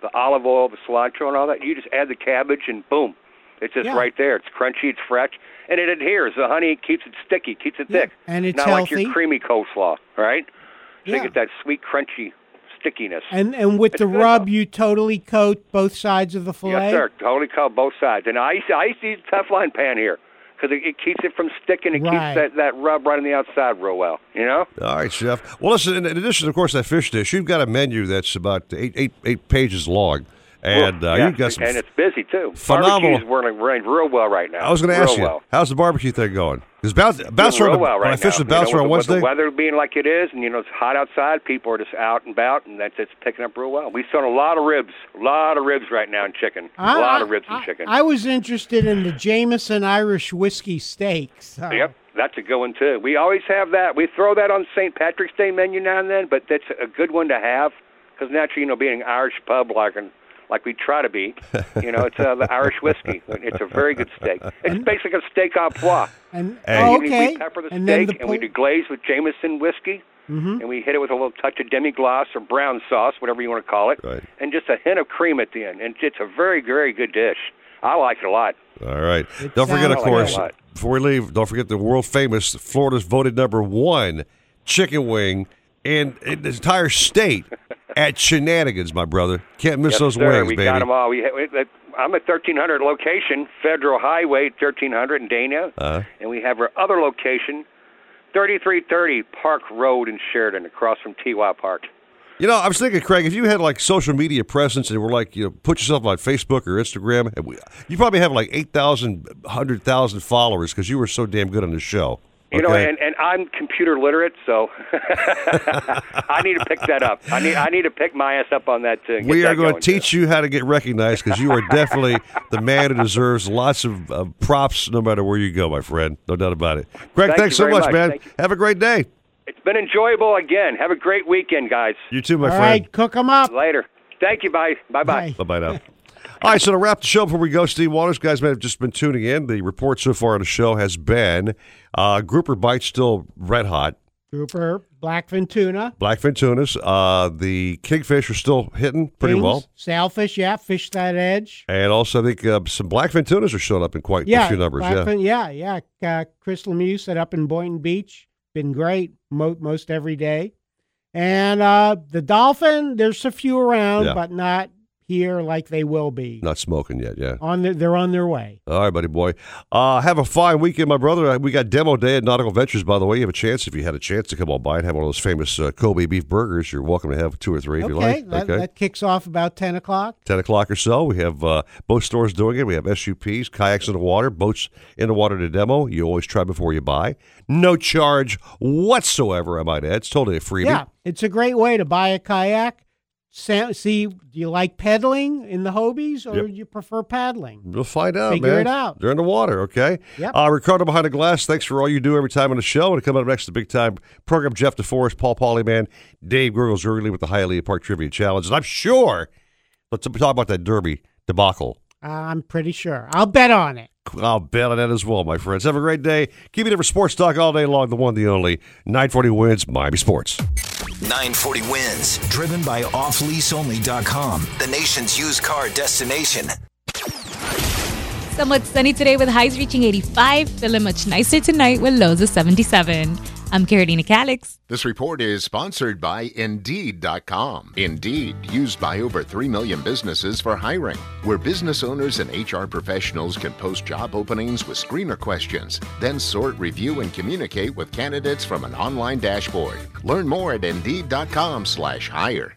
the olive oil, the cilantro, and all that, you just add the cabbage and boom, it's just yeah. right there. It's crunchy, it's fresh, and it adheres. The honey keeps it sticky, keeps it yeah. thick, and it's not healthy. Like your creamy coleslaw, right? So yeah. you get that sweet, crunchy. Stickiness. And and with it's the rub, though. You totally coat both sides of the fillet? Yes, sir. Totally coat both sides. And I used to, I used to use a Teflon pan here because it, it keeps it from sticking. It right. keeps that, that rub right on the outside real well, you know? All right, Chef. Well, listen, in addition, of course, that fish dish, you've got a menu that's about eight, eight, eight pages long. And well, uh, yeah. you've got some... And it's busy, too. Phenomenal. Barbecue's running real well right now. I was going to ask you, well. how's the barbecue thing going? Is Bouncer real well right I fish with Bouncer on Wednesday? The weather being like it is, and, you know, it's hot outside. People are just out and about, and that's it's picking up real well. We've sold a lot of ribs, a lot of ribs right now in chicken, I, a lot I, of ribs I, and chicken. I was interested in the Jameson Irish Whiskey Steaks. So. Yep, that's a good one, too. We always have that. We throw that on Saint Patrick's Day menu now and then, but that's a good one to have because, naturally, you know, being an Irish pub like an like we try to be, you know, it's uh, the Irish whiskey. It's a very good steak. It's basically a steak au pois. And, and oh, okay. we pepper the and steak, the po- and we do glaze with Jameson whiskey, mm-hmm. and we hit it with a little touch of demi-glace or brown sauce, whatever you want to call it, right. and just a hint of cream at the end. And it's a very, very good dish. I like it a lot. All right. It don't forget, of course, like before we leave, don't forget the world-famous Florida's voted number one chicken wing in, in the entire state at Shenanigans, my brother. Can't miss yes, those sir. wings, we baby. We got them all. We, we, we, I'm at thirteen hundred location, Federal Highway thirteen hundred in Dania, uh-huh. and we have our other location, thirty-three thirty Park Road in Sheridan, across from T Y Park. You know, I was thinking, Craig, if you had like social media presence and were like, you know, put yourself on Facebook or Instagram, you probably have like eight thousand, one hundred thousand followers because you were so damn good on the show. You okay. know, and, and I'm computer literate, so I need to pick that up. I need I need to pick my ass up on that. To get we are going, going to teach you how to get recognized because you are definitely the man who deserves lots of uh, props no matter where you go, my friend. No doubt about it. Greg, Thank thanks so much, much. man. Have a great day. It's been enjoyable again. Have a great weekend, guys. You too, my All friend. All right, cook them up. Later. Thank you, bye. Bye-bye. Bye-bye now. All right, so to wrap the show before we go, Steve Waters, guys may have just been tuning in. The report so far on the show has been uh, grouper bites still red hot. Grouper, blackfin tuna. Blackfin tunas. Uh, the kingfish are still hitting pretty Kings, well. Sailfish, yeah, fish that edge. And also I think uh, some blackfin tunas are showing up in quite yeah, a few numbers. Blackfin, yeah, yeah, yeah. Uh, Chris Lemieux set up in Boynton Beach. Been great mo- most every day. And uh, the dolphin, there's a few around, yeah. but not... here like they will be. Not smoking yet, yeah. On the, they're on their way. All right, buddy boy. Uh, have a fine weekend, my brother. We got demo day at Nautical Ventures, by the way. You have a chance, if you had a chance, to come on by and have one of those famous uh, Kobe beef burgers. You're welcome to have two or three if okay, you like. That, okay, that kicks off about ten o'clock. ten o'clock or so. We have uh, both stores doing it. We have S U Ps, kayaks in the water, boats in the water to demo. You always try before you buy. No charge whatsoever, I might add. It's totally a freebie. Yeah, it's a great way to buy a kayak. See, do you like pedaling in the Hobies, or yep. do you prefer paddling? We'll find out, Figure man. Figure it out. They're in the water, okay? Yep. Uh, Ricardo Behind the Glass, thanks for all you do every time on the show. And coming up next, the big time program, Jeff DeForest, Paul Polyman, Dave Gurgles-Urgley with the Hialeah Park Trivia Challenge. And I'm sure, let's talk about that Derby debacle. Uh, I'm pretty sure. I'll bet on it. I'll bet on that as well, my friends. Have a great day. Keep it up for sports talk all day long. The one, the only, nine forty Wins, Miami Sports. nine forty Wins, driven by off lease only dot com, the nation's used car destination. Somewhat sunny today with highs reaching eighty-five. Feeling much nicer tonight with lows of seventy-seven. I'm Carolina Calix. This report is sponsored by Indeed dot com. Indeed, used by over three million businesses for hiring, where business owners and H R professionals can post job openings with screener questions, then sort, review, and communicate with candidates from an online dashboard. Learn more at Indeed dot com slash hire.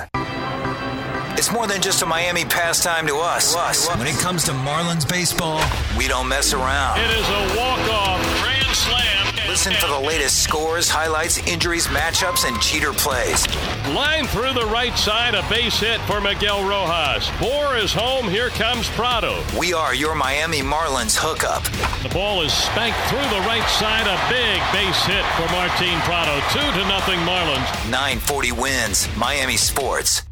It's more than just a Miami pastime to us. us. When it comes to Marlins baseball, we don't mess around. It is a walk-off grand slam. Listen for the latest scores, highlights, injuries, matchups, and cheater plays. Line through the right side, a base hit for Miguel Rojas. Bohr is home. Here comes Prado. We are your Miami Marlins hookup. The ball is spanked through the right side, a big base hit for Martin Prado. Two to nothing Marlins. nine forty Wins, Miami Sports.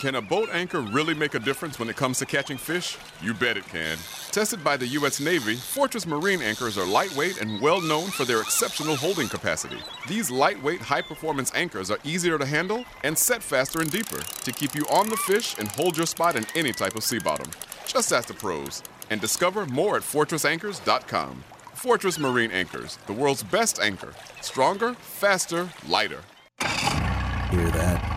Can a boat anchor really make a difference when it comes to catching fish? You bet it can. Tested by the U S Navy, Fortress Marine anchors are lightweight and well known for their exceptional holding capacity. These lightweight, high-performance anchors are easier to handle and set faster and deeper to keep you on the fish and hold your spot in any type of sea bottom. Just ask the pros and discover more at fortress anchors dot com. Fortress Marine Anchors, the world's best anchor. Stronger, faster, lighter. Hear that?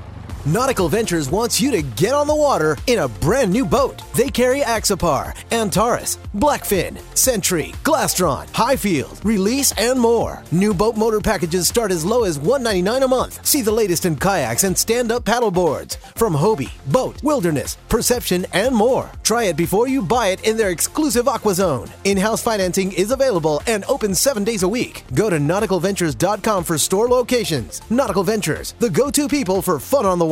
Nautical Ventures wants you to get on the water in a brand new boat. They carry Axapar, Antares, Blackfin, Sentry, Glastron, Highfield, Release, and more. New boat motor packages start as low as one hundred ninety-nine dollars a month. See the latest in kayaks and stand-up paddle boards from Hobie, Boat, Wilderness, Perception, and more. Try it before you buy it in their exclusive Aqua Zone. In-house financing is available and open seven days a week. Go to nautical ventures dot com for store locations. Nautical Ventures, the go-to people for fun on the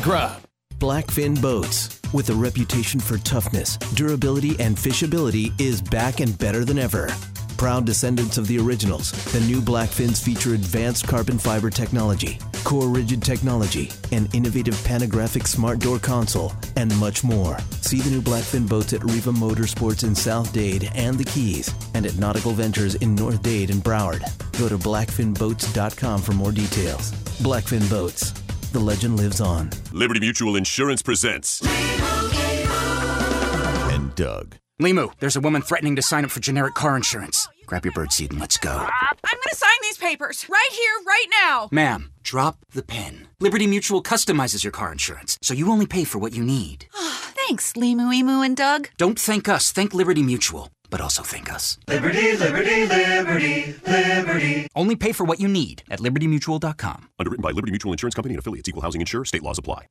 grub. Blackfin Boats, with a reputation for toughness, durability, and fishability, is back and better than ever. Proud descendants of the originals, the new Blackfins feature advanced carbon fiber technology, core rigid technology, an innovative panographic smart door console, and much more. See the new Blackfin Boats at Riva Motorsports in South Dade and the Keys, and at Nautical Ventures in North Dade and Broward. Go to blackfin boats dot com for more details. Blackfin Boats. The legend lives on. Liberty Mutual Insurance presents Limu, and Doug. Limu, there's a woman threatening to sign up for generic car insurance. Grab your birdseed and let's go. Uh, I'm going to sign these papers right here, right now. Ma'am, drop the pen. Liberty Mutual customizes your car insurance, so you only pay for what you need. Thanks, Limu, Emu, and Doug. Don't thank us. Thank Liberty Mutual. But also thank us. Liberty, liberty, liberty, liberty. Only pay for what you need at liberty mutual dot com. Underwritten by Liberty Mutual Insurance Company and affiliates. Equal housing insurer. State laws apply.